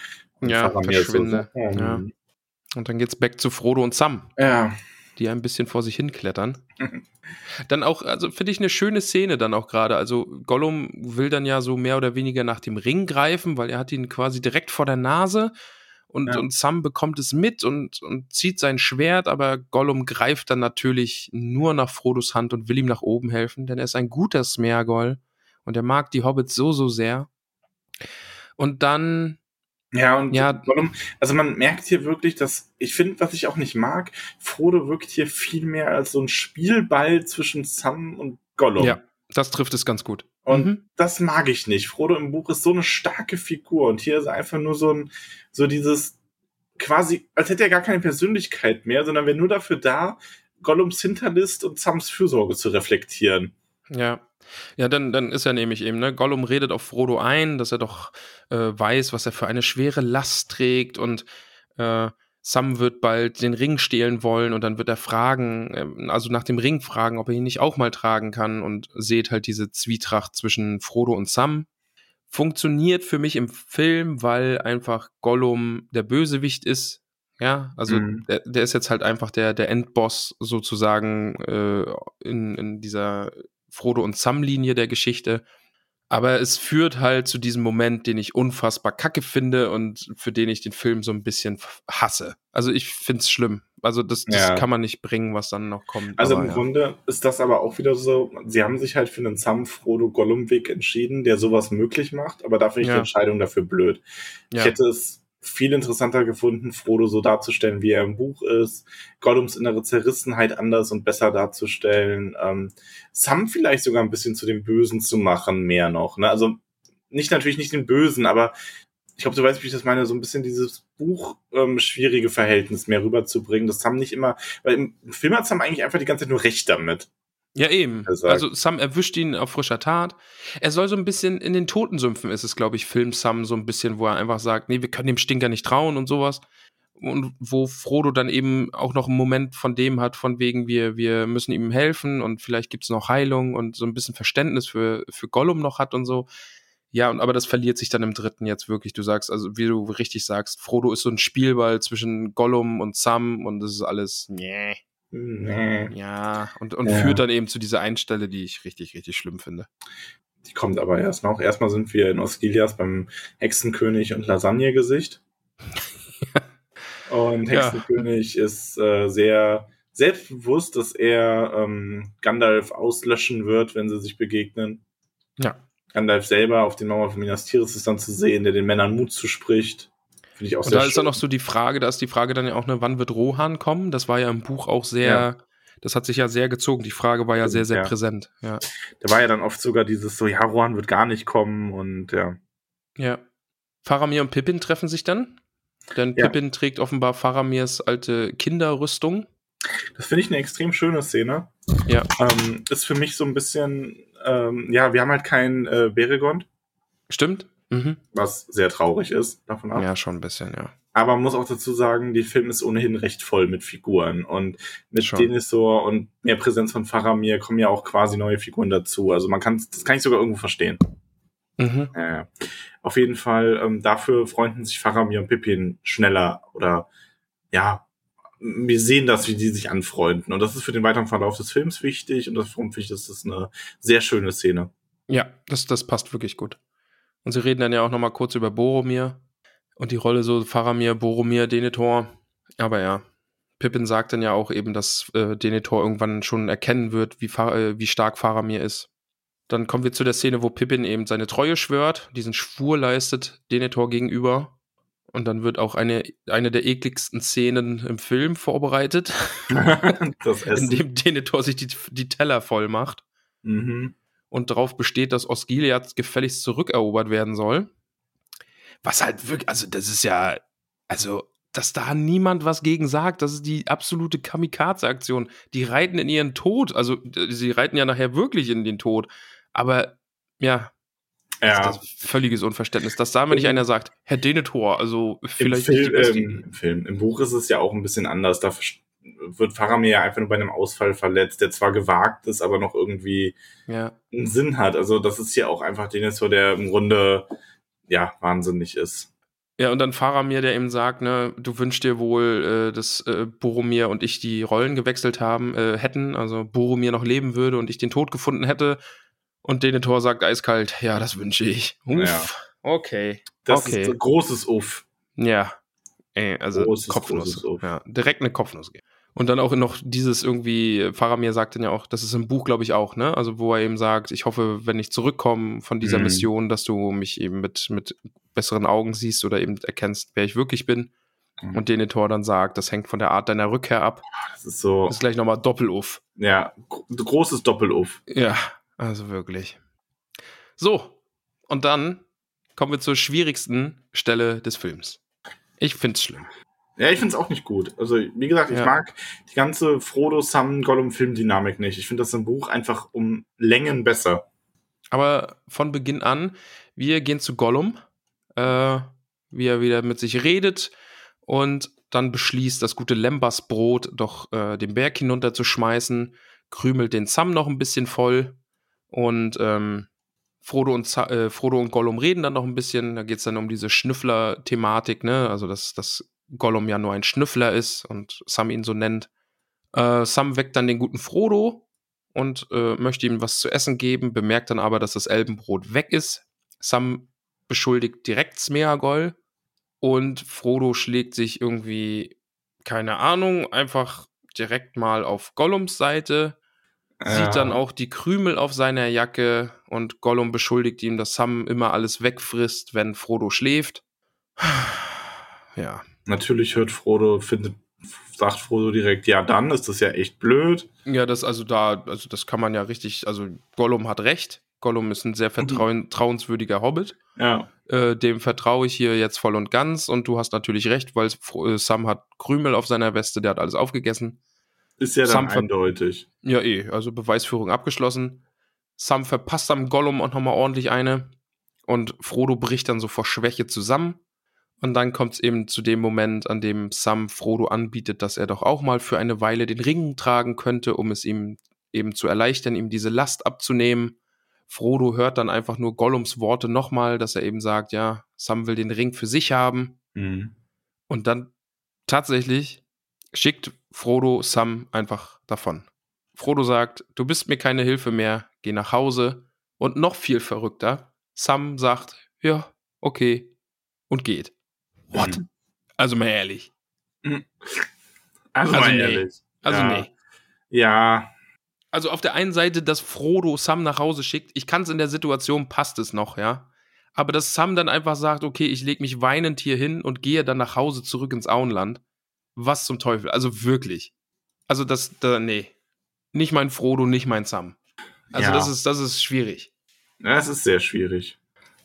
Und ja, Faramir ist so, oh. ja. Und dann geht's back zu Frodo und Sam. Ja. Die ein bisschen vor sich hinklettern. Dann auch, also finde ich eine schöne Szene dann auch gerade. Also Gollum will dann ja so mehr oder weniger nach dem Ring greifen, weil er hat ihn quasi direkt vor der Nase und, ja. und Sam bekommt es mit und, und zieht sein Schwert, aber Gollum greift dann natürlich nur nach Frodos Hand und will ihm nach oben helfen, denn er ist ein guter Smeargol und er mag die Hobbits so, so sehr. Und dann... Ja, und ja. Gollum, also man merkt hier wirklich, dass, ich finde, was ich auch nicht mag, Frodo wirkt hier viel mehr als so ein Spielball zwischen Sam und Gollum. Ja, das trifft es ganz gut. Und mhm. das mag ich nicht. Frodo im Buch ist so eine starke Figur und hier ist einfach nur so ein, so dieses, quasi, als hätte er gar keine Persönlichkeit mehr, sondern wäre nur dafür da, Gollums Hinterlist und Sams Fürsorge zu reflektieren. Ja. Ja, dann, dann ist er nämlich eben, ne? Gollum redet auf Frodo ein, dass er doch äh, weiß, was er für eine schwere Last trägt und äh, Sam wird bald den Ring stehlen wollen und dann wird er fragen, äh, also nach dem Ring fragen, ob er ihn nicht auch mal tragen kann und seht halt diese Zwietracht zwischen Frodo und Sam. funktioniert für mich im Film, weil einfach Gollum der Bösewicht ist. Ja, also mhm. der, der ist jetzt halt einfach der, der Endboss sozusagen äh, in, in dieser Frodo- und Sam-Linie der Geschichte. Aber es führt halt zu diesem Moment, den ich unfassbar kacke finde und für den ich den Film so ein bisschen hasse. Also ich find's schlimm. Also das, das ja. kann man nicht bringen, was dann noch kommt. Also aber, im ja. Grunde ist das aber auch wieder so, sie haben sich halt für einen Sam-Frodo-Gollum-Weg entschieden, der sowas möglich macht, aber da finde ich ja. die Entscheidung dafür blöd. Ja. Ich hätte es viel interessanter gefunden, Frodo so darzustellen, wie er im Buch ist, Gollums innere Zerrissenheit anders und besser darzustellen, ähm, Sam vielleicht sogar ein bisschen zu dem Bösen zu machen, mehr noch, ne? Also nicht natürlich nicht den Bösen, aber ich glaube, du weißt, wie ich das meine, so ein bisschen dieses Buch ähm, schwierige Verhältnis mehr rüberzubringen, das Sam nicht immer, weil im Film hat Sam eigentlich einfach die ganze Zeit nur recht damit. Ja, eben. Also Sam erwischt ihn auf frischer Tat. Er soll so ein bisschen in den Totensümpfen, ist es, glaube ich, Film Sam so ein bisschen, wo er einfach sagt, nee, wir können dem Stinker nicht trauen und sowas. Und wo Frodo dann eben auch noch einen Moment von dem hat, von wegen, wir, wir müssen ihm helfen und vielleicht gibt's noch Heilung und so ein bisschen Verständnis für, für Gollum noch hat und so. Ja, und aber das verliert sich dann im dritten jetzt wirklich. Du sagst, also wie du richtig sagst, Frodo ist so ein Spielball zwischen Gollum und Sam und das ist alles, nee. Nee. Ja, und, und ja. führt dann eben zu dieser Einstelle, die ich richtig, richtig schlimm finde. Die kommt aber erst noch. Erstmal sind wir in Osgiliath beim Hexenkönig und Lasagne-Gesicht. Und Hexenkönig ja. ist äh, sehr selbstbewusst, dass er ähm, Gandalf auslöschen wird, wenn sie sich begegnen. Ja. Gandalf selber auf den Mauern von Minas Tirith ist dann zu sehen, der den Männern Mut zuspricht. Finde ich auch und sehr da schön. Ist dann noch so die Frage, da ist die Frage dann ja auch, ne, wann wird Rohan kommen? Das war ja im Buch auch sehr, ja. das hat sich ja sehr gezogen, die Frage war ja sehr, sehr ja. präsent. Ja. Da war ja dann oft sogar dieses so, ja, Rohan wird gar nicht kommen und ja. Ja. Faramir und Pippin treffen sich dann, denn ja. Pippin trägt offenbar Faramirs alte Kinderrüstung. Das finde ich eine extrem schöne Szene. Ja. Ähm, ist für mich so ein bisschen, ähm, ja, wir haben halt keinen äh, Beregond. Stimmt. Mhm. Was sehr traurig ist, davon ab. Ja, schon ein bisschen, ja. Aber man muss auch dazu sagen, der Film ist ohnehin recht voll mit Figuren und mit schon. Denethor und mehr Präsenz von Faramir kommen ja auch quasi neue Figuren dazu. Also man kann, das kann ich sogar irgendwo verstehen. Mhm. Äh, auf jeden Fall, ähm, dafür freunden sich Faramir und Pippin schneller oder ja, wir sehen das, wie die sich anfreunden und das ist für den weiteren Verlauf des Films wichtig und das finde ich, das ist eine sehr schöne Szene. Ja, das, das passt wirklich gut. Und sie reden dann ja auch nochmal kurz über Boromir und die Rolle so Faramir, Boromir, Denethor. Aber ja, Pippin sagt dann ja auch eben, dass äh, Denethor irgendwann schon erkennen wird, wie, äh, wie stark Faramir ist. Dann kommen wir zu der Szene, wo Pippin eben seine Treue schwört, diesen Schwur leistet Denethor gegenüber. Und dann wird auch eine, eine der ekligsten Szenen im Film vorbereitet, das Essen. In dem Denethor sich die, die Teller voll macht. Mhm. Und darauf besteht, dass Osgiliath gefälligst zurückerobert werden soll. Was halt wirklich, also das ist ja, also, dass da niemand was gegen sagt, das ist die absolute Kamikaze-Aktion. Die reiten in ihren Tod, also sie reiten ja nachher wirklich in den Tod. Aber, ja, ja. Das ist das völliges Unverständnis, dass da, wenn nicht einer sagt, Herr Denethor, also vielleicht Im, Film, nicht die ähm, im Film, im Buch ist es ja auch ein bisschen anders, da wird Faramir ja einfach nur bei einem Ausfall verletzt, der zwar gewagt ist, aber noch irgendwie ja. einen Sinn hat. Also das ist hier auch einfach Denethor, der im Grunde ja wahnsinnig ist. Ja, und dann Faramir, der eben sagt, ne, du wünschst dir wohl, äh, dass äh, Boromir und ich die Rollen gewechselt haben, äh, hätten, also Boromir noch leben würde und ich den Tod gefunden hätte. Und Denethor sagt eiskalt, ja, das wünsche ich. Uff, ja. okay. Das okay. ist ein großes Uff. Ja, Ey, also großes, Kopfnuss. Großes Uff. Ja, direkt eine Kopfnuss geben. Und dann auch noch dieses irgendwie, Faramir sagt dann ja auch, das ist im Buch, glaube ich, auch, ne? Also wo er eben sagt, ich hoffe, wenn ich zurückkomme von dieser mhm. Mission, dass du mich eben mit, mit besseren Augen siehst oder eben erkennst, wer ich wirklich bin. Mhm. Und Denethor dann sagt, das hängt von der Art deiner Rückkehr ab. Das ist so. Das ist gleich nochmal Doppel-Uff. Ja, großes Doppel-Uff. Ja, also wirklich. So, und dann kommen wir zur schwierigsten Stelle des Films. Ich find's schlimm. Ja, ich finde es auch nicht gut. Also, wie gesagt, ich ja. mag die ganze Frodo-Sam-Gollum-Film-Dynamik nicht. Ich finde das im Buch einfach um Längen besser. Aber von Beginn an, wir gehen zu Gollum, äh, wie er wieder mit sich redet und dann beschließt, das gute Lembas-Brot doch äh, den Berg hinunterzuschmeißen, krümelt den Sam noch ein bisschen voll und ähm, Frodo und, äh, Frodo und Gollum reden dann noch ein bisschen. Da geht es dann um diese Schnüffler-Thematik, ne? Also, dass, dass Gollum ja nur ein Schnüffler ist und Sam ihn so nennt. Äh, Sam weckt dann den guten Frodo und äh, möchte ihm was zu essen geben, bemerkt dann aber, dass das Elbenbrot weg ist. Sam beschuldigt direkt Smeagol und Frodo schlägt sich irgendwie, keine Ahnung, einfach direkt mal auf Gollums Seite. Sieht ja dann auch die Krümel auf seiner Jacke und Gollum beschuldigt ihm, dass Sam immer alles wegfrisst, wenn Frodo schläft. Ja. Natürlich hört Frodo, findet, sagt Frodo direkt, ja, dann ist das ja echt blöd. Ja, das, also da, also das kann man ja richtig, also Gollum hat recht. Gollum ist ein sehr vertrauenswürdiger Hobbit. Ja. Äh, dem vertraue ich hier jetzt voll und ganz und du hast natürlich recht, weil äh, Sam hat Krümel auf seiner Weste, der hat alles aufgegessen. Ist ja dann Sam eindeutig. Ver- ja, eh. Also Beweisführung abgeschlossen. Sam verpasst am Gollum auch nochmal ordentlich eine. Und Frodo bricht dann so vor Schwäche zusammen. Und dann kommt es eben zu dem Moment, an dem Sam Frodo anbietet, dass er doch auch mal für eine Weile den Ring tragen könnte, um es ihm eben zu erleichtern, ihm diese Last abzunehmen. Frodo hört dann einfach nur Gollums Worte nochmal, dass er eben sagt, ja, Sam will den Ring für sich haben. Mhm. Und dann tatsächlich schickt Frodo Sam einfach davon. Frodo sagt, du bist mir keine Hilfe mehr, geh nach Hause. Und noch viel verrückter, Sam sagt, ja, okay, und geht. What? Mhm. Also mal ehrlich. Mhm. Also, also mal nee. ehrlich. Also ja. nee. Ja. Also auf der einen Seite, dass Frodo Sam nach Hause schickt, ich kann es in der Situation, passt es noch, ja. Aber dass Sam dann einfach sagt, okay, ich lege mich weinend hier hin und gehe dann nach Hause zurück ins Auenland. Was zum Teufel? Also wirklich. Also das, da, nee. Nicht mein Frodo, nicht mein Sam. Also ja. das ist, das ist schwierig. Ja, das ist sehr schwierig.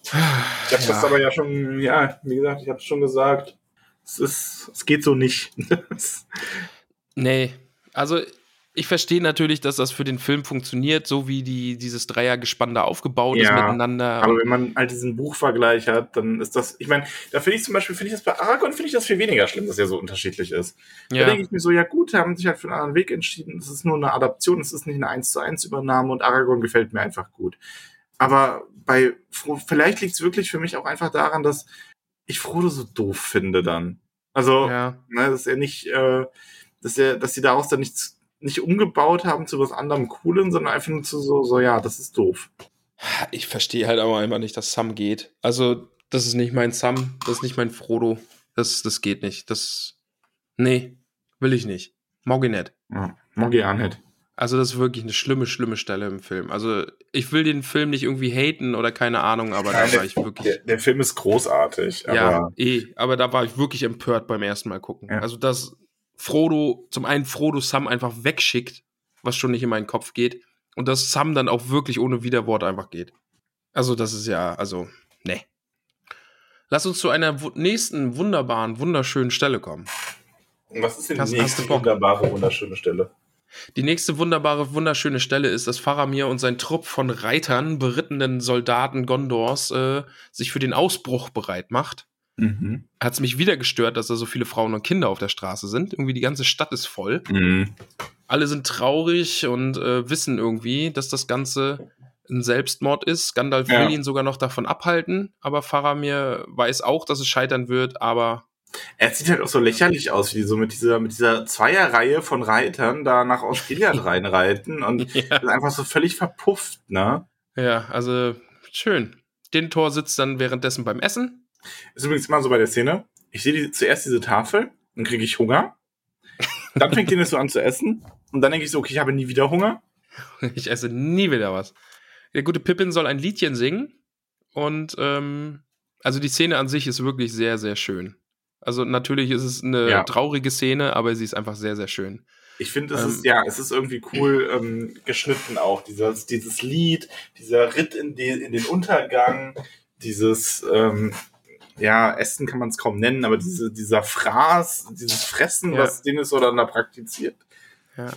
Ich habe ja. das aber ja schon, ja, wie gesagt, ich habe es schon gesagt. Es ist, es geht so nicht. Nee. Also ich verstehe natürlich, dass das für den Film funktioniert, so wie die, dieses Dreiergespann da aufgebaut ja, ist miteinander. Aber wenn man halt diesen Buchvergleich hat, dann ist das, ich meine, da finde ich zum Beispiel, finde ich das bei Aragorn, finde ich das viel weniger schlimm, dass er so unterschiedlich ist. Ja. Da denke ich mir so, ja gut, haben sich halt für einen anderen Weg entschieden, das ist nur eine Adaption, es ist nicht eine eins zu eins Übernahme und Aragorn gefällt mir einfach gut. Aber bei, vielleicht liegt es wirklich für mich auch einfach daran, dass ich Frodo so doof finde dann. Also, ja. ne, dass er nicht, äh, dass er, dass sie daraus dann nichts nicht umgebaut haben zu was anderem Coolen, sondern einfach nur zu so, so, ja, das ist doof. Ich verstehe halt aber einfach nicht, dass Sam geht. Also, das ist nicht mein Sam, das ist nicht mein Frodo. Das, das geht nicht. Das, nee, will ich nicht. Mag ich nicht. Ja, mag ich auch nicht. Also, das ist wirklich eine schlimme, schlimme Stelle im Film. Also, ich will den Film nicht irgendwie haten oder keine Ahnung, aber Nein, da war der, ich wirklich... Der, der Film ist großartig. Aber ja, eh, aber da war ich wirklich empört beim ersten Mal gucken. Ja. Also, das... Frodo, zum einen Frodo Sam einfach wegschickt, was schon nicht in meinen Kopf geht, und dass Sam dann auch wirklich ohne Widerwort einfach geht. Also das ist ja, also, ne. Lass uns zu einer w- nächsten wunderbaren, wunderschönen Stelle kommen. Was ist denn die nächste wunderbare, wunderschöne Stelle? Die nächste wunderbare, wunderschöne Stelle ist, dass Faramir und sein Trupp von Reitern, berittenen Soldaten Gondors äh, sich für den Ausbruch bereit macht. Mhm. Hat es mich wieder gestört, dass da so viele Frauen und Kinder auf der Straße sind. Irgendwie die ganze Stadt ist voll. Mhm. Alle sind traurig und äh, wissen irgendwie, dass das Ganze ein Selbstmord ist. Gandalf ja. will ihn sogar noch davon abhalten, aber Faramir weiß auch, dass es scheitern wird, aber... Er sieht halt auch so lächerlich aus, wie die so mit dieser, mit dieser Zweierreihe von Reitern da nach Ostgiliath reinreiten und ja. ist einfach so völlig verpufft, ne? Ja, also schön. Den Tor sitzt dann währenddessen beim Essen. Ist übrigens immer so bei der Szene, ich sehe die, zuerst diese Tafel, dann kriege ich Hunger, dann fängt Dennis so an zu essen und dann denke ich so, okay, ich habe nie wieder Hunger. Ich esse nie wieder was. Der gute Pippin soll ein Liedchen singen und ähm, also die Szene an sich ist wirklich sehr, sehr schön. Also natürlich ist es eine ja. traurige Szene, aber sie ist einfach sehr, sehr schön. Ich finde, es ähm, ist ja, es ist irgendwie cool ähm, geschnitten auch, dieses, dieses Lied, dieser Ritt in, die, in den Untergang, dieses ähm, ja, Essen kann man es kaum nennen, aber diese, dieser Fraß, dieses Fressen, ja. was Dennis so dann da praktiziert. Ja.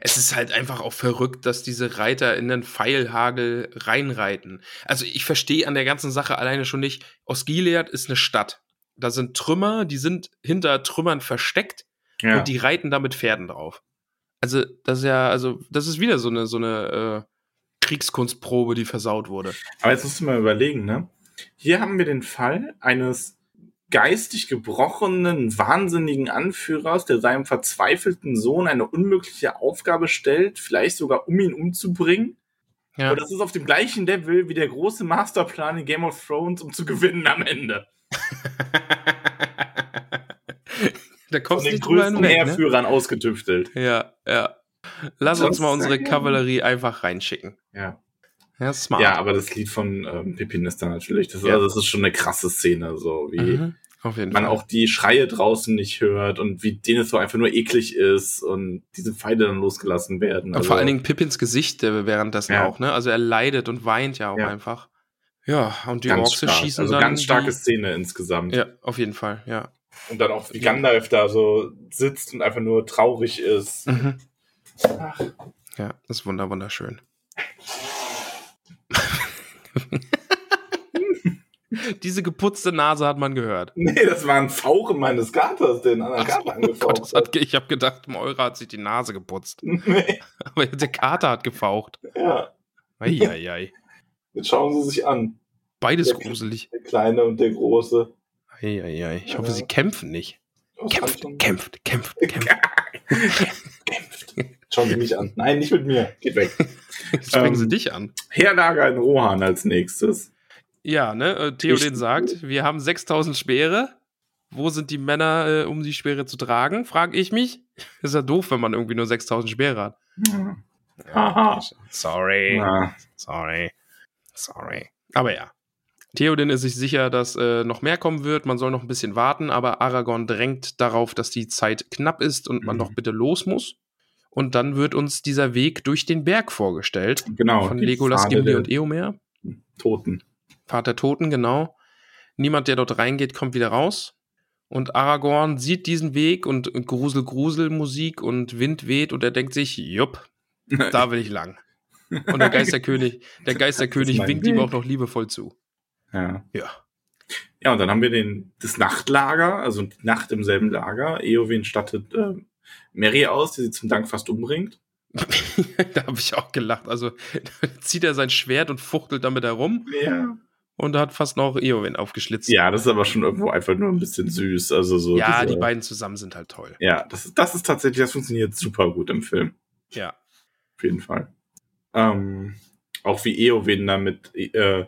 Es ist halt einfach auch verrückt, dass diese Reiter in den Pfeilhagel reinreiten. Also ich verstehe an der ganzen Sache alleine schon nicht, Osgiliath ist eine Stadt. Da sind Trümmer, die sind hinter Trümmern versteckt ja. und die reiten da mit Pferden drauf. Also das ist ja, also das ist wieder so eine, so eine äh, Kriegskunstprobe, die versaut wurde. Aber jetzt musst du mal überlegen, ne? Hier haben wir den Fall eines geistig gebrochenen, wahnsinnigen Anführers, der seinem verzweifelten Sohn eine unmögliche Aufgabe stellt, vielleicht sogar um ihn umzubringen. Ja. Und das ist auf dem gleichen Level wie der große Masterplan in Game of Thrones, um zu gewinnen am Ende. Da kommst du nicht drüber hinweg, ne? Von den größten Heerführern ausgetüftelt. Ja, ja. Lass uns mal unsere Kavallerie einfach reinschicken. Ja. Ja, smart. Ja, aber das Lied von ähm, Pippin ist da natürlich, das, ja. also, das ist schon eine krasse Szene, so wie mhm, auf jeden man Fall. Auch die Schreie draußen nicht hört und wie denen es so einfach nur eklig ist und diese Pfeile dann losgelassen werden. Und also, vor allen Dingen Pippins Gesicht währenddessen ja. auch, ne? Also er leidet und weint ja auch ja. einfach. Ja, und die Orks schießen also dann. Ganz starke die... Szene insgesamt. Ja, auf jeden Fall, ja. Und dann auch wie Gandalf da so sitzt und einfach nur traurig ist. Mhm. Ach. Ja, ist wunderschön. Diese geputzte Nase hat man gehört. Nee, das war ein Fauchen meines Gaters, der den anderen Ach, Kater angefaucht Gott, hat. Ich habe gedacht, Moira hat sich die Nase geputzt. Nee. Aber der Kater hat gefaucht. Ja. Eieiei. Jetzt schauen sie sich an. Beides der, gruselig. Der Kleine und der Große. Eieiei. Ich ja. hoffe, sie kämpfen nicht. Kämpft, kämpft, kämpft, kämpft. Kämpft. Schauen Sie mich an. Nein, nicht mit mir. Geht weg. Jetzt springen ähm, Sie dich an. Heerlager in Rohan als nächstes. Ja, ne? Theoden ich, sagt, wir haben sechstausend Speere. Wo sind die Männer, äh, um die Speere zu tragen? Frage ich mich. Ist ja doof, wenn man irgendwie nur sechstausend Speere hat. Ja. Ja, sorry. Ja. Sorry. Sorry. Aber ja. Theoden ist sich sicher, dass äh, noch mehr kommen wird. Man soll noch ein bisschen warten, aber Aragorn drängt darauf, dass die Zeit knapp ist und man mhm. doch bitte los muss. Und dann wird uns dieser Weg durch den Berg vorgestellt. Genau. Von Legolas, Gimli und Eomer. Toten. Pfad der Toten, genau. Niemand, der dort reingeht, kommt wieder raus. Und Aragorn sieht diesen Weg und Grusel, Grusel Musik und Wind weht und er denkt sich, jupp, da will ich lang. Und der Geisterkönig, der Geisterkönig winkt Weg. Ihm auch noch liebevoll zu. Ja. Ja. Ja, und dann haben wir den, das Nachtlager, also die Nacht im selben Lager. Éowyn stattet äh, Merry aus, die sie zum Dank fast umbringt. Da habe ich auch gelacht. Also zieht er sein Schwert und fuchtelt damit herum. Ja. Und hat fast noch Éowyn aufgeschlitzt. Ja, das ist aber schon irgendwo einfach nur ein bisschen süß. Also so. Ja, diese, die beiden zusammen sind halt toll. Ja, das, das ist tatsächlich, das funktioniert super gut im Film. Ja. Auf jeden Fall. Ähm, auch wie Éowyn damit äh,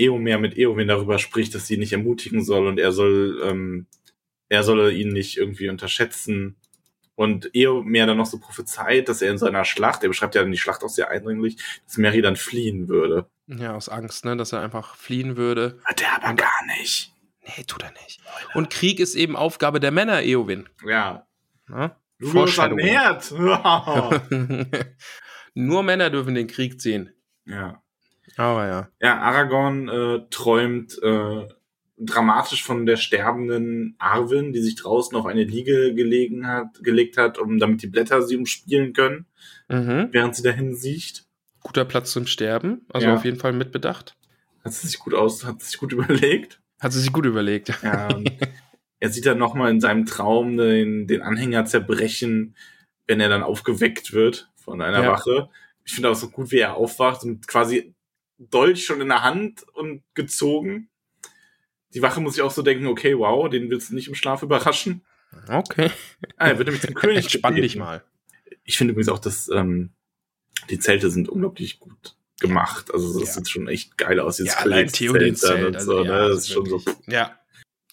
Eomer mit Éowyn darüber spricht, dass sie ihn nicht ermutigen soll und er soll ähm, er solle ihn nicht irgendwie unterschätzen. Und Éomer dann noch so prophezeit, dass er in seiner Schlacht, er beschreibt ja dann die Schlacht auch sehr eindringlich, dass Merry dann fliehen würde. Ja, aus Angst, ne, dass er einfach fliehen würde. Hat er aber und, gar nicht. Nee, tut er nicht. Leute. Und Krieg ist eben Aufgabe der Männer, Éowyn. Ja. Na? Du wirst am Herd. Nur Männer dürfen den Krieg ziehen. Ja. Aber ja. Ja, Aragorn äh, träumt äh, dramatisch von der sterbenden Arwen, die sich draußen auf eine Liege gelegen hat, gelegt hat, um damit die Blätter sie umspielen können, mhm. während sie dahin siecht. Guter Platz zum Sterben, also ja. auf jeden Fall mitbedacht. Hat sie sich gut aus, hat sie sich gut überlegt. Hat sie sich gut überlegt. Ja, er sieht dann nochmal in seinem Traum den, den Anhänger zerbrechen, wenn er dann aufgeweckt wird von einer ja. Wache. Ich finde auch so gut, wie er aufwacht und quasi Dolch schon in der Hand und gezogen. Die Wache muss sich auch so denken, okay, wow, den willst du nicht im Schlaf überraschen. Okay. Ah, er wird nämlich zum König. Entspann dich mal. Ich finde übrigens auch, dass ähm, die Zelte sind unglaublich gut gemacht. Also das ja. sieht schon echt geil aus. Dieses ja, kleine Zelt. Also, ja, ne? Das ist schon so. Ja,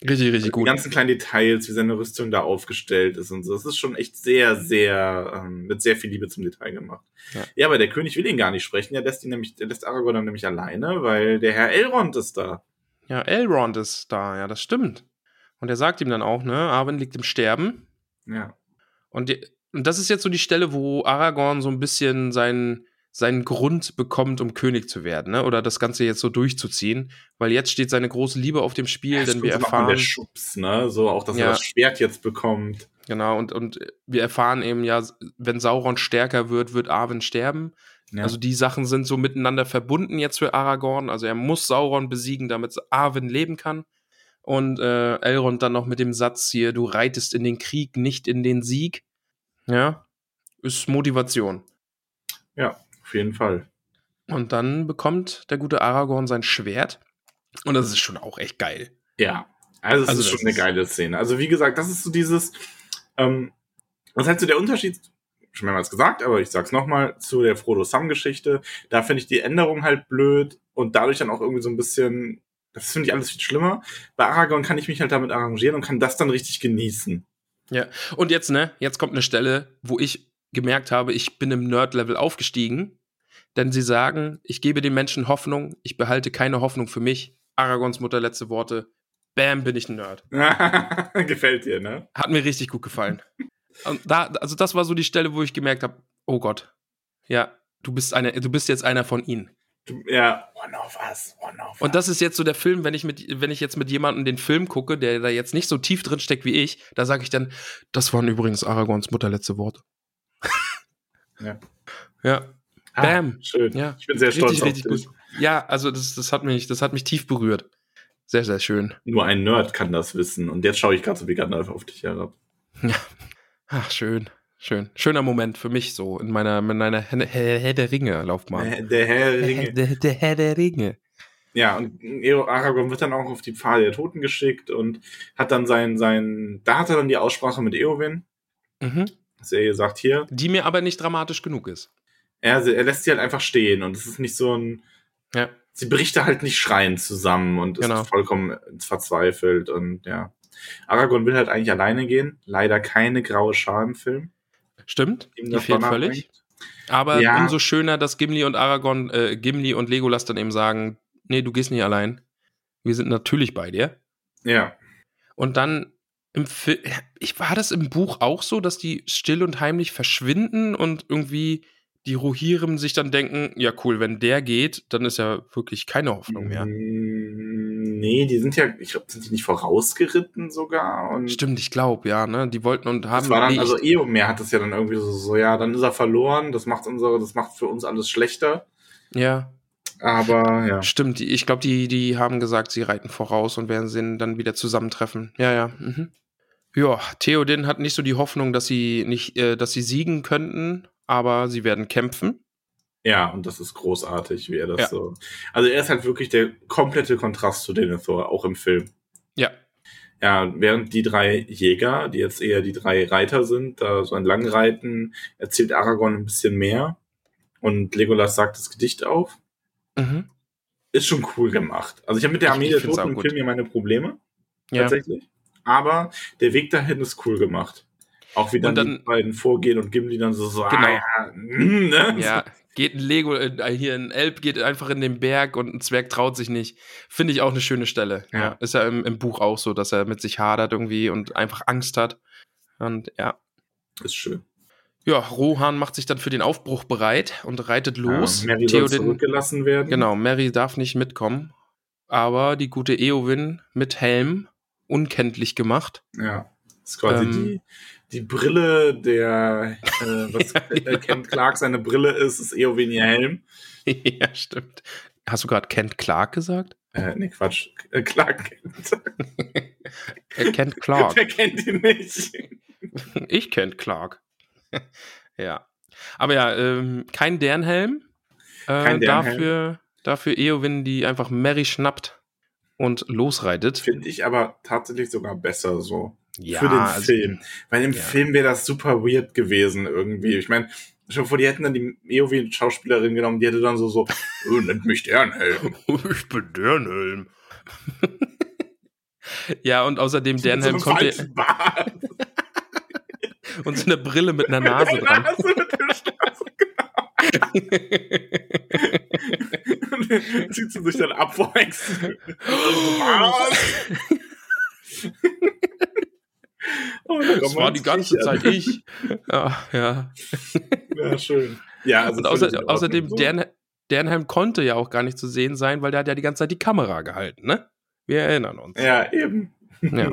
richtig, richtig gut. Die ganzen kleinen Details, wie seine Rüstung da aufgestellt ist und so. Das ist schon echt sehr, sehr, ähm, mit sehr viel Liebe zum Detail gemacht. Ja. ja, aber der König will ihn gar nicht sprechen. Er lässt ihn nämlich, er lässt Aragorn dann nämlich alleine, weil der Herr Elrond ist da. Ja, Elrond ist da. Ja, das stimmt. Und er sagt ihm dann auch, ne, Arwen liegt im Sterben. Ja. Und, die, und das ist jetzt so die Stelle, wo Aragorn so ein bisschen seinen, seinen Grund bekommt, um König zu werden, ne? Oder das Ganze jetzt so durchzuziehen, weil jetzt steht seine große Liebe auf dem Spiel, ja, denn wir erfahren... Der Schubs, ne? So auch, dass ja. er das Schwert jetzt bekommt. Genau, und, und wir erfahren eben ja, wenn Sauron stärker wird, wird Arwen sterben. Ja. Also die Sachen sind so miteinander verbunden jetzt für Aragorn, also er muss Sauron besiegen, damit Arwen leben kann. Und äh, Elrond dann noch mit dem Satz hier, du reitest in den Krieg, nicht in den Sieg. Ja, ist Motivation. Ja. Auf jeden Fall. Und dann bekommt der gute Aragorn sein Schwert. Und das ist schon auch echt geil. Ja, also es also ist schon eine ist geile Szene. Also wie gesagt, das ist so dieses, ähm, was heißt so der Unterschied, schon mehrmals gesagt, aber ich sag's nochmal, zu der Frodo-Sam-Geschichte. Da finde ich die Änderung halt blöd und dadurch dann auch irgendwie so ein bisschen, das finde ich alles viel schlimmer. Bei Aragorn kann ich mich halt damit arrangieren und kann das dann richtig genießen. Ja, und jetzt, ne, jetzt kommt eine Stelle, wo ich gemerkt habe, ich bin im Nerd-Level aufgestiegen, denn sie sagen, ich gebe den Menschen Hoffnung, ich behalte keine Hoffnung für mich. Aragorns Mutter, letzte Worte. Bam, bin ich ein Nerd. Gefällt dir, ne? Hat mir richtig gut gefallen. Und da, also das war so die Stelle, wo ich gemerkt habe, oh Gott, ja, du bist eine, du bist jetzt einer von ihnen. Du, ja, one of us, one of us. Und das ist jetzt so der Film, wenn ich mit, wenn ich jetzt mit jemandem den Film gucke, der da jetzt nicht so tief drin steckt wie ich, da sage ich dann, das waren übrigens Aragorns Mutter letzte Worte. Ja. Ja. Ah, bam. Schön. Ja. Ich bin sehr stolz richtig, auf richtig gut. Ja, also das, das hat mich, das hat mich tief berührt. Sehr, sehr schön. Nur ein Nerd kann das wissen. Und jetzt schaue ich gerade so wie Gandalf auf dich herab. Ja. Ach, schön, schön. Schöner Moment für mich so in meiner, in meiner Herr der Ringe Laufbahn. Der Herr der Ringe. Der, der Herr der Ringe. Ja, und Aragorn wird dann auch auf die Pfade der Toten geschickt und hat dann sein, sein, da hat er dann die Aussprache mit Éowyn. Mhm. Dass er gesagt, hier. Die mir aber nicht dramatisch genug ist. Er, er lässt sie halt einfach stehen und es ist nicht so ein, ja. Sie bricht da halt nicht schreiend zusammen und ist genau. vollkommen verzweifelt und ja. Aragorn will halt eigentlich alleine gehen. Leider keine graue Schar im Film. Stimmt, die fehlt völlig. Aber ja. Umso schöner, dass Gimli und Aragorn, äh, Gimli und Legolas dann eben sagen, nee, du gehst nicht allein. Wir sind natürlich bei dir. Ja. Und dann, im Fi- ich, war das im Buch auch so, dass die still und heimlich verschwinden und irgendwie die Rohirrim sich dann denken, ja cool, wenn der geht, dann ist ja wirklich keine Hoffnung mehr. Mm. Nee, die sind ja, ich glaube, sind die nicht vorausgeritten sogar? Und stimmt, ich glaube, ja, ne? Die wollten und haben. Das war dann, nicht. Also Éomer hat das ja dann irgendwie so, so, ja, dann ist er verloren, das macht unsere, das macht für uns alles schlechter. Ja. Aber, ja. Stimmt, ich glaube, die, die haben gesagt, sie reiten voraus und werden sie dann wieder zusammentreffen. Ja, ja. Mhm. Ja, Théoden hat nicht so die Hoffnung, dass sie nicht, äh, dass sie siegen könnten, aber sie werden kämpfen. Ja, und das ist großartig, wie er das ja. so... Also er ist halt wirklich der komplette Kontrast zu Denethor, auch im Film. Ja. Ja, während die drei Jäger, die jetzt eher die drei Reiter sind, da so entlang reiten, erzählt Aragorn ein bisschen mehr und Legolas sagt das Gedicht auf. Mhm. Ist schon cool gemacht. Also ich habe mit der Armee der Toten im Film ja meine Probleme, ja. tatsächlich. Aber der Weg dahin ist cool gemacht. Auch wie dann, dann die beiden vorgehen und Gimli dann so... so genau. Ah, ne? Ja, geht ein Lego, äh, hier ein Elb geht einfach in den Berg und ein Zwerg traut sich nicht. Finde ich auch eine schöne Stelle. Ja. Ja. Ist ja im, im Buch auch so, dass er mit sich hadert irgendwie und einfach Angst hat. Und ja. Ist schön. Ja, Rohan macht sich dann für den Aufbruch bereit und reitet los. Ja, Merry soll zurückgelassen werden. Genau, Merry darf nicht mitkommen. Aber die gute Éowyn mit Helm unkenntlich gemacht. Ja, ist quasi ähm, die... Die Brille, der, äh, was ja, genau. Kent Clark seine Brille ist, ist Éowyn ihr Helm. Ja, stimmt. Hast du gerade Kent Clark gesagt? Äh, nee, Quatsch. Äh, Clark Kent. Er kennt Clark. Wer kennt ihn nicht? Ich kennt Clark. Ja. Aber ja, ähm, kein deren Helm. Äh, kein deren dafür, Helm. Dafür Éowyn, die einfach Merry schnappt und losreitet. Finde ich aber tatsächlich sogar besser so. Ja, für den also, Film. Weil im ja. Film wäre das super weird gewesen irgendwie. Ich meine, schon vor, die hätten dann die Éowyn-Schauspielerin genommen, die hätte dann so, so oh, nennt mich Dernhelm. Ich bin Dernhelm. Ja, und außerdem Dernhelm so konnte... und so eine Brille mit einer Nase dran. Nase mit dem Straßen, genau. Und dann zieht sie sich dann ab, vor oh, da das war die ganze Zeit an. Ich. Ja, ja. Ja, schön. Ja, also und außer, außerdem, so. Dern, Dernhelm konnte ja auch gar nicht zu sehen sein, weil der hat ja die ganze Zeit die Kamera gehalten, ne? Wir erinnern uns. Ja, eben. Ja.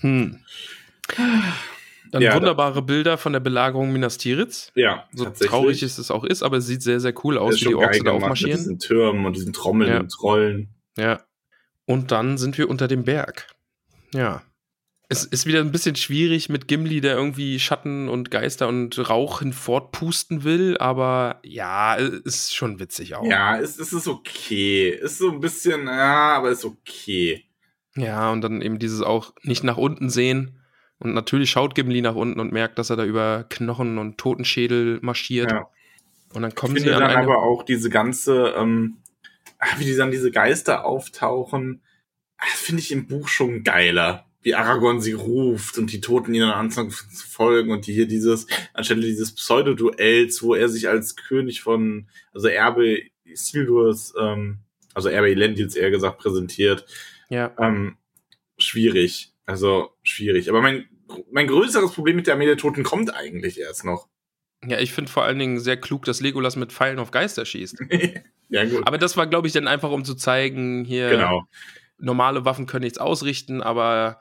Hm. Dann ja, wunderbare da. Bilder von der Belagerung Minas Tirith. Ja, so traurig es ist auch ist, aber es sieht sehr, sehr cool aus, wie die Orks da aufmarschieren. Mit diesen Türmen und diesen Trommeln ja. und Trollen. Ja. Und dann sind wir unter dem Berg. Ja. Es ist wieder ein bisschen schwierig mit Gimli, der irgendwie Schatten und Geister und Rauch hinfortpusten will, aber ja, ist schon witzig auch. Ja, es, es ist okay. Ist so ein bisschen, ja, aber ist okay. Ja, und dann eben dieses auch nicht nach unten sehen. Und natürlich schaut Gimli nach unten und merkt, dass er da über Knochen und Totenschädel marschiert. Ja. Und dann kommen ich finde sie an dann aber auch diese ganze, ähm, wie die dann diese Geister auftauchen, finde ich im Buch schon geiler. Wie Aragorn sie ruft und die Toten ihnen anfangen zu folgen und die hier dieses, anstelle dieses Pseudoduells, wo er sich als König von, also Erbe Isildurs, ähm, also Erbe Elendils eher gesagt, präsentiert. Ja. Ähm, schwierig. Also, schwierig. Aber mein, mein größeres Problem mit der Armee der Toten kommt eigentlich erst noch. Ja, ich finde vor allen Dingen sehr klug, dass Legolas mit Pfeilen auf Geister schießt. Ja, gut. Aber das war, glaube ich, dann einfach, um zu zeigen, hier, genau. Normale Waffen können nichts ausrichten, aber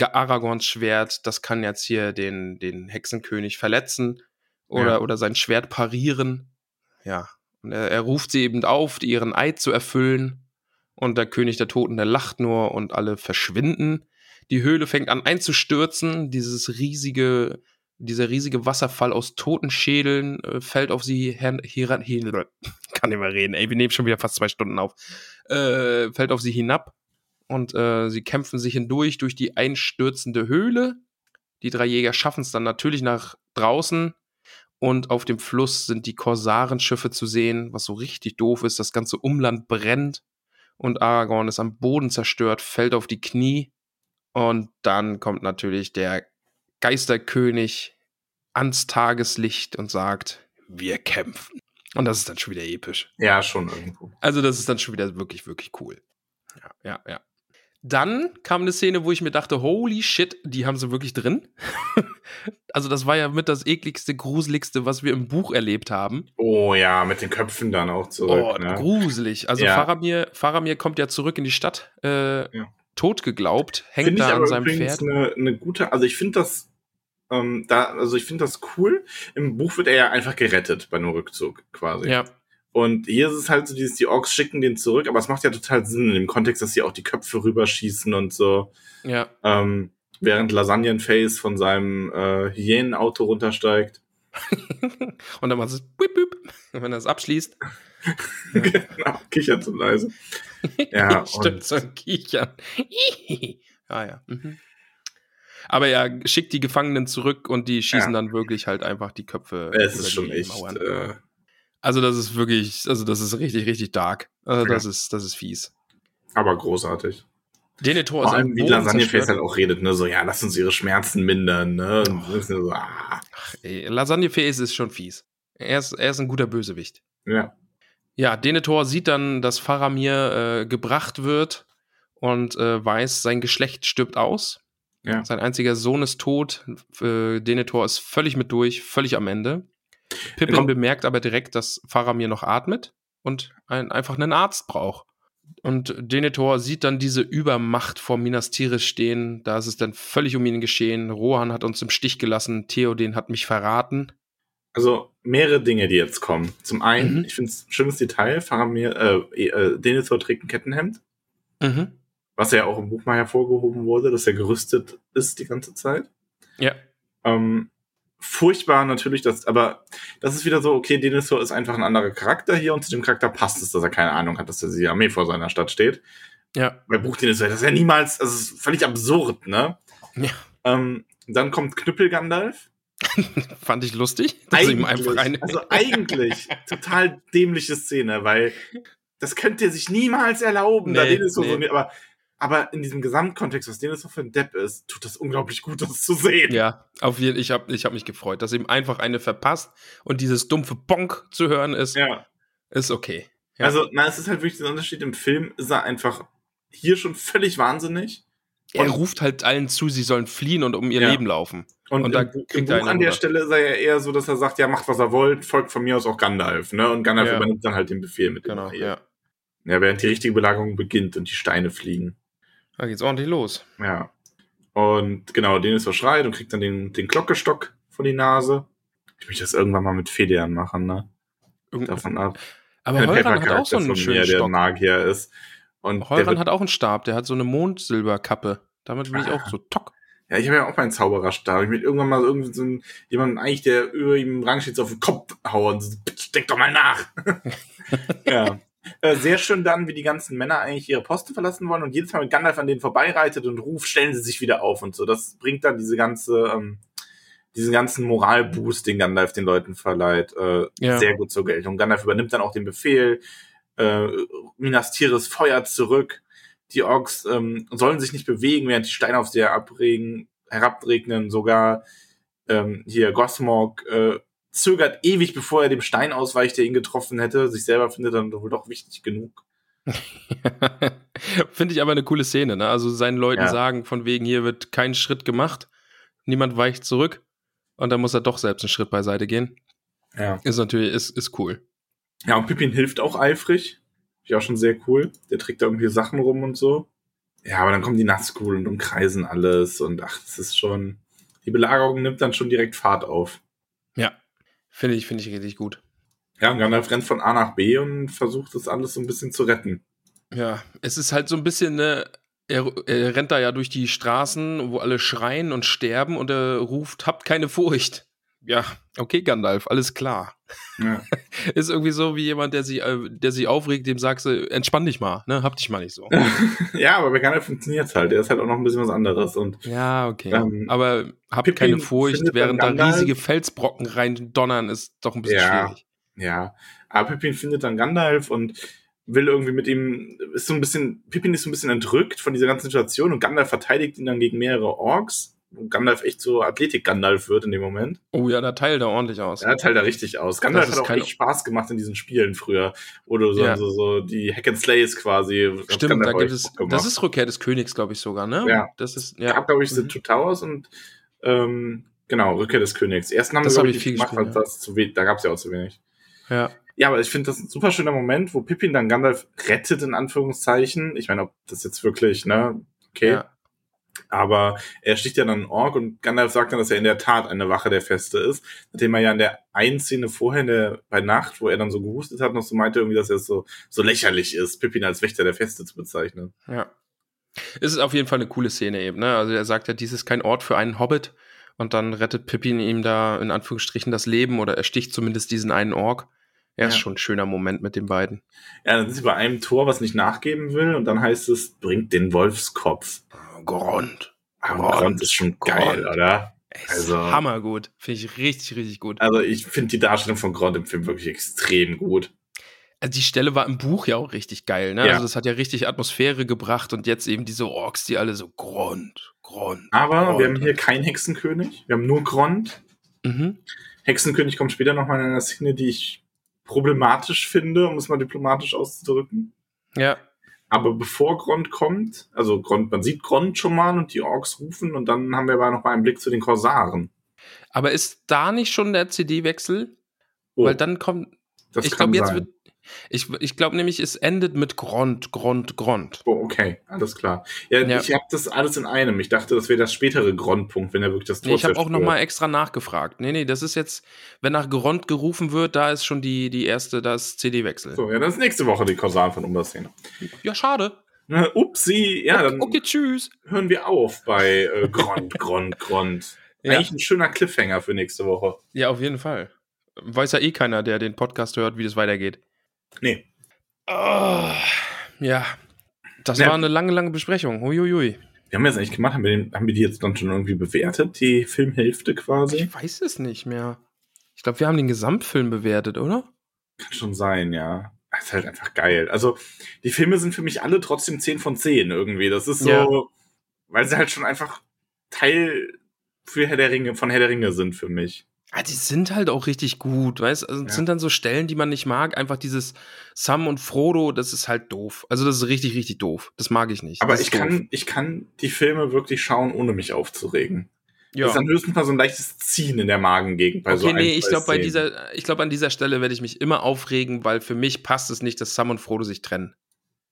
Aragorns Schwert, das kann jetzt hier den, den Hexenkönig verletzen oder, ja. oder sein Schwert parieren. Ja, und er, er ruft sie eben auf, ihren Eid zu erfüllen. Und der König der Toten, der lacht nur und alle verschwinden. Die Höhle fängt an einzustürzen. Dieses riesige, dieser riesige Wasserfall aus Totenschädeln äh, fällt auf sie her- her- her- kann nicht mehr reden. Ey, wir nehmen schon wieder fast zwei Stunden auf. Äh, fällt auf sie hinab. Und äh, sie kämpfen sich hindurch durch die einstürzende Höhle. Die drei Jäger schaffen es dann natürlich nach draußen. Und auf dem Fluss sind die Korsarenschiffe zu sehen, was so richtig doof ist. Das ganze Umland brennt. Und Aragorn ist am Boden zerstört, fällt auf die Knie. Und dann kommt natürlich der Geisterkönig ans Tageslicht und sagt, wir kämpfen. Und das ist dann schon wieder episch. Ja, schon irgendwo. Also das ist dann schon wieder wirklich, wirklich cool. Ja, ja, ja. Dann kam eine Szene, wo ich mir dachte, holy shit, die haben sie wirklich drin. Also das war ja mit das ekligste, gruseligste, was wir im Buch erlebt haben. Oh ja, mit den Köpfen dann auch zurück. Oh, ne? Gruselig. Also ja. Faramir, Faramir kommt ja zurück in die Stadt, äh, ja. tot geglaubt, hängt find da ich an seinem Pferd. Eine, eine gute, also ich finde das, ähm, da, also ich finde das cool. Im Buch wird er ja einfach gerettet bei einem Rückzug quasi. Ja. Und hier ist es halt so dieses, die Orks schicken den zurück, aber es macht ja total Sinn in dem Kontext, dass sie auch die Köpfe rüberschießen und so. Ja. Ähm, während Lasagnenface von seinem äh, Hyänenauto runtersteigt. Und dann macht es buip, buip, wenn er es abschließt. Ja. Genau, kichern so leise. Ja, stimmt, so ein Kichern. Ah ja. Mhm. Aber ja, schickt die Gefangenen zurück und die schießen ja. dann wirklich halt einfach die Köpfe. Es ist schon echt... Äh, Also das ist wirklich, also das ist richtig, richtig dark. Also das ja. ist, das ist fies. Aber großartig. Denethor ist vor allem, wie Lasagnenface halt auch redet, ne, so, ja, lass uns ihre Schmerzen mindern, ne. Oh. So, ah. Ach, ey, Lasagnenface ist schon fies. Er ist, er ist ein guter Bösewicht. Ja. Ja, Denethor sieht dann, dass Faramir äh, gebracht wird und äh, weiß, sein Geschlecht stirbt aus. Ja. Sein einziger Sohn ist tot. Äh, Denethor ist völlig mit durch, völlig am Ende. Pippin genau. bemerkt aber direkt, dass Faramir noch atmet und ein, einfach einen Arzt braucht. Und Denethor sieht dann diese Übermacht vor Minas Tirith stehen. Da ist es dann völlig um ihn geschehen. Rohan hat uns im Stich gelassen. Theoden hat mich verraten. Also mehrere Dinge, die jetzt kommen. Zum einen, mhm. ich finde es ein schönes Detail, Faramir, äh, äh, Denethor trägt ein Kettenhemd. Mhm. Was ja auch im Buch mal hervorgehoben wurde, dass er gerüstet ist die ganze Zeit. Ja. Ähm, Furchtbar natürlich, dass, aber das ist wieder so, okay, Denethor ist einfach ein anderer Charakter hier und zu dem Charakter passt es, dass er keine Ahnung hat, dass da die Armee vor seiner Stadt steht. Ja. Bei Buch Denethor, das ist ja niemals, das ist völlig absurd, ne? Ja. Ähm, dann kommt Knüppel Gandalf. Fand ich lustig. Dass ihm einfach eine also eigentlich total dämliche Szene, weil das könnt ihr sich niemals erlauben, nee, da Denethor nee. so, aber, aber in diesem Gesamtkontext, was Denethor für ein Depp ist, tut das unglaublich gut, das zu sehen. Ja, auf jeden Fall. Ich habe ich hab mich gefreut, dass ihm einfach eine verpasst und dieses dumpfe Bonk zu hören ist, ja. ist okay. Ja. Also, na, es ist halt wirklich der Unterschied. Im Film ist er einfach hier schon völlig wahnsinnig. Er und ruft halt allen zu, sie sollen fliehen und um ihr ja. Leben laufen. Und, und, und dann im, kriegt im Buch an der Stelle sei er eher so, dass er sagt, ja, macht, was er wollt, folgt von mir aus auch Gandalf. Ne? Und Gandalf ja. übernimmt dann halt den Befehl mit genau, dem ja. ja, während die richtige Belagerung beginnt und die Steine fliegen. Da geht's ordentlich los. Ja. Und genau, Denethor schreit und kriegt dann den, den Glockenstock vor die Nase. Ich möchte das irgendwann mal mit Federn machen, ne? Irgendwann. Davon ab. Aber ja, Heuran hat auch so einen schönen mir, Stock. Der Magier ist. Und Heuran hat auch einen Stab, der hat so eine Mondsilberkappe. Damit bin ich auch so tock. Ja, ich habe ja auch meinen Zaubererstab. Ich will irgendwann mal irgendwie so einen, jemanden eigentlich, der über ihm im Rang steht, so auf den Kopf hauen. So, denk doch mal nach. Ja. Äh, sehr schön dann, wie die ganzen Männer eigentlich ihre Posten verlassen wollen und jedes Mal, wenn Gandalf an denen vorbeireitet und ruft, stellen sie sich wieder auf und so. Das bringt dann diese ganze, ähm, diesen ganzen Moralboost, den Gandalf den Leuten verleiht, äh, ja. sehr gut zur Geltung. Gandalf übernimmt dann auch den Befehl, äh, Minas Tirith feuert zurück. Die Orks ähm, sollen sich nicht bewegen, während die Steine auf sie herabregen, herabregnen. Sogar ähm, hier Gossmog äh, zögert ewig, bevor er dem Stein ausweicht, der ihn getroffen hätte. Sich selber findet dann wohl doch wichtig genug. Finde ich aber eine coole Szene, ne? Also seinen Leuten ja. sagen, von wegen hier wird kein Schritt gemacht, niemand weicht zurück und dann muss er doch selbst einen Schritt beiseite gehen. Ja. Ist natürlich, ist, ist cool. Ja, und Pippin hilft auch eifrig. Ich auch schon sehr cool. Der trägt da irgendwie Sachen rum und so. Ja, aber dann kommen die Nazgul und umkreisen alles und ach, das ist schon, die Belagerung nimmt dann schon direkt Fahrt auf. Ja, finde ich, finde ich richtig gut. Ja, und Gandalf rennt von A nach B und versucht das alles so ein bisschen zu retten. Ja, es ist halt so ein bisschen, ne, er, er rennt da ja durch die Straßen, wo alle schreien und sterben und er ruft, habt keine Furcht. Ja, okay, Gandalf, alles klar. Ja. Ist irgendwie so wie jemand, der sich, der sich aufregt, dem sagst du, entspann dich mal, ne? Hab dich mal nicht so. Ja, aber bei Gandalf funktioniert's halt. Der ist halt auch noch ein bisschen was anderes. Und, ja, okay. Ähm, aber hab Pippin keine Furcht, während da riesige Felsbrocken reindonnern, ist doch ein bisschen ja, schwierig. Ja, aber Pippin findet dann Gandalf und will irgendwie mit ihm, ist so ein bisschen, Pippin ist so ein bisschen entrückt von dieser ganzen Situation und Gandalf verteidigt ihn dann gegen mehrere Orks. Gandalf echt so Athletik-Gandalf wird in dem Moment. Oh ja, da teilt er ordentlich aus. Ja, da teilt er richtig aus. Gandalf hat auch echt Spaß gemacht in diesen Spielen früher. Oder so, ja. so, so die Hack and Slays quasi. Stimmt, da gibt es, das ist Rückkehr des Königs, glaube ich sogar, ne? Ja. Das ist, ja. Gab, glaube ich, mhm. The Two Towers und ähm, genau, Rückkehr des Königs. Ersten haben wir, glaube ich, viel gemacht, gespielt, ja. das zu we- da gab es ja auch zu wenig. Ja. Ja, aber ich finde, das ist ein super schöner Moment, wo Pippin dann Gandalf rettet, in Anführungszeichen. Ich meine, ob das jetzt wirklich, ne? Okay. Ja. Aber er sticht ja dann einen Ork und Gandalf sagt dann, dass er in der Tat eine Wache der Feste ist, nachdem er ja in der einen Szene vorher in der, bei Nacht, wo er dann so gehustet hat, noch so meinte irgendwie, dass er so, so lächerlich ist, Pippin als Wächter der Feste zu bezeichnen. Ja. Es ist auf jeden Fall eine coole Szene eben, ne? Also er sagt ja, dies ist kein Ort für einen Hobbit und dann rettet Pippin ihm da in Anführungsstrichen das Leben oder er sticht zumindest diesen einen Ork. Ja, ja, ist schon ein schöner Moment mit den beiden. Ja, dann sind sie bei einem Tor, was nicht nachgeben will und dann heißt es, bringt den Wolfskopf. Grond. Aber Grond ist schon geil, Grond. Oder? Also, ist hammergut. Finde ich richtig, richtig gut. Also ich finde die Darstellung von Grond im Film wirklich extrem gut. Also die Stelle war im Buch ja auch richtig geil, ne? Ja. Also das hat ja richtig Atmosphäre gebracht und jetzt eben diese Orks, die alle so Grond, Grond. Aber Grond. Wir haben hier keinen Hexenkönig, wir haben nur Grond. Mhm. Hexenkönig kommt später nochmal in einer Szene, die ich problematisch finde, um es mal diplomatisch auszudrücken. Ja. Aber bevor Grond kommt, also Grond, man sieht Grond schon mal und die Orks rufen und dann haben wir aber noch mal einen Blick zu den Korsaren. Aber ist da nicht schon der C D-Wechsel? Oh, weil dann kommt, das ich glaube jetzt wird, ich, ich glaube nämlich, es endet mit Grond, Grond, Grond. Oh, okay, alles klar. Ja, ja. Ich habe das alles in einem. Ich dachte, das wäre das spätere Grond-Punkt, wenn er wirklich das Tor nee, ich habe auch noch mal extra nachgefragt. Nee, nee, das ist jetzt, wenn nach Grond gerufen wird, da ist schon die, die erste, das C D-Wechsel. So, ja, das ist nächste Woche die Korsaren von Umberszene. Ja, schade. Na, upsi, ja, okay, dann okay, tschüss. Hören wir auf bei äh, Grond, Grond, Grond. Eigentlich ja. Ein schöner Cliffhanger für nächste Woche. Ja, auf jeden Fall. Weiß ja eh keiner, der den Podcast hört, wie das weitergeht. Nee. Oh, ja, das ja. war eine lange, lange Besprechung. Huiuiui. Wir haben jetzt eigentlich gemacht, haben wir, den, haben wir die jetzt dann schon irgendwie bewertet, die Filmhälfte quasi? Ich weiß es nicht mehr. Ich glaube, wir haben den Gesamtfilm bewertet, oder? Kann schon sein, ja. Das ist halt einfach geil. Also, die Filme sind für mich alle trotzdem zehn von zehn irgendwie. Das ist so, ja. weil sie halt schon einfach Teil für Herr der Ringe, von Herr der Ringe sind für mich. Ja, die sind halt auch richtig gut, weißt du? Also, ja. sind dann so Stellen, die man nicht mag. Einfach dieses Sam und Frodo, das ist halt doof. Also das ist richtig, richtig doof. Das mag ich nicht. Aber ich kann, ich kann die Filme wirklich schauen, ohne mich aufzuregen. Ja. Das ist dann höchstens mal so ein leichtes Ziehen in der Magengegend. Bei okay, so nee, ein, ich glaube bei dieser, ich glaube an dieser Stelle werde ich mich immer aufregen, weil für mich passt es nicht, dass Sam und Frodo sich trennen.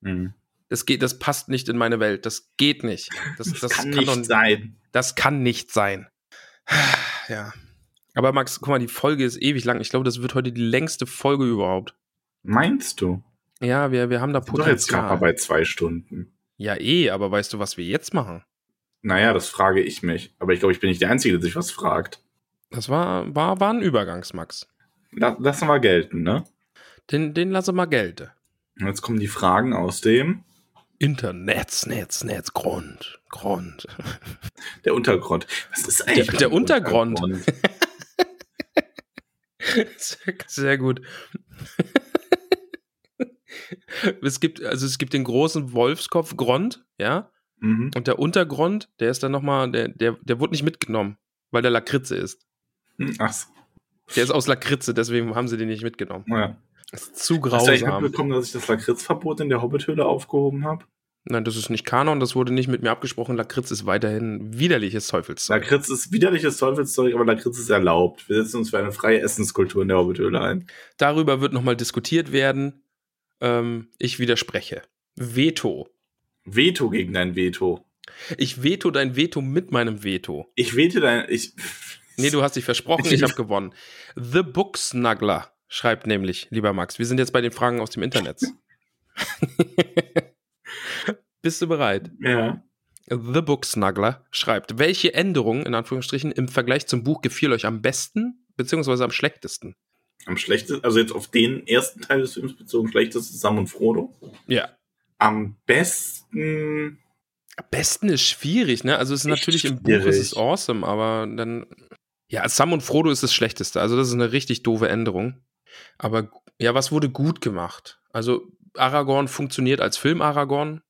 Mhm. Das geht, das passt nicht in meine Welt. Das geht nicht. Das, das, das kann, kann nicht doch, sein. Das kann nicht sein. Ja. Aber Max, guck mal, die Folge ist ewig lang. Ich glaube, das wird heute die längste Folge überhaupt. Meinst du? Ja, wir, wir haben da Potenzial. Doch, jetzt gerade mal bei zwei Stunden. Ja, eh, aber weißt du, was wir jetzt machen? Naja, das frage ich mich. Aber ich glaube, ich bin nicht der Einzige, der sich was fragt. Das war, war, war ein Übergangsmax. La- lassen wir gelten, ne? Den, den lassen wir gelten. Und jetzt kommen die Fragen aus dem Internet, Netz, Netz, Grund, Grund. Der Untergrund. Was ist eigentlich der, der Untergrund? Untergrund? sehr, sehr gut. Es gibt, also es gibt den großen Wolfskopf-Grund, ja? Mhm. Und der Untergrund, der ist dann nochmal, der, der, der wurde nicht mitgenommen, weil der Lakritze ist. Ach so. Der ist aus Lakritze, deswegen haben sie den nicht mitgenommen. Ja. Das ist zu grausam. Hast du eigentlich mitbekommen, dass ich das Lakritzverbot in der Hobbit-Höhle aufgehoben habe? Nein, das ist nicht Kanon, das wurde nicht mit mir abgesprochen. Lakritz ist weiterhin widerliches Teufelszeug. Lakritz ist widerliches Teufelszeug, aber Lakritz ist erlaubt. Wir setzen uns für eine freie Essenskultur in der Hobbit-Höhle ein. Darüber wird nochmal diskutiert werden. Ähm, ich widerspreche. Veto. Veto gegen dein Veto. Ich veto dein Veto mit meinem Veto. Ich vete dein... Ich nee, du hast dich versprochen, ich habe gewonnen. The Booksnuggler schreibt nämlich, lieber Max, wir sind jetzt bei den Fragen aus dem Internet. Bist du bereit? Ja. The Booksnuggler schreibt, welche Änderung, in Anführungsstrichen, im Vergleich zum Buch gefiel euch am besten, beziehungsweise am schlechtesten? Am schlechtesten, also jetzt auf den ersten Teil des Films bezogen, schlechtesten Sam und Frodo? Ja. Am besten... Am besten ist schwierig, ne? Also es ist natürlich schwierig. Im Buch ist es awesome, aber dann... Ja, Sam und Frodo ist das Schlechteste, also das ist eine richtig doofe Änderung. Aber ja, was wurde gut gemacht? Also Aragorn funktioniert als Film-Aragorn.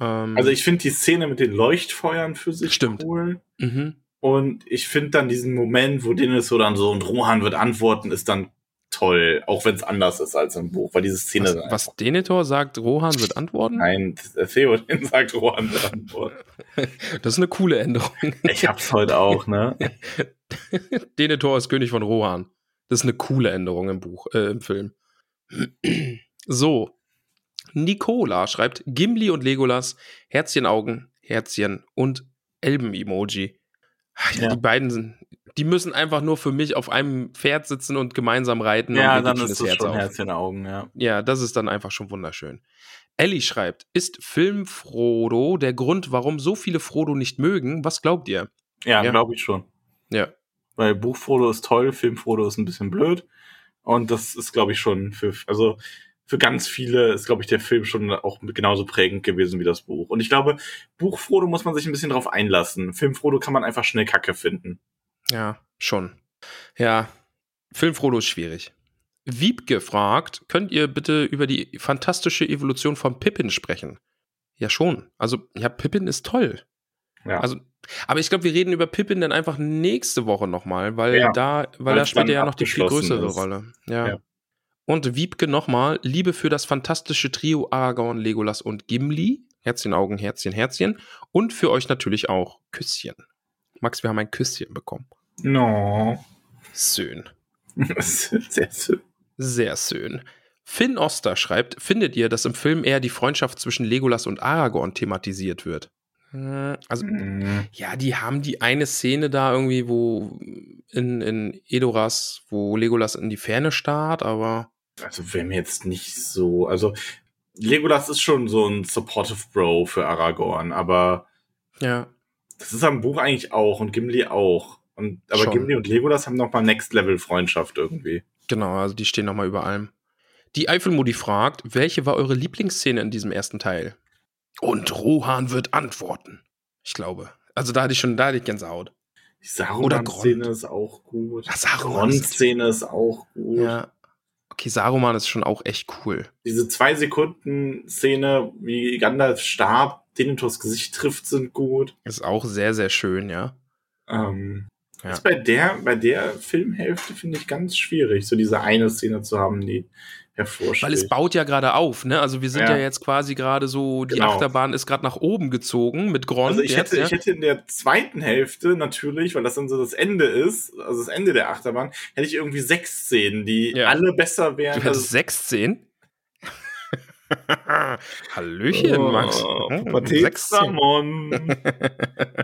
Ähm, also ich finde die Szene mit den Leuchtfeuern für sich stimmt. Cool. Mhm. Und ich finde dann diesen Moment, wo Denethor so dann so und Rohan wird antworten, ist dann toll, auch wenn es anders ist als im Buch, weil diese Szene... Was, dann was Denethor sagt, Rohan wird antworten? Nein, Theoden sagt, Rohan wird antworten. Das ist eine coole Änderung. Ich hab's heute auch, ne? Denethor ist König von Rohan. Das ist eine coole Änderung im Buch, äh, im Film. So. Nicola schreibt, Gimli und Legolas, Herzchen, Augen, Herzchen und Elben-Emoji. Ja. Die beiden sind, die müssen einfach nur für mich auf einem Pferd sitzen und gemeinsam reiten. Ja, und dann ist das Herz schon auf. Herzchen, Augen, ja. Ja, das ist dann einfach schon wunderschön. Ellie schreibt, ist Film Frodo der Grund, warum so viele Frodo nicht mögen? Was glaubt ihr? Ja, ja. Glaube ich schon. Ja. Weil Buch Frodo ist toll, Film Frodo ist ein bisschen blöd. Und das ist, glaube ich, schon für, also für ganz viele ist, glaube ich, der Film schon auch genauso prägend gewesen wie das Buch. Und ich glaube, Buch Frodo muss man sich ein bisschen drauf einlassen. Film Frodo kann man einfach schnell Kacke finden. Ja, schon. Ja, Film Frodo ist schwierig. Wiebke fragt, könnt ihr bitte über die fantastische Evolution von Pippin sprechen? Ja, schon. Also, ja, Pippin ist toll. Ja. Also, aber ich glaube, wir reden über Pippin dann einfach nächste Woche nochmal, weil ja, da, weil da spielt er ja noch die viel größere ist. Rolle. Ja. Ja. Und Wiebke nochmal, Liebe für das fantastische Trio Aragorn, Legolas und Gimli. Herzchen, Augen, Herzchen, Herzchen. Und für euch natürlich auch Küsschen. Max, wir haben ein Küsschen bekommen. No. Schön. Sehr schön. Sehr schön. Finn Oster schreibt, findet ihr, dass im Film eher die Freundschaft zwischen Legolas und Aragorn thematisiert wird? Also, mm. ja, die haben die eine Szene da irgendwie, wo in, in Edoras, wo Legolas in die Ferne starrt, aber... Also, wäre mir jetzt nicht so... Also, Legolas ist schon so ein supportive Bro für Aragorn, aber... Ja. Das ist am Buch eigentlich auch und Gimli auch. Und, aber schon. Gimli und Legolas haben nochmal Next-Level-Freundschaft irgendwie. Genau, also die stehen nochmal über allem. Die Eifelmudi fragt, welche war eure Lieblingsszene in diesem ersten Teil? Und Rohan wird antworten. Ich glaube. Also da hatte ich schon, da hatte ich Gänsehaut. Die Saruman-Szene ist auch gut. Die Saruman-Szene ist auch gut. Ja. Okay, Saruman ist schon auch echt cool. Diese zwei Sekunden Szene, wie Gandalf starb, Denethors Gesicht trifft, sind gut. Ist auch sehr, sehr schön, ja. Ähm, ja. Ist bei der, bei der Filmhälfte, finde ich, ganz schwierig, so diese eine Szene zu haben, die... Weil es baut ja gerade auf, ne? Also wir sind ja, ja jetzt quasi gerade so, die genau. Achterbahn ist gerade nach oben gezogen mit Grond. Also ich, jetzt, hätte, ja? ich hätte in der zweiten Hälfte natürlich, weil das dann so das Ende ist, also das Ende der Achterbahn, hätte ich irgendwie sechs Szenen, die ja. alle besser wären. Du hättest sechs Szenen? Hallöchen, oh, Max. Pubertätsamon.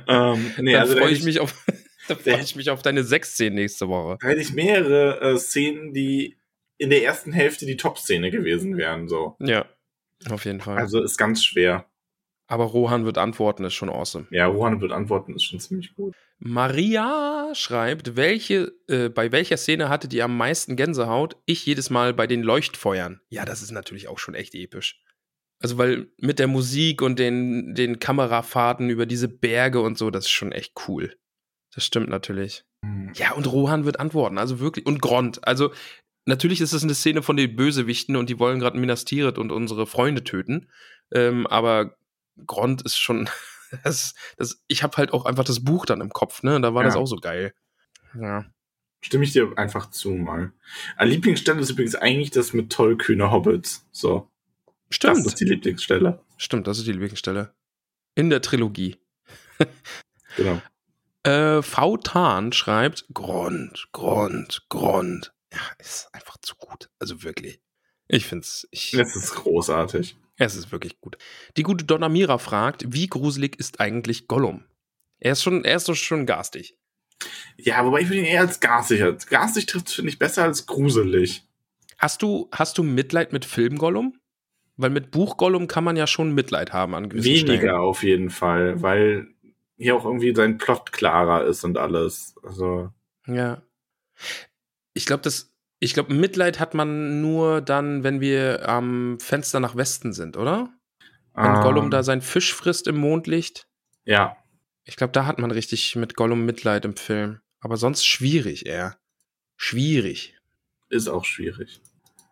ähm, nee, dann also freue ich, ich mich auf da freue ich mich auf deine sechs Szenen nächste Woche. Da hätte ich mehrere äh, Szenen, die in der ersten Hälfte die Top-Szene gewesen wären, so. Ja, auf jeden Fall. Also ist ganz schwer. Aber Rohan wird antworten, ist schon awesome. Ja, Rohan wird antworten, ist schon ziemlich gut. Maria schreibt, welche, äh, bei welcher Szene hattet ihr am meisten Gänsehaut? Ich jedes Mal bei den Leuchtfeuern. Ja, das ist natürlich auch schon echt episch. Also, weil mit der Musik und den, den Kamerafahrten über diese Berge und so, das ist schon echt cool. Das stimmt natürlich. Mhm. Ja, und Rohan wird antworten, also wirklich. Und Grond, also natürlich ist es eine Szene von den Bösewichten und die wollen gerade Minas Tirith und unsere Freunde töten, ähm, aber Grond ist schon, das, das, ich habe halt auch einfach das Buch dann im Kopf, ne? Da war ja. Das auch so geil. Ja. Stimme ich dir einfach zu, mal. Eine Lieblingsstelle ist übrigens eigentlich das mit tollkühner Hobbits. So. Stimmt. Das ist die Lieblingsstelle. Stimmt, das ist die Lieblingsstelle. In der Trilogie. Genau. äh, V. Tarn schreibt, Grond, Grond, Grond. Ja, ist einfach zu gut. Also wirklich. Ich find's. Ich, es ist großartig. Es ist wirklich gut. Die gute Donna Mira fragt, wie gruselig ist eigentlich Gollum? Er ist schon, er ist doch schon garstig. Ja, wobei ich finde ihn eher als garstig. Garstig trifft es, finde ich, besser als gruselig. Hast du, hast du Mitleid mit Film Gollum? Weil mit Buch Gollum kann man ja schon Mitleid haben an gewissen Stellen. Weniger auf jeden Fall, weil hier auch irgendwie sein Plot klarer ist und alles. Also. Ja. Ich glaube, das. Ich glaube, Mitleid hat man nur dann, wenn wir am Fenster nach Westen sind, oder? Wenn um, Gollum da seinen Fisch frisst im Mondlicht. Ja. Ich glaube, da hat man richtig mit Gollum Mitleid im Film. Aber sonst schwierig eher. Schwierig. Ist auch schwierig.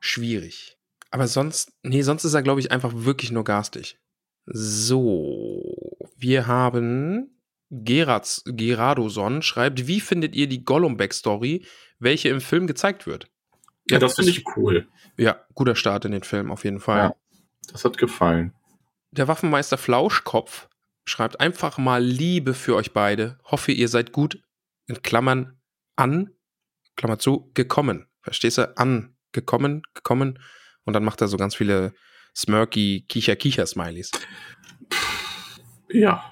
Schwierig. Aber sonst, nee, sonst ist er, glaube ich, einfach wirklich nur garstig. So, wir haben... Gerards, Geradoson schreibt, wie findet ihr die Gollum-Backstory, welche im Film gezeigt wird? Ja, das finde ich cool. Ja, guter Start in den Film auf jeden Fall. Ja, das hat gefallen. Der Waffenmeister Flauschkopf schreibt einfach mal Liebe für euch beide. Hoffe, ihr seid gut, in Klammern, an, Klammer zu, gekommen. Verstehst du? An, gekommen, gekommen. Und dann macht er so ganz viele Smirky, Kicher-Kicher-Smileys. Ja.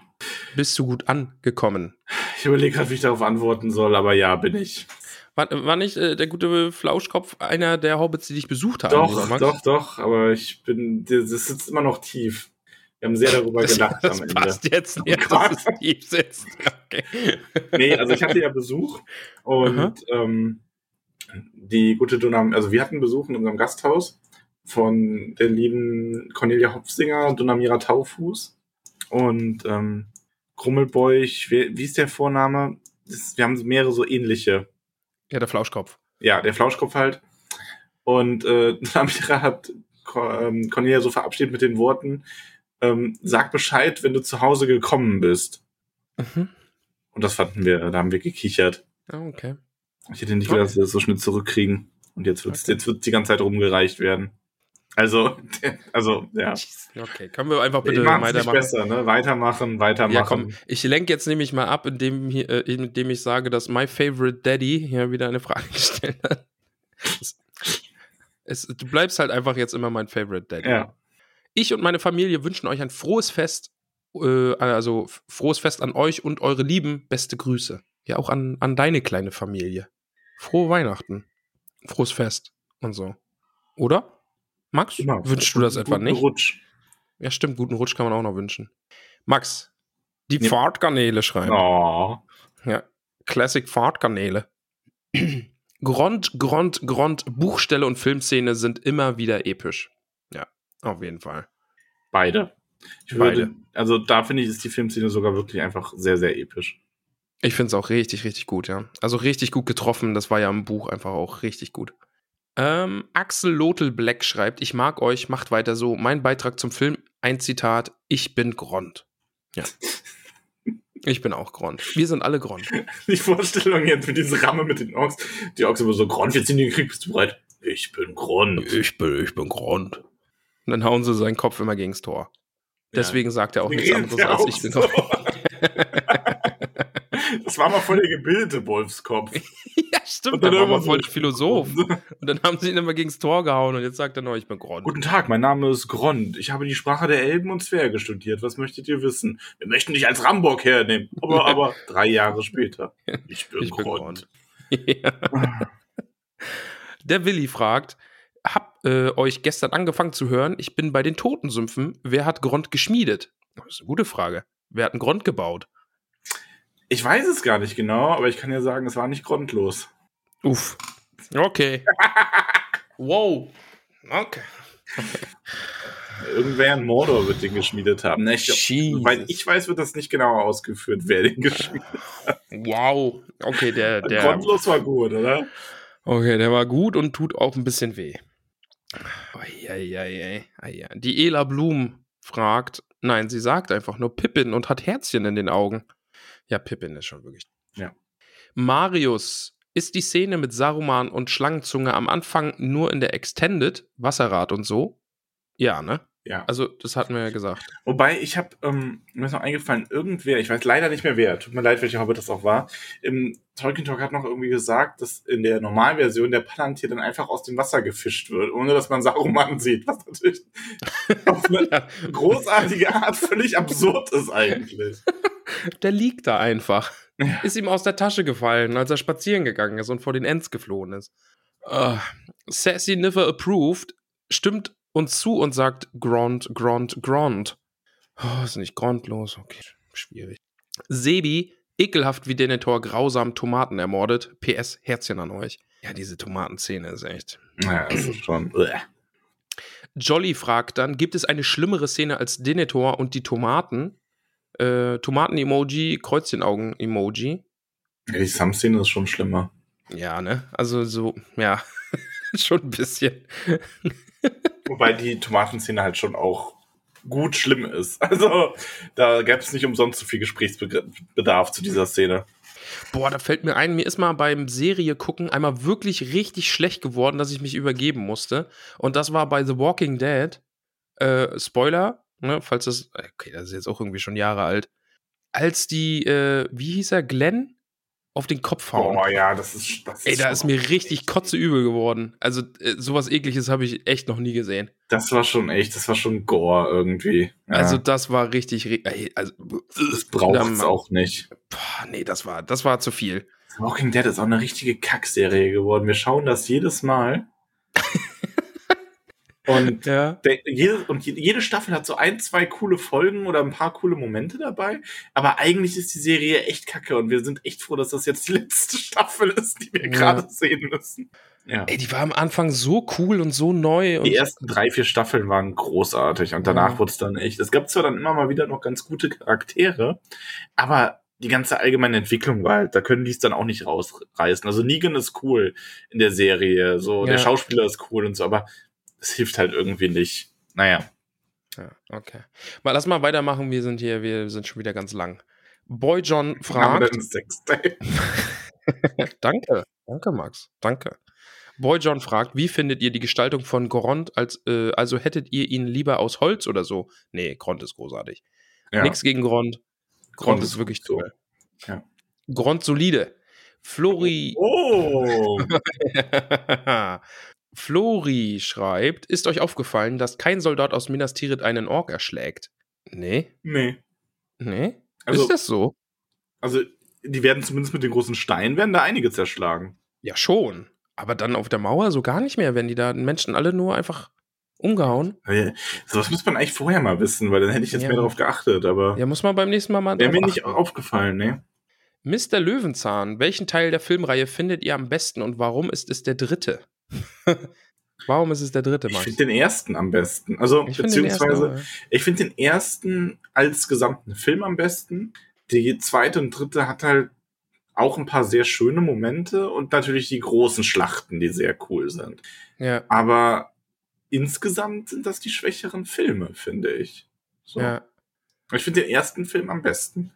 Bist du gut angekommen? Ich überlege gerade, wie ich darauf antworten soll, aber ja, bin ich. War, war nicht äh, der gute Flauschkopf einer der Hobbits, die dich besucht haben? Doch, doch, doch, aber ich bin, das sitzt immer noch tief. Wir haben sehr darüber das, gelacht das am Ende. Das passt jetzt oh, nicht, dass es tief sitzt. Okay. Nee, also ich hatte ja Besuch und ähm, die gute Donna, also wir hatten Besuch in unserem Gasthaus von der lieben Cornelia Hopfsinger, Donna Mira Taufuß und ähm, Krummelbeuch, wie, wie ist der Vorname? Das, wir haben mehrere so ähnliche. Ja, der Flauschkopf. Ja, der Flauschkopf halt. Und äh, Amira hat ähm, Cornelia so verabschiedet mit den Worten, ähm, sag Bescheid, wenn du zu Hause gekommen bist. Mhm. Und das fanden wir, da haben wir gekichert. Ah, oh, okay. Ich hätte nicht gedacht, dass wir das so schnell zurückkriegen. Und jetzt wird es okay. Jetzt wird's die ganze Zeit rumgereicht werden. Also, also, ja. Okay, können wir einfach bitte weitermachen. Besser, ne? Weitermachen, weitermachen. Ja, komm, ich lenke jetzt nämlich mal ab, indem, hier, äh, indem ich sage, dass My Favorite Daddy hier wieder eine Frage gestellt hat. Es, es, du bleibst halt einfach jetzt immer mein Favorite Daddy. Ja. Ich und meine Familie wünschen euch ein frohes Fest, äh, also frohes Fest an euch und eure Lieben. Beste Grüße. Ja, auch an, an deine kleine Familie. Frohe Weihnachten. Frohes Fest und so. Oder? Max, genau. Wünschst du das guten etwa guten nicht? Guten Rutsch. Ja, stimmt, guten Rutsch kann man auch noch wünschen. Max, die ja. Pfadgarnele schreiben. Oh. Ja, Classic Pfadgarnele. Grond, Grond, Grond, Buchstelle und Filmszene sind immer wieder episch. Ja, auf jeden Fall. Beide. Ich würde, Beide. Also da finde ich, ist die Filmszene sogar wirklich einfach sehr, sehr episch. Ich finde es auch richtig, richtig gut, ja. Also richtig gut getroffen, das war ja im Buch einfach auch richtig gut. Ähm, Axel Lotel Black schreibt, ich mag euch, macht weiter so. Mein Beitrag zum Film, ein Zitat, ich bin Grond. Ja. Ich bin auch Grond. Wir sind alle Grond. Die Vorstellung jetzt mit dieser Ramme mit den Orks, die Orks immer so, Grond, wir ziehen den Krieg, bist du bereit? Ich bin Grond. Ich bin, ich bin Grond. Und dann hauen sie seinen Kopf immer gegens Tor. Deswegen ja. sagt er auch nichts anderes als auch ich bin Grond. Das war mal voll der gebildete Wolfskopf. Ja, stimmt, der war mal voll der Philosoph. Und dann haben sie ihn immer gegens Tor gehauen und jetzt sagt er noch, ich bin Grond. Guten Tag, mein Name ist Grond. Ich habe die Sprache der Elben und Zwerge studiert. Was möchtet ihr wissen? Wir möchten dich als Rambock hernehmen. Aber, aber drei Jahre später. Ich bin ich Grond. Bin Grond. Ja. Der Willi fragt, hab äh, euch gestern angefangen zu hören, ich bin bei den Totensümpfen. Wer hat Grond geschmiedet? Das ist eine gute Frage. Wer hat einen Grund gebaut? Ich weiß es gar nicht genau, aber ich kann ja sagen, es war nicht grundlos. Uff. Okay. Wow. Okay. Okay. Irgendwer in Mordor wird den geschmiedet haben. Ne, weil ich weiß, wird das nicht genauer ausgeführt, wer den geschmiedet hat. Wow. Okay, der... der grundlos war gut, oder? Okay, der war gut und tut auch ein bisschen weh. Eieiei. Die Ela Blum fragt... Nein, sie sagt einfach nur Pippin und hat Herzchen in den Augen. Ja, Pippin ist schon wirklich... Ja. Marius... Ist die Szene mit Saruman und Schlangenzunge am Anfang nur in der Extended, Wasserrad und so? Ja, ne? Ja. Also, das hatten wir ja gesagt. Wobei, ich habe, ähm, mir ist noch eingefallen, irgendwer, ich weiß leider nicht mehr wer, tut mir leid, welcher Hobbit das auch war, im Tolkien Talk hat noch irgendwie gesagt, dass in der Normalversion der Palantir dann einfach aus dem Wasser gefischt wird, ohne dass man Saruman sieht, was natürlich auf eine großartige Art völlig absurd ist eigentlich. Der liegt da einfach. Ja. Ist ihm aus der Tasche gefallen, als er spazieren gegangen ist und vor den Ents geflohen ist. Uh, Sassy Niffer approved, stimmt uns zu und sagt Grond, Grond, Grond. Oh, ist nicht grondlos, okay, schwierig. Sebi, ekelhaft wie Denethor grausam Tomaten ermordet. P S, Herzchen an euch. Ja, diese Tomatenszene ist echt... Ja, das ist schon... Jolly fragt dann, gibt es eine schlimmere Szene als Denethor und die Tomaten? Äh, Tomaten-Emoji, Kreuzchenaugen-Emoji. Ja, die Sam-Szene ist schon schlimmer. Ja, ne? Also so, ja, schon ein bisschen. Wobei die Tomatenszene halt schon auch gut schlimm ist. Also da gab es nicht umsonst so viel Gesprächsbedarf zu dieser Szene. Boah, da fällt mir ein, mir ist mal beim Serie gucken einmal wirklich richtig schlecht geworden, dass ich mich übergeben musste. Und das war bei The Walking Dead. Äh, Spoiler. Ne, falls das, okay, das ist jetzt auch irgendwie schon Jahre alt, als die, äh, wie hieß er, Glenn, auf den Kopf hauen. Oh ja, das ist... Das Ey, ist da ist mir richtig kotzeübel geworden. Also äh, sowas Ekliges habe ich echt noch nie gesehen. Das war schon echt, das war schon Gore irgendwie. Ja. Also das war richtig... Äh, also, das braucht es auch nicht. Boah, nee, das war, das war zu viel. The Walking Dead ist auch eine richtige Kackserie geworden. Wir schauen das jedes Mal. Und, ja. der, jede, und jede Staffel hat so ein, zwei coole Folgen oder ein paar coole Momente dabei, aber eigentlich ist die Serie echt kacke und wir sind echt froh, dass das jetzt die letzte Staffel ist, die wir ja. gerade sehen müssen. Ja. Ey, die war am Anfang so cool und so neu. Und die ersten drei, vier Staffeln waren großartig und danach ja. wurde es dann echt, es gab zwar dann immer mal wieder noch ganz gute Charaktere, aber die ganze allgemeine Entwicklung war halt, da können die es dann auch nicht rausreißen. Also Negan ist cool in der Serie, so ja. der Schauspieler ist cool und so, aber es hilft halt irgendwie nicht. Naja. Ja, okay. Mal, lass mal weitermachen. Wir sind hier, wir sind schon wieder ganz lang. Boy John fragt. Danke. Danke, Max. Danke. Boy John fragt, wie findet ihr die Gestaltung von Grond? Als, äh, also hättet ihr ihn lieber aus Holz oder so? Nee, Grond ist großartig. Ja. Nichts gegen Grond. Grond, Grond ist wirklich toll. So. Ja. Grond solide. Flori. Oh! Flori schreibt, ist euch aufgefallen, dass kein Soldat aus Minas Tirith einen Ork erschlägt? Nee. Nee. Nee? Also, ist das so? Also, die werden zumindest mit den großen Steinen, werden da einige zerschlagen. Ja, schon. Aber dann auf der Mauer so gar nicht mehr, werden die da Menschen alle nur einfach umgehauen. Ja, so was müsste man eigentlich vorher mal wissen, weil dann hätte ich jetzt ja. mehr drauf geachtet, aber... Ja, muss man beim nächsten Mal mal drauf achten. Wäre mir nicht aufgefallen, ne? Mister Löwenzahn, welchen Teil der Filmreihe findet ihr am besten und warum ist es der dritte? Warum ist es der dritte, Max? Ich finde den ersten am besten. Also, ich beziehungsweise, ersten, ich finde den ersten als gesamten Film am besten. Die zweite und dritte hat halt auch ein paar sehr schöne Momente und natürlich die großen Schlachten, die sehr cool sind. Ja. Aber insgesamt sind das die schwächeren Filme, finde ich. So. Ja. Ich finde den ersten Film am besten.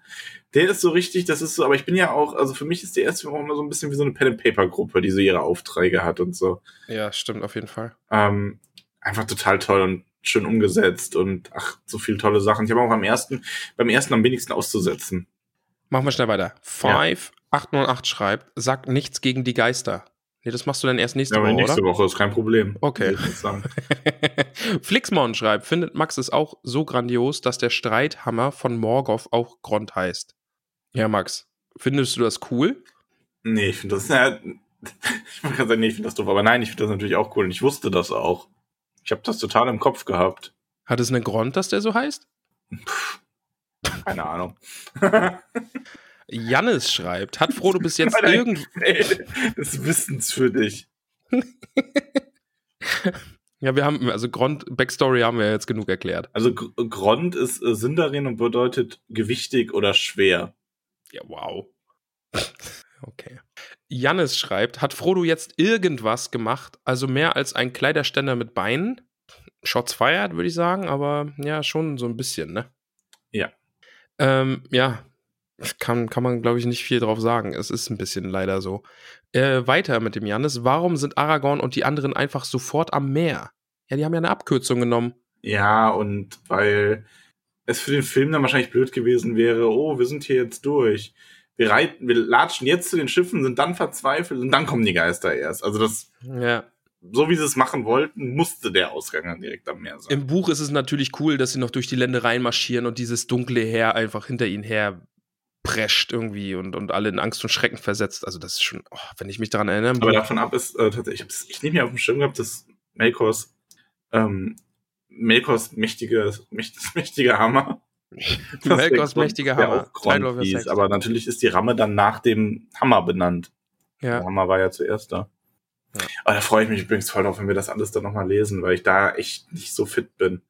Der ist so richtig, das ist so, aber ich bin ja auch, also für mich ist der erste Film auch immer so ein bisschen wie so eine Pen-and-Paper-Gruppe, die so ihre Aufträge hat und so. Ja, stimmt, auf jeden Fall. Ähm, einfach total toll und schön umgesetzt und ach, so viele tolle Sachen. Ich habe auch am ersten, beim ersten am wenigsten auszusetzen. Machen wir schnell weiter. fünf acht null acht schreibt, sagt nichts gegen die Geister. Nee, das machst du dann erst nächste ja, Woche, nächste oder? nächste Woche, ist kein Problem. Okay. Flixmon schreibt, findet Max es auch so grandios, dass der Streithammer von Morgoth auch Grond heißt. Ja, Max, findest du das cool? Nee, ich finde das, na, ich wollte gerade sagen, nee, ich finde das doof, aber nein, ich finde das natürlich auch cool und ich wusste das auch. Ich habe das total im Kopf gehabt. Hat es einen Grund, dass der so heißt? Puh, Keine Ahnung. Jannis schreibt, hat Frodo bis jetzt irgendwie... Das Wissens für dich. Ja, wir haben, also Grond, Backstory haben wir jetzt genug erklärt. Also Grond ist äh, Sindarin und bedeutet gewichtig oder schwer. Ja, wow. Okay. Jannis schreibt, hat Frodo jetzt irgendwas gemacht, also mehr als ein Kleiderständer mit Beinen? Shots fired, würde ich sagen, aber ja, schon so ein bisschen, ne? Ja. Ähm, ja, kann, kann man, glaube ich, nicht viel drauf sagen. Es ist ein bisschen leider so. Äh, weiter mit dem Jannis. Warum sind Aragorn und die anderen einfach sofort am Meer? Ja, die haben ja eine Abkürzung genommen. Ja, und weil es für den Film dann wahrscheinlich blöd gewesen wäre, oh, wir sind hier jetzt durch. Wir reiten, wir latschen jetzt zu den Schiffen, sind dann verzweifelt und dann kommen die Geister erst. Also das... Ja. So wie sie es machen wollten, musste der Ausgang dann direkt am Meer sein. Im Buch ist es natürlich cool, dass sie noch durch die Ländereien marschieren und dieses dunkle Heer einfach hinter ihnen her prescht irgendwie und, und alle in Angst und Schrecken versetzt. Also das ist schon, oh, wenn ich mich daran erinnere. Aber davon ab ist äh, tatsächlich, ich, ich nehme ja auf dem Schirm gehabt, dass Melkors ähm, Melkors mächtiger, mächtiger Hammer Melkors mächtiger Hammer. Auch hieß, aber natürlich ist die Ramme dann nach dem Hammer benannt. Ja. Der Hammer war ja zuerst da. Ja. Aber da freue ich mich übrigens voll drauf, wenn wir das alles dann nochmal lesen, weil ich da echt nicht so fit bin.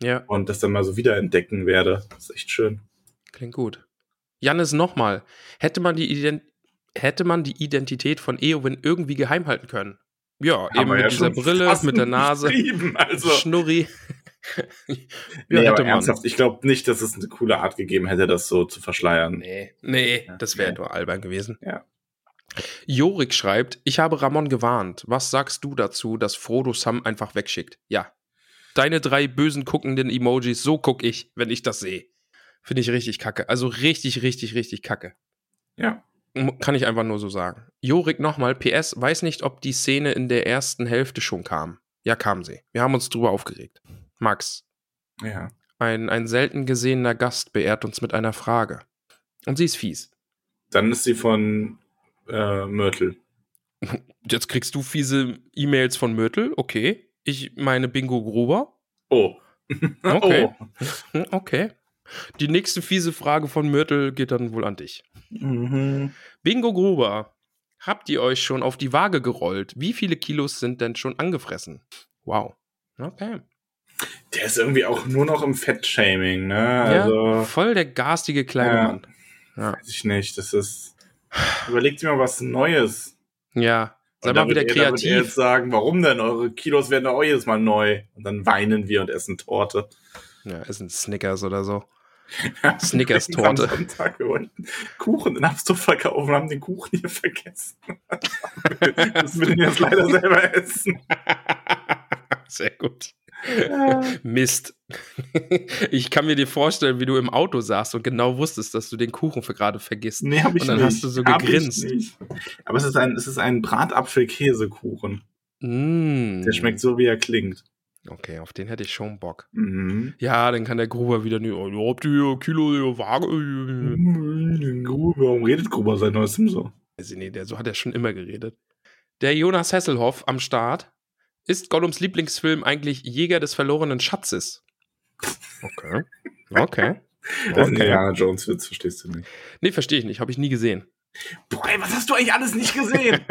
Ja. Und das dann mal so wiederentdecken werde. Das ist echt schön. Klingt gut. Jannis nochmal. Hätte man die Ident- hätte man die Identität von Éowyn irgendwie geheim halten können? Ja, haben eben mit ja dieser Brille, mit der Nase, also. Schnurri. Ja, nee, aber ernsthaft, ich glaube nicht, dass es eine coole Art gegeben hätte, das so zu verschleiern. Nee, nee, ja. Das wäre ja. Nur albern gewesen. Ja. Jorik schreibt, ich habe Ramon gewarnt. Was sagst du dazu, dass Frodo Sam einfach wegschickt? Ja. Deine drei bösen guckenden Emojis, so guck ich, wenn ich das sehe. Finde ich richtig kacke. Also richtig, richtig, richtig kacke. Ja. Kann ich einfach nur so sagen. Jorik nochmal, P S, weiß nicht, ob die Szene in der ersten Hälfte schon kam. Ja, kam sie. Wir haben uns drüber aufgeregt. Max. Ja. Ein, ein selten gesehener Gast beehrt uns mit einer Frage. Und sie ist fies. Dann ist sie von... Äh, Mörtel. Jetzt kriegst du fiese E-Mails von Mörtel, okay. Ich meine Bingo Gruber. Oh. Okay. Oh. Okay. Die nächste fiese Frage von Mörtel geht dann wohl an dich. Mhm. Bingo Gruber, habt ihr euch schon auf die Waage gerollt? Wie viele Kilos sind denn schon angefressen? Wow. Okay. Der ist irgendwie auch nur noch im Fettshaming, ne? Ja, also, voll der garstige kleine ja, Mann. Ja. Weiß ich nicht, das ist... Überlegt mir mal was Neues. Ja, sei mal wieder kreativ. Und dann würde ich sagen, warum denn? Eure Kilos werden doch jedes Mal neu. Und dann weinen wir und essen Torte. Ja, essen Snickers oder so. Snickers-Torte. Am Sonntag, wir wollten Kuchen in Amsterdam verkaufen und haben den Kuchen hier vergessen. Das müssen wir jetzt leider selber essen. Sehr gut. Ja. Mist. Ich kann mir dir vorstellen, wie du im Auto saßt und genau wusstest, dass du den Kuchen für gerade vergisst. Nee, hab ich nicht. Und dann nicht. Hast du so hab gegrinst. Aber es ist ein, es ist ein Bratapfel-Käsekuchen. Mm. Der schmeckt so, wie er klingt. Okay, auf den hätte ich schon Bock. Mhm. Ja, dann kann der Gruber wieder nicht. Oh, habt ihr Kilo, Waage? Gruber, warum redet Gruber seit neuestem so? Also nee, der, so hat er schon immer geredet. Der Jonas Hesselhoff am Start. Ist Gollums Lieblingsfilm eigentlich Jäger des verlorenen Schatzes? Okay. Okay. Das ist ein Indiana Jones Witz, verstehst du nicht? Nee, verstehe ich nicht. Habe ich nie gesehen. Boah, ey, was hast du eigentlich alles nicht gesehen?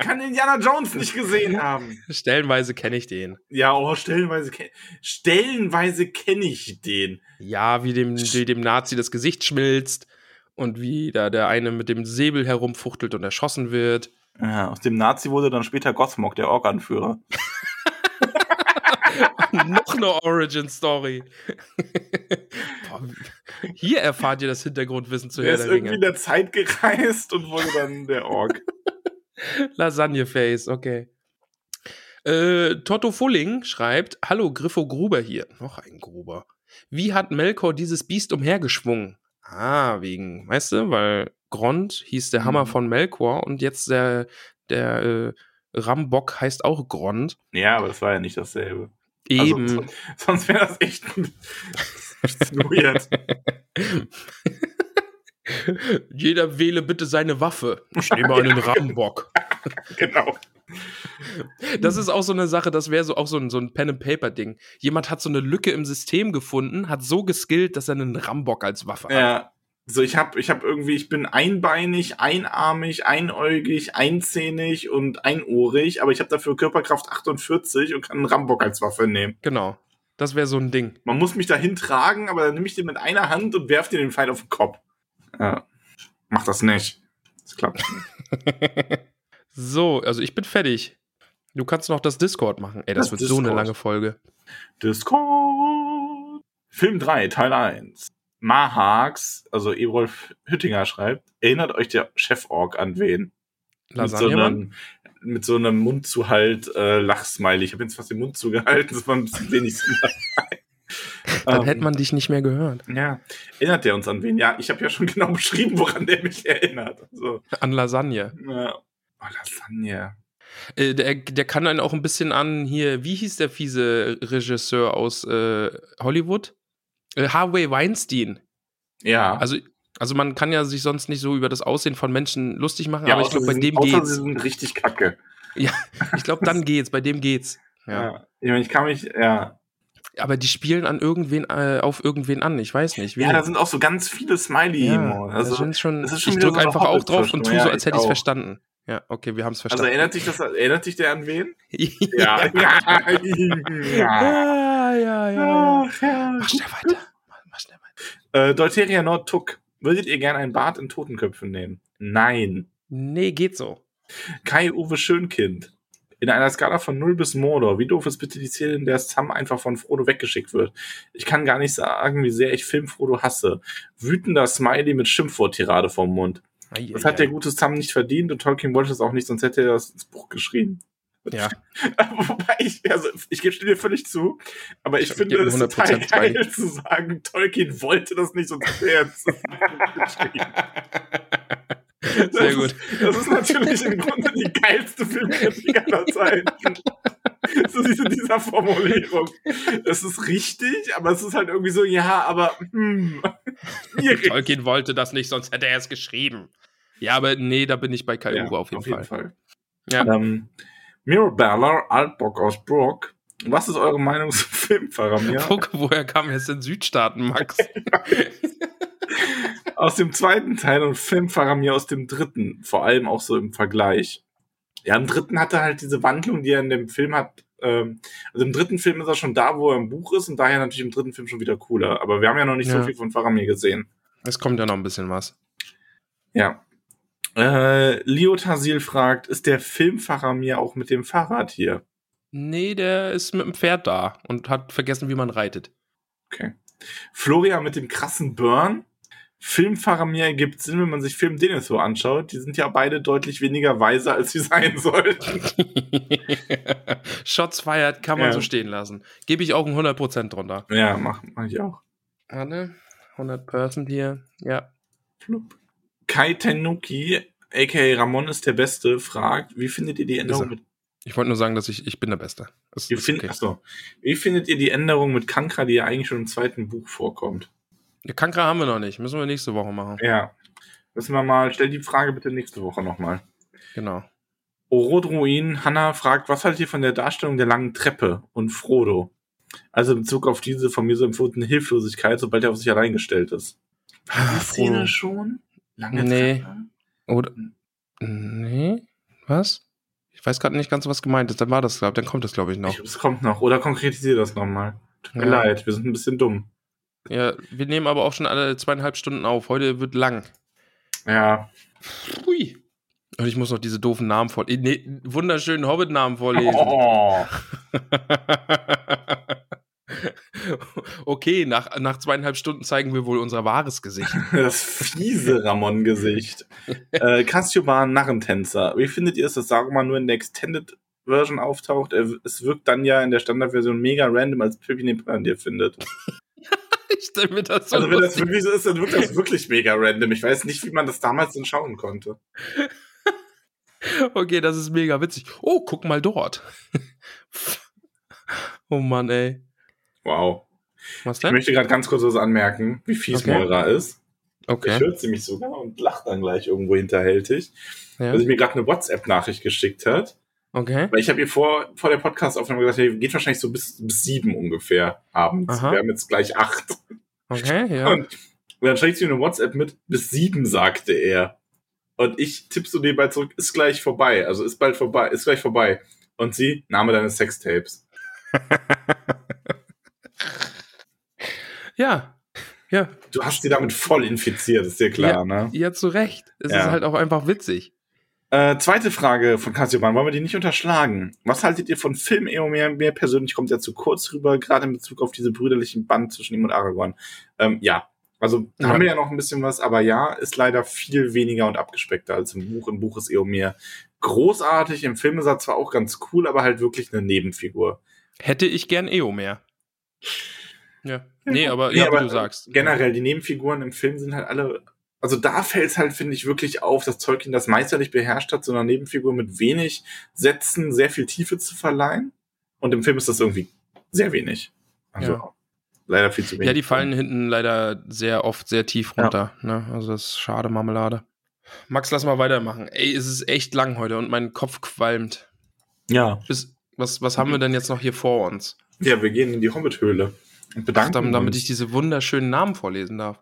Kann Indiana Jones nicht gesehen haben. Stellenweise kenne ich den. Ja, oh, stellenweise kenne stellenweise kenn ich den. Ja, wie dem, wie dem Nazi das Gesicht schmilzt und wie da der eine mit dem Säbel herumfuchtelt und erschossen wird. Ja, aus dem Nazi wurde dann später Gothmog, der Ork-Anführer. Noch eine Origin-Story. Hier erfahrt ihr das Hintergrundwissen zu Herr der Ringe. Er ist irgendwie in der Zeit gereist und wurde dann der Ork. Lasagne-Face, okay. Äh, Totto Fulling schreibt, hallo, Griffo Gruber hier. Noch ein Gruber. Wie hat Melkor dieses Biest umhergeschwungen? Ah, wegen, weißt du, weil Grond hieß der Hammer von Melkor und jetzt der, der äh, Rambock heißt auch Grond. Ja, aber das war ja nicht dasselbe. Eben. Also, sonst wäre das echt weird. Jeder wähle bitte seine Waffe. Ich nehme einen Rambock. Genau. Das ist auch so eine Sache, das wäre so auch so ein, so ein Pen-and-Paper-Ding. Jemand hat so eine Lücke im System gefunden, hat so geskillt, dass er einen Rambock als Waffe hat. Ja, so ich hab, ich hab irgendwie, ich bin einbeinig, einarmig, einäugig, einzähnig und einohrig, aber ich habe dafür Körperkraft achtundvierzig und kann einen Rambock als Waffe nehmen. Genau, das wäre so ein Ding. Man muss mich dahin tragen, aber dann nehme ich den mit einer Hand und werf dir den Pfeil auf den Kopf. Ja, mach das nicht. Das klappt nicht. So, also ich bin fertig. Du kannst noch das Discord machen. Ey, das, das wird Discord. So eine lange Folge. Discord. Film drei, Teil eins. Mahax, also Eberolf Hüttinger schreibt, erinnert euch der Chef-Org an wen? Lasagnemann? Mit so einem Mund-zu-Halt-Lach-Smiley. Ich habe jetzt fast den Mund zugehalten, das war ein bisschen wenig. Dann um, hätte man dich nicht mehr gehört. Ja, erinnert der uns an wen? Ja, ich habe ja schon genau beschrieben, woran der mich erinnert. Also, an Lasagne. Ja. Oh, Lasagne. Äh, der, der kann einen auch ein bisschen an hier, wie hieß der fiese Regisseur aus äh, Hollywood? Äh, Harvey Weinstein. Ja. Also, also man kann ja sich sonst nicht so über das Aussehen von Menschen lustig machen, ja, aber ich glaube, bei dem geht's. Sie sind richtig kacke. Ja, ich glaube, dann geht's, bei dem geht's. Ja, ja. Ich meine, ich kann mich, ja. Aber die spielen an irgendwen, äh, auf irgendwen an, ich weiß nicht. Wie ja, da sind auch so ganz viele Smiley-Emojis. Ja, also, das schon, das ist schon ich drücke so einfach auch drauf und tue ja, so, als hätte ich es verstanden. Ja, okay, wir haben es verstanden. Also erinnert dich das, erinnert dich der an wen? Ja. Ja. Ja, ja, ja. Ach, ja. Mach schnell weiter. Mach schnell weiter. Äh, Deuteria Nord Tuck. Würdet ihr gerne ein Bad in Totenköpfen nehmen? Nein. Nee, geht so. Kai-Uwe Schönkind. In einer Skala von null bis Mordor. Wie doof ist bitte die Szene, in der Sam einfach von Frodo weggeschickt wird? Ich kann gar nicht sagen, wie sehr ich Film Frodo hasse. Wütender Smiley mit Schimpfwort-Tirade vom Mund. Das hat der gute Sam nicht verdient und Tolkien wollte es auch nicht, sonst hätte er das ins Buch geschrieben. Ja. Wobei ich, also ich gebe dir völlig zu, aber ich, ich finde es total geil bei. zu sagen, Tolkien wollte das nicht, sonst hätte er es geschrieben. Sehr das gut. Ist, das ist natürlich im Grunde die geilste Filmkritik aller Zeiten. So diese dieser Formulierung. Es ist richtig, aber es ist halt irgendwie so, ja, aber hm. Tolkien wollte das nicht, sonst hätte er es geschrieben. Ja, aber nee, da bin ich bei Kai ja, Uwe auf jeden auf Fall. Jeden Fall. Ja. Um, Mirabella, Altbock aus Brook. Was ist eure Meinung zum Film, Pfarrer Mir? Guck, woher kam jetzt in Südstaaten, Max? Aus dem zweiten Teil und Film Pfarrer Mir aus dem dritten. Vor allem auch so im Vergleich. Ja, im dritten hat er halt diese Wandlung, die er in dem Film hat. Ähm, also im dritten Film ist er schon da, wo er im Buch ist und daher natürlich im dritten Film schon wieder cooler. Aber wir haben ja noch nicht ja. so viel von Pfarrer Mir gesehen. Es kommt ja noch ein bisschen was. Ja. Äh, Leo Tasil fragt, ist der Film Pfarrer Mir auch mit dem Fahrrad hier? Nee, der ist mit dem Pferd da und hat vergessen, wie man reitet. Okay. Florian mit dem krassen Burn. Filmpfarrer Mir ergibt Sinn, wenn man sich Film Denethor anschaut. Die sind ja beide deutlich weniger weise, als sie sein sollten. Shots fired kann man ja. so stehen lassen. Gebe ich auch ein hundert Prozent drunter. Ja, mach, mach ich auch. Warte, hundert Prozent hier, ja. Plup. Kai Tanuki, a k a. Ramon ist der Beste, fragt, wie findet ihr die Änderung mit... Ich wollte nur sagen, dass ich, ich bin der Beste. Das, das find, okay. Achso. Wie findet ihr die Änderung mit Kankra, die ja eigentlich schon im zweiten Buch vorkommt? Kankra haben wir noch nicht. Müssen wir nächste Woche machen. Ja. Müssen wir mal, stell die Frage bitte nächste Woche nochmal. Genau. Orodruin, Hanna fragt, was haltet ihr von der Darstellung der langen Treppe und Frodo? Also in Bezug auf diese von mir so empfundene Hilflosigkeit, sobald er auf sich allein gestellt ist. War die Szene schon? Lange nee. Treppe? Oder, nee. Was? Ich weiß gerade nicht ganz, was gemeint ist. Dann war das, glaube ich. Dann kommt das, glaube ich, noch. Es kommt noch. Oder konkretisiere das nochmal. Tut mir ja. leid. Wir sind ein bisschen dumm. Ja, wir nehmen aber auch schon alle zweieinhalb Stunden auf. Heute wird lang. Ja. Ui. Und ich muss noch diese doofen Namen vorlesen. Nee, wunderschönen Hobbit-Namen vorlesen. Oh. Okay, nach, nach zweieinhalb Stunden zeigen wir wohl unser wahres Gesicht. Das fiese Ramon-Gesicht. äh, Kassioban Narrentänzer. Wie findet ihr es, dass Saruman nur in der Extended Version auftaucht? Es wirkt dann ja in der Standardversion mega random, als Pippin den Palantir findet. Mir das so also wenn das wirklich so ist, dann wirkt das wirklich mega random. Ich weiß nicht, wie man das damals denn schauen konnte. Okay, das ist mega witzig. Oh, guck mal dort. Oh Mann, ey. Wow. Was denn? Ich möchte gerade ganz kurz was anmerken, wie fies okay. Moira ist. Okay. Ich hört sie mich sogar und lacht dann gleich irgendwo hinterhältig. Ja. Dass sie mir gerade eine WhatsApp-Nachricht geschickt hat. Okay. Weil ich habe ihr vor, vor der Podcast-Aufnahme gesagt, hey, geht wahrscheinlich so bis, bis sieben ungefähr abends. Aha. Wir haben jetzt gleich acht. Okay, ja. Und, und dann schreibt sie mir eine WhatsApp mit, bis sieben, sagte er. Und ich tippe so nebenbei zurück, ist gleich vorbei. Also ist bald vorbei, ist gleich vorbei. Und sie, Name deines Sextapes. Ja. Ja. Du hast sie damit voll infiziert, ist dir klar, ja, ne? Ja, zu Recht. Es ja. ist halt auch einfach witzig. Äh, zweite Frage von Cassioban, wollen wir die nicht unterschlagen? Was haltet ihr von Film Eomer? Mir persönlich kommt er zu kurz rüber, gerade in Bezug auf diese brüderlichen Band zwischen ihm und Aragorn. Ähm, ja, also da ja. haben wir ja noch ein bisschen was, aber ja, ist leider viel weniger und abgespeckter als im Buch. Im Buch ist Eomer großartig, im Film ist er zwar auch ganz cool, aber halt wirklich eine Nebenfigur. Hätte ich gern Eomer. Ja, nee, aber, nee, ja, aber wie du sagst. Generell, die Nebenfiguren im Film sind halt alle... Also da fällt es halt, finde ich, wirklich auf, dass Tolkien das meisterlich beherrscht hat, so einer Nebenfigur mit wenig Sätzen sehr viel Tiefe zu verleihen. Und im Film ist das irgendwie sehr wenig. Also ja. leider viel zu wenig. Ja, die fallen hinten leider sehr oft sehr tief runter. Ja. Ne? Also das ist schade Marmelade. Max, lass mal weitermachen. Ey, es ist echt lang heute und mein Kopf qualmt. Ja. Bis, was, was haben wir denn jetzt noch hier vor uns? Ja, wir gehen in die Hobbit-Höhle und bedanken uns. Damit ich diese wunderschönen Namen vorlesen darf.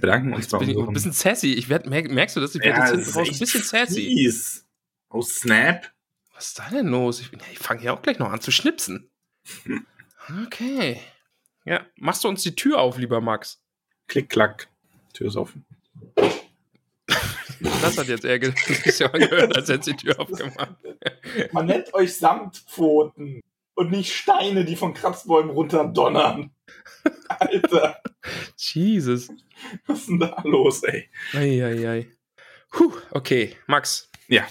Bedanken uns bei unseren... Ein bisschen sassy. Ich werd, merk, merkst du das? Ich werde ja, jetzt hinten raus ein bisschen sassy. Fies. Oh, snap. Was ist da denn los? Ich, ich fange hier auch gleich noch an zu schnipsen. Okay. Ja, machst du uns die Tür auf, lieber Max? Klick, klack. Tür ist offen. Das hat jetzt eher gehört, als hätte die Tür aufgemacht. Man nennt euch Samtpfoten und nicht Steine, die von Kratzbäumen runterdonnern. Alter. Jesus. Was ist denn da los, ey? Ei, ei, ei. Puh, okay, Max. Ja.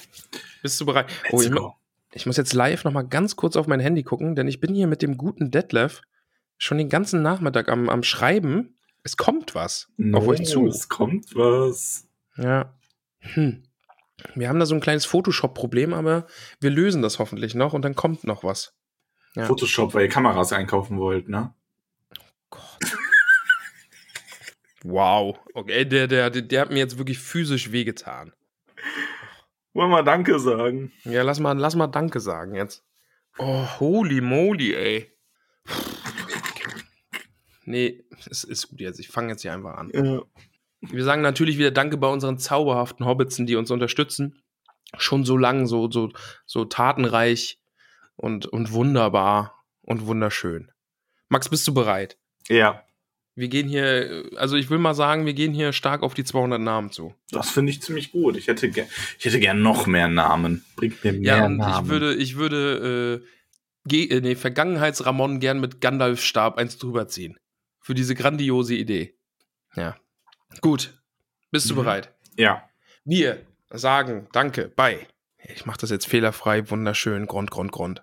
Bist du bereit? Oh, ich, mu- ich muss jetzt live nochmal ganz kurz auf mein Handy gucken, denn ich bin hier mit dem guten Detlef schon den ganzen Nachmittag am, am Schreiben. Es kommt was. No, auf euch zu. Es kommt was. Ja. Hm. Wir haben da so ein kleines Photoshop-Problem, aber wir lösen das hoffentlich noch und dann kommt noch was. Ja. Photoshop, weil ihr Kameras einkaufen wollt, ne? Gott. Wow. Okay, der, der, der hat mir jetzt wirklich physisch wehgetan. Wollen wir mal Danke sagen? Ja, lass mal, lass mal Danke sagen jetzt. Oh, holy moly, ey. Nee, es ist gut jetzt. Ich fange jetzt hier einfach an. Ja. Wir sagen natürlich wieder Danke bei unseren zauberhaften Hobbitsen, die uns unterstützen. Schon so lang, so, so, so tatenreich und, und wunderbar und wunderschön. Max, bist du bereit? Ja. Wir gehen hier, also ich will mal sagen, wir gehen hier stark auf die zweihundert Namen zu. Das finde ich ziemlich gut. Ich hätte, ge- ich hätte gern noch mehr Namen. Bringt mir mehr ja, und Namen. Ich würde, ich würde äh, Ge- äh, nee, Vergangenheits-Ramon gern mit Gandalf-Stab eins drüber ziehen. Für diese grandiose Idee. Ja. Gut. Bist du mhm. bereit? Ja. Wir sagen Danke, bye. Ich mache das jetzt fehlerfrei, wunderschön, Grund, Grund, Grund.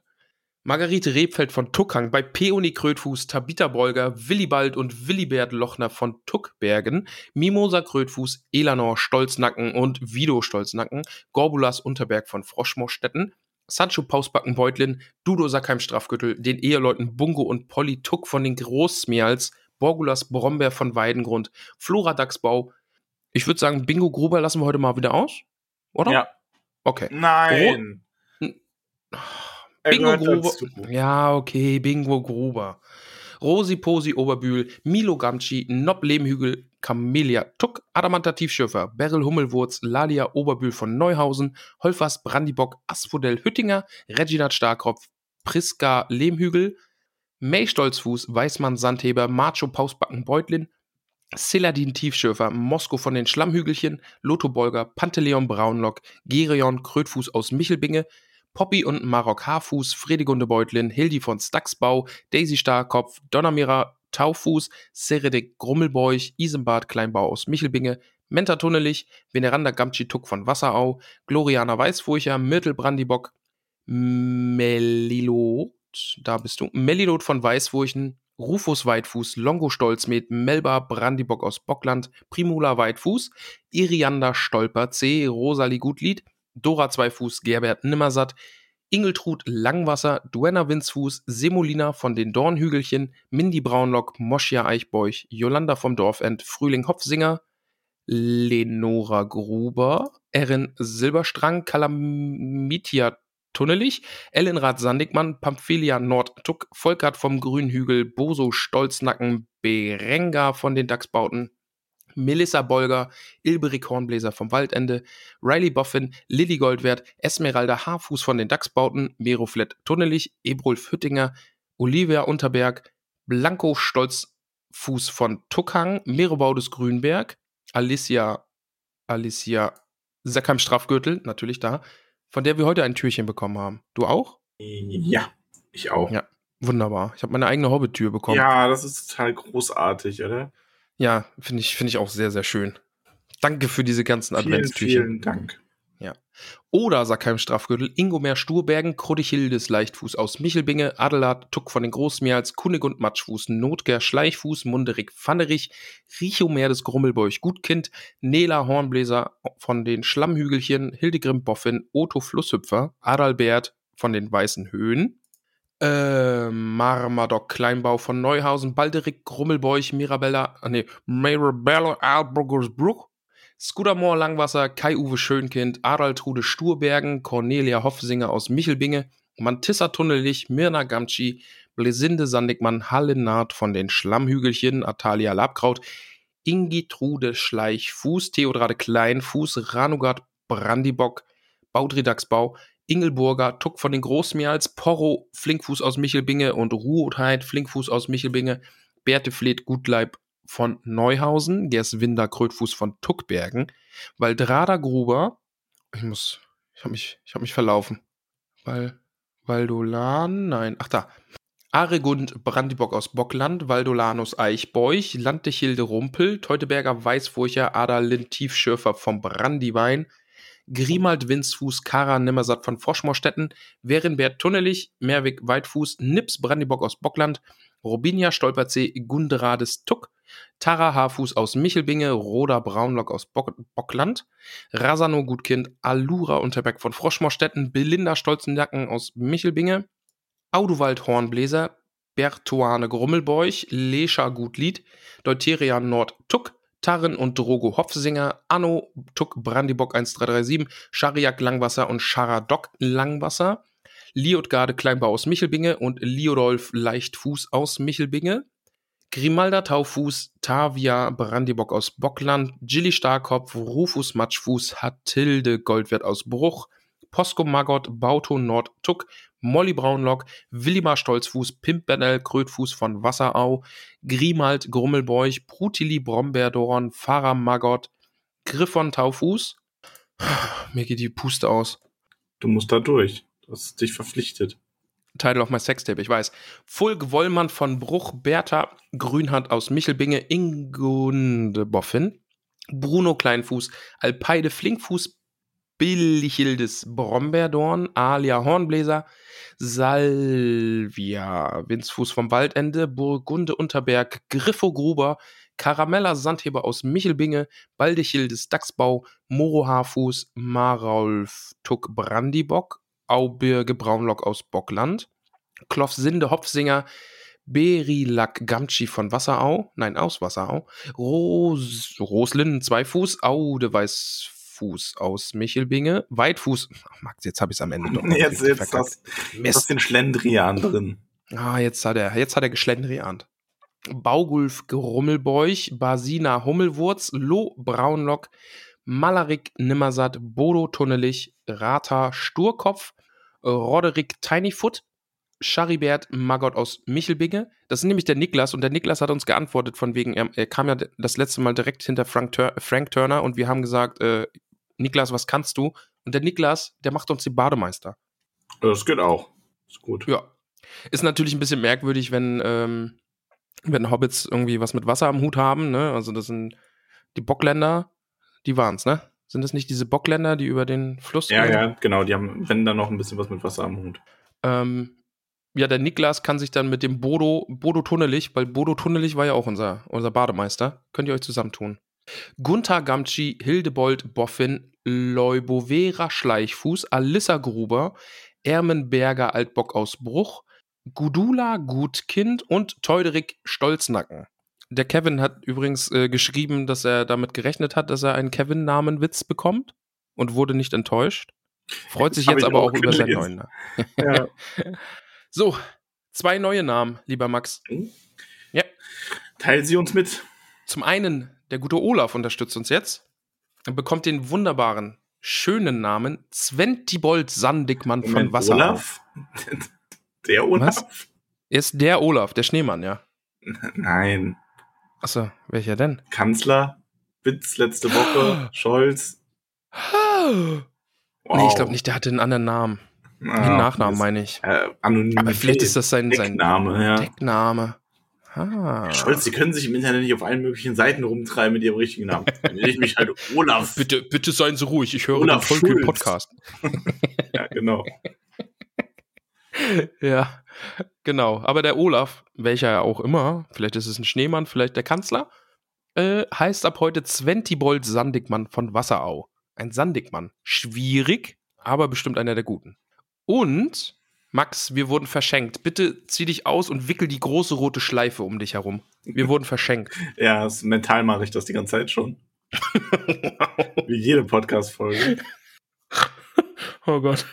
Margarete Rebfeld von Tuckhang bei Peony Krötfuß, Tabitha Bolger, Willibald und Willibert Lochner von Tuckbergen, Mimosa Krötfuß, Elanor Stolznacken und Vido Stolznacken, Gorbulas Unterberg von Froschmorstetten, Sancho Pausbackenbeutlin, Dudo Sackheim-Strafgürtel, den Eheleuten Bungo und Polly Tuck von den Großsmials, Borgulas Brombeer von Weidengrund, Flora Dachsbau. Ich würde sagen, Bingo Gruber lassen wir heute mal wieder aus, oder? Ja. Okay. Nein. Gro- n- Bingo Gruber. Ja, okay, Bingo Gruber. Rosi Posi Oberbühl, Milo Gamci, Nob Lehmhügel, Camelia Tuck, Adamanta Tiefschürfer, Beryl Hummelwurz, Lalia Oberbühl von Neuhausen, Holfers Brandibock, Asphodel Hüttinger, Reginald Starkopf, Priska Lehmhügel, May Stolzfuß, Weißmann Sandheber, Macho Pausbacken Beutlin, Seladin Tiefschürfer, Mosko von den Schlammhügelchen, Lotho Bolger, Panteleon Braunlock, Gereon Krötfuß aus Michelbinge, Poppy und Marok Haarfuß, Fredegunde Beutlin, Hildi von Staxbau, Daisy Starkopf, Donnermira Taufuß, Seredek Grummelbeuch, Isenbart Kleinbau aus Michelbinge, Menta Tunnelich, Veneranda Gamci-Tuck von Wasserau, Gloriana Weißfurcher, Myrtle Brandibock, Melilot, da bist du, Melilot von Weißfurchen, Rufus Weitfuß, Longo Stolzmet, Melba Brandibock aus Bockland, Primula Weitfuß, Irianda Stolper C, Rosalie Gutlied, Dora Zweifuß, Gerbert Nimmersatt, Ingeltrud Langwasser, Duenna Winzfuß, Semolina von den Dornhügelchen, Mindy Braunlock, Moschia Eichbeuch, Jolanda vom Dorfend, Frühling Hopfsinger, Lenora Gruber, Erin Silberstrang, Kalamitia tunnelig. Ellenrath Sandigmann, Pamphelia Nord-Tuck, Volkert vom Grünhügel, Boso Stolznacken, Berenga von den Dachsbauten, Melissa Bolger, Ilberik Hornbläser vom Waldende, Riley Boffin, Lilly Goldwert, Esmeralda Haarfuß von den Dachsbauten, Meroflett Tunnelich, Ebrulf Hüttinger, Olivia Unterberg, Blanco Stolzfuß von Tuckhang, Merobaudes Grünberg, Alicia, Alicia Sackheim-Strafgürtel, natürlich da, von der wir heute ein Türchen bekommen haben. Du auch? Ja, ich auch. Ja, wunderbar. Ich habe meine eigene Hobbit-Tür bekommen. Ja, das ist total großartig, oder? Ja, finde ich, find ich auch sehr, sehr schön. Danke für diese ganzen vielen, Adventstücher. Vielen Dank. Ja. Oder Sackheim-Strafgürtel, Ingomer Sturbergen, Krodichildes Leichtfuß aus Michelbinge, Adelard Tuck von den Großmeerls, Kunig und Matschfuß, Notger Schleichfuß, Munderig Pfannerich, Richomer des Grummelbeuch Gutkind, Nela Hornbläser von den Schlammhügelchen, Hildegrim Boffin, Otto Flusshüpfer, Adalbert von den Weißen Höhen, Äh, Marmadoc Kleinbau von Neuhausen, Balderik Grummelbeuch, Mirabella, nee, Mirabella Alburgersbruck, Scudamore Langwasser, Kai-Uwe Schönkind, Adaltrude Sturbergen, Cornelia Hoffsinger aus Michelbinge, Mantissa Tunnelich, Mirna Gamci, Blesinde Sandigmann, Hallenard von den Schlammhügelchen, Atalia Labkraut, Ingitrude Schleichfuß, Theodrade Kleinfuß, Ranugard Brandibock, Baudridaxbau, Ingelburger, Tuck von den Großmeerls, Porro, Flinkfuß aus Michelbinge und Ruotheit, Flinkfuß aus Michelbinge, Bertefleth Gutleib von Neuhausen, Gerswinder Krötfuß von Tuckbergen, Waldrada Gruber, ich muss, ich habe mich, ich hab mich verlaufen, Wal, Waldolan, nein, ach da, Aregund Brandibock aus Bockland, Waldolanus Eichbeuch, Landechilde Rumpel, Teuteberger Weißfurcher, Adalind Tiefschürfer vom Brandiwein, Grimald Winzfuß, Kara Nimmersatt von Froschmorstetten, Werenbert Tunnelich, Merwig Weitfuß, Nips Brandibock aus Bockland, Robinia Stolperzee, Gunderades Tuck, Tara Haarfuß aus Michelbinge, Roda Braunlock aus Bock- Bockland, Rasano Gutkind, Alura Unterberg von Froschmorstetten, Belinda Stolzenjacken aus Michelbinge, Auduwald Hornbläser, Bertuane Grummelbeuch, Lescha Gutlied, Deuteria Nord-Tuck, Tarren und Drogo Hoffsinger, Anno, Tuck, Brandibock eins drei drei sieben, Schariak Langwasser und Scharadok Langwasser, Liotgarde Kleinbau aus Michelbinge und Liodolf Leichtfuß aus Michelbinge, Grimalda Taufuß, Tavia Brandibock aus Bockland, Gilly Starkopf, Rufus Matschfuß, Hatilde Goldwert aus Bruch, Posko Magott, Bauto Nord Tuck, Molly Braunlock, Willimar Stolzfuß, Pimpernel Krötfuß von Wasserau, Grimald Grummelbeuch, Brutili Bromberdorn, Pfarrer Magott, Griffon Taufuß. Mir geht die Puste aus. Du musst da durch. Das ist dich verpflichtet. Title of my Sextape, ich weiß. Fulk Wollmann von Bruch, Bertha Grünhand aus Michelbinge, Ingunde Boffin, Bruno Kleinfuß, Alpeide Flinkfuß, Billichildes Bromberdorn, Alia Hornbläser, Salvia Winzfuß vom Waldende, Burgunde Unterberg, Griffo Gruber, Karamella Sandheber aus Michelbinge, Baldichildes Dachsbau, Moro Haarfuß, Marolf Tuck Brandibock, Aubirge Braunlock aus Bockland, Kloffsinde Hopfsinger, Berilak Gamci von Wasserau, nein, aus Wasserau, Ros- Roslinden Zweifuß, Aude Weiß Fuß aus Michelbinge, Weitfuß, ach Max, jetzt habe ich es am Ende doch noch. Jetzt, jetzt hast du den Schlendrian drin. Ah, jetzt hat er, jetzt hat er geschlendriant. Baugulf Grummelbeuch, Basina Hummelwurz, Lo Braunlock, Malarik Nimmersatt, Bodo Tunnelich, Rata Sturkopf, Roderick Tinyfoot, Charibert Magott aus Michelbinge. Das ist nämlich der Niklas und der Niklas hat uns geantwortet von wegen, er, er kam ja das letzte Mal direkt hinter Frank, Tur- Frank Turner und wir haben gesagt, äh, Niklas, was kannst du? Und der Niklas, der macht uns den Bademeister. Das geht auch. Ist gut. Ja. Ist natürlich ein bisschen merkwürdig, wenn, ähm, wenn Hobbits irgendwie was mit Wasser am Hut haben, ne? Also das sind die Bockländer, die waren's, ne? Sind das nicht diese Bockländer, die über den Fluss Ja, gehen? ja, genau. Die haben, wenn dann noch ein bisschen was mit Wasser am Hut. Ähm, Ja, der Niklas kann sich dann mit dem Bodo, Bodo Tunnelich, weil Bodo Tunnelich war ja auch unser, unser Bademeister, könnt ihr euch zusammentun. Gunther Gamci, Hildebold Boffin, Leubovera Schleichfuß, Alissa Gruber, Ermenberger Altbock aus Bruch, Gudula Gutkind und Teuderik Stolznacken. Der Kevin hat übrigens äh, geschrieben, dass er damit gerechnet hat, dass er einen Kevin-Namen-Witz bekommt und wurde nicht enttäuscht. Freut sich jetzt aber auch, auch über seinen neuen Namen. Ja. So, zwei neue Namen, lieber Max. Mhm. Ja. Teilen Sie uns mit. Zum einen, der gute Olaf unterstützt uns jetzt und bekommt den wunderbaren, schönen Namen Zwentibold Sandigmann Moment, von Wasser. Olaf? Der Olaf? Was? Er ist der Olaf, der Schneemann, ja. Nein. Achso, welcher denn? Kanzler, Witz letzte Woche, Scholz. Wow. Nee, ich glaube nicht, der hatte einen anderen Namen. Den ah, Nachnamen meine ich. Äh, anonym. Aber vielleicht ist das sein Deckname. Sein ja. Deckname. Ah. Scholz, Sie können sich im Internet nicht auf allen möglichen Seiten rumtreiben mit Ihrem richtigen Namen. Dann nenne ich mich halt Olaf. Bitte, bitte seien Sie ruhig, ich höre Olaf den Vollkühl-Podcast. Ja, genau. Ja, genau. Aber der Olaf, welcher auch immer, vielleicht ist es ein Schneemann, vielleicht der Kanzler, äh, heißt ab heute Zwentibold Sandigmann von Wasserau. Ein Sandigmann. Schwierig, aber bestimmt einer der Guten. Und, Max, wir wurden verschenkt. Bitte zieh dich aus und wickel die große rote Schleife um dich herum. Wir wurden verschenkt. Ja, das, mental mache ich das die ganze Zeit schon. Wie jede Podcast-Folge. Oh Gott.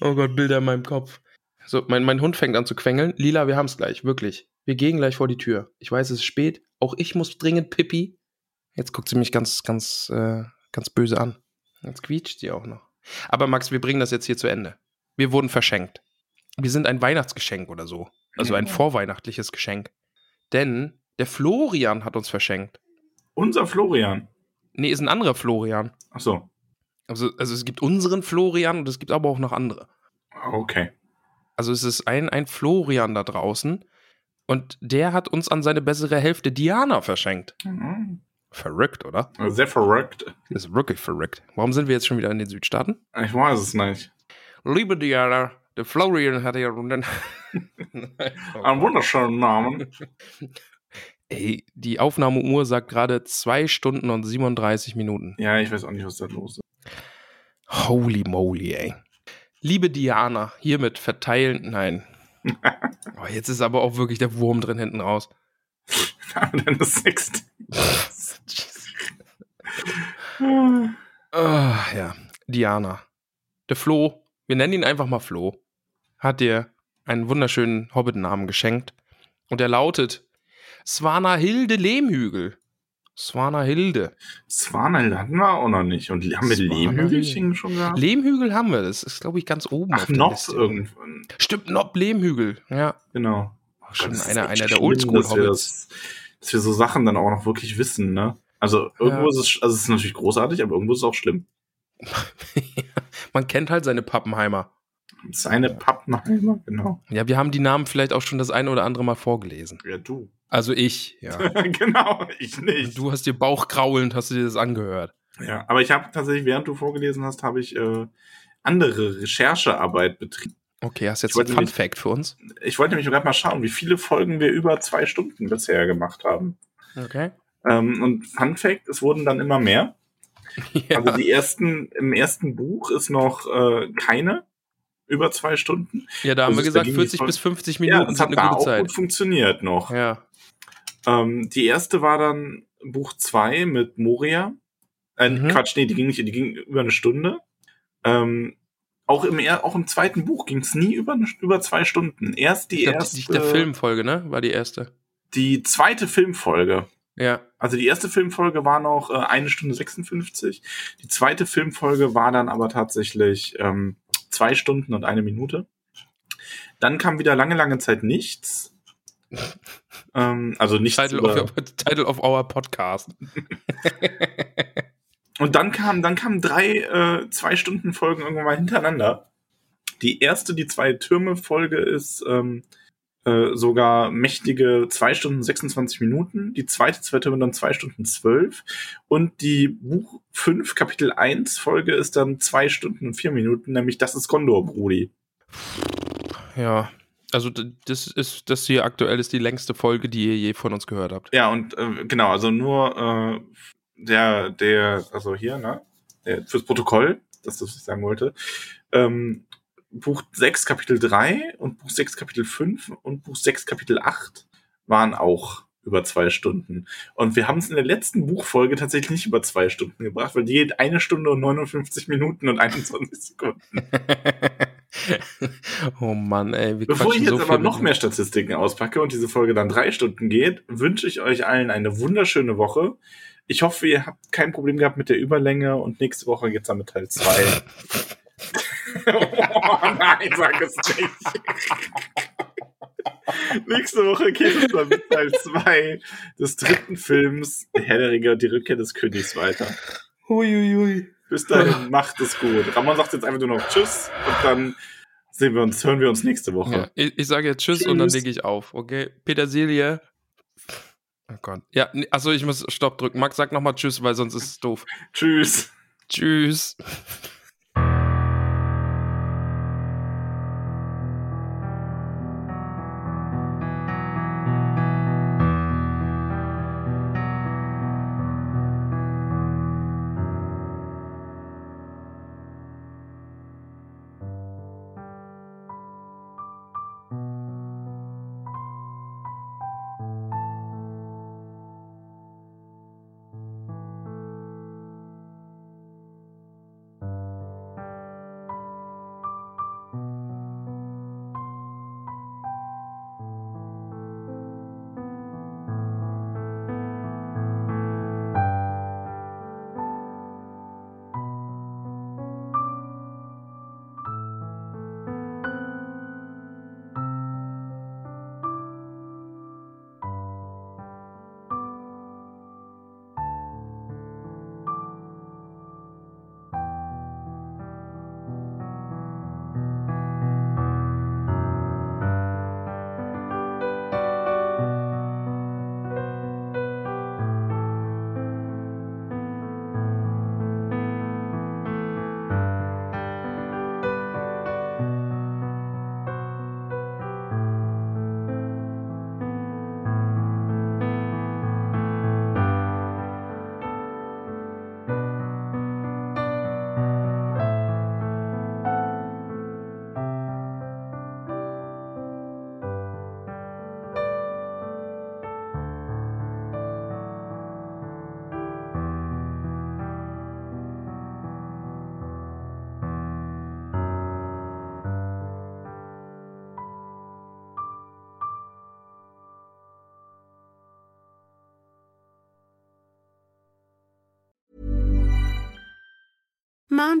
Oh Gott, Bilder in meinem Kopf. So, mein, mein Hund fängt an zu quengeln. Lila, wir haben es gleich, wirklich. Wir gehen gleich vor die Tür. Ich weiß, es ist spät. Auch ich muss dringend Pipi. Jetzt guckt sie mich ganz, ganz, äh, ganz böse an. Jetzt quietscht sie auch noch. Aber Max, wir bringen das jetzt hier zu Ende. Wir wurden verschenkt. Wir sind ein Weihnachtsgeschenk oder so. Also ein vorweihnachtliches Geschenk. Denn der Florian hat uns verschenkt. Unser Florian? Nee, ist ein anderer Florian. Ach so. Also, also es gibt unseren Florian und es gibt aber auch noch andere. Okay. Also es ist ein, ein Florian da draußen und der hat uns an seine bessere Hälfte Diana verschenkt. Mhm. Verrückt, oder? Sehr verrückt. Das ist wirklich verrückt. Warum sind wir jetzt schon wieder in den Südstaaten? Ich weiß es nicht. Liebe Diana, der Florian hat ja einen wunderschönen Namen. Ey, die Aufnahmeuhr sagt gerade zwei Stunden und siebenunddreißig Minuten. Ja, ich weiß auch nicht, was da los ist. Holy moly, ey. Liebe Diana, hiermit verteilen... Nein. Oh, jetzt ist aber auch wirklich der Wurm drin hinten raus. Aber dann das Sechste. Oh, ja, Diana. Der Flo, wir nennen ihn einfach mal Flo, hat dir einen wunderschönen Hobbit-Namen geschenkt. Und er lautet Svanahilde Lehmhügel. Svanahilde. Svanahilde hatten wir auch noch nicht. Und haben wir Lehmhügelchen schon gehabt? Lehmhügel haben wir. Das ist, glaube ich, ganz oben. Ach, Nob irgendwann. Stimmt, Nob Lehmhügel. Ja. Genau. Oh, schon das einer, einer der Oldschool-Hobbits. Dass, dass wir so Sachen dann auch noch wirklich wissen, ne? Also, irgendwo ja. ist es, also es ist natürlich großartig, aber irgendwo ist es auch schlimm. Man kennt halt seine Pappenheimer. Seine Pappenheimer, genau. Ja, wir haben die Namen vielleicht auch schon das eine oder andere Mal vorgelesen. Ja, du. Also ich, ja. Genau, ich nicht. Du hast dir bauchkraulend, hast du dir das angehört. Ja, aber ich habe tatsächlich, während du vorgelesen hast, habe ich äh, andere Recherchearbeit betrieben. Okay, hast jetzt ein Fun Fact für uns? Ich wollte nämlich gerade mal schauen, wie viele Folgen wir über zwei Stunden bisher gemacht haben. Okay. Ähm, und Fun Fact, es wurden dann immer mehr. Ja. Also die ersten, im ersten Buch ist noch äh, keine über zwei Stunden. Ja, da haben also wir gesagt, vierzig bis fünfzig Minuten. Ja, das hat eine da gute auch Zeit. Gut funktioniert noch. Ja. Ähm, die erste war dann Buch zwei mit Moria. Äh, mhm. Quatsch, nee, die ging nicht, die ging über eine Stunde. Ähm, auch, im, auch im zweiten Buch ging es nie über, über zwei Stunden. Erst die ich glaub, erste. Die, der Filmfolge, ne? War die erste. Die zweite Filmfolge. Ja. Also die erste Filmfolge war noch äh, eine Stunde sechsundfünfzig. Die zweite Filmfolge war dann aber tatsächlich ähm, zwei Stunden und eine Minute. Dann kam wieder lange, lange Zeit nichts. ähm, also nichts Title über... Of your, Title of our Podcast. Und dann kamen dann kamen drei äh, zwei Stunden Folgen irgendwann mal hintereinander. Die erste, die zwei Türme Folge ist ähm, äh, sogar mächtige zwei Stunden sechsundzwanzig Minuten. Die zweite, zwei Türme dann zwei Stunden zwölf. Und die Buch fünf, Kapitel eins Folge ist dann zwei Stunden und vier Minuten, nämlich Das ist Gondor, Brudi. Ja, also das ist, das hier aktuell ist die längste Folge, die ihr je von uns gehört habt. Ja, und äh, genau, also nur... Äh, Der, der, also hier, ne, der, fürs Protokoll, das ist das, was ich sagen wollte, ähm, Buch sechs, Kapitel drei und Buch sechs, Kapitel fünf und Buch sechs, Kapitel acht waren auch über zwei Stunden. Und wir haben es in der letzten Buchfolge tatsächlich nicht über zwei Stunden gebracht, weil die geht eine Stunde und neunundfünfzig Minuten und einundzwanzig Sekunden. Oh Mann, ey. Wir Bevor ich jetzt so aber noch mehr Statistiken auspacke und diese Folge dann drei Stunden geht, wünsche ich euch allen eine wunderschöne Woche. Ich hoffe, ihr habt kein Problem gehabt mit der Überlänge und nächste Woche geht's dann mit Teil zwei. Oh nein, sag es nicht. Nächste Woche geht es dann mit Teil zwei des dritten Films Herr der Ringe, die Rückkehr des Königs weiter. Huiuiui. Bis dahin, macht es gut. Ramon sagt jetzt einfach nur noch Tschüss und dann sehen wir uns, hören wir uns nächste Woche. Ja, ich, ich sage jetzt Tschüss, Tschüss und dann lege ich auf, okay? Petersilie. Oh Gott. Ja, achso, ich muss Stopp drücken. Max, sag nochmal Tschüss, weil sonst ist es doof. Tschüss. Tschüss. Mom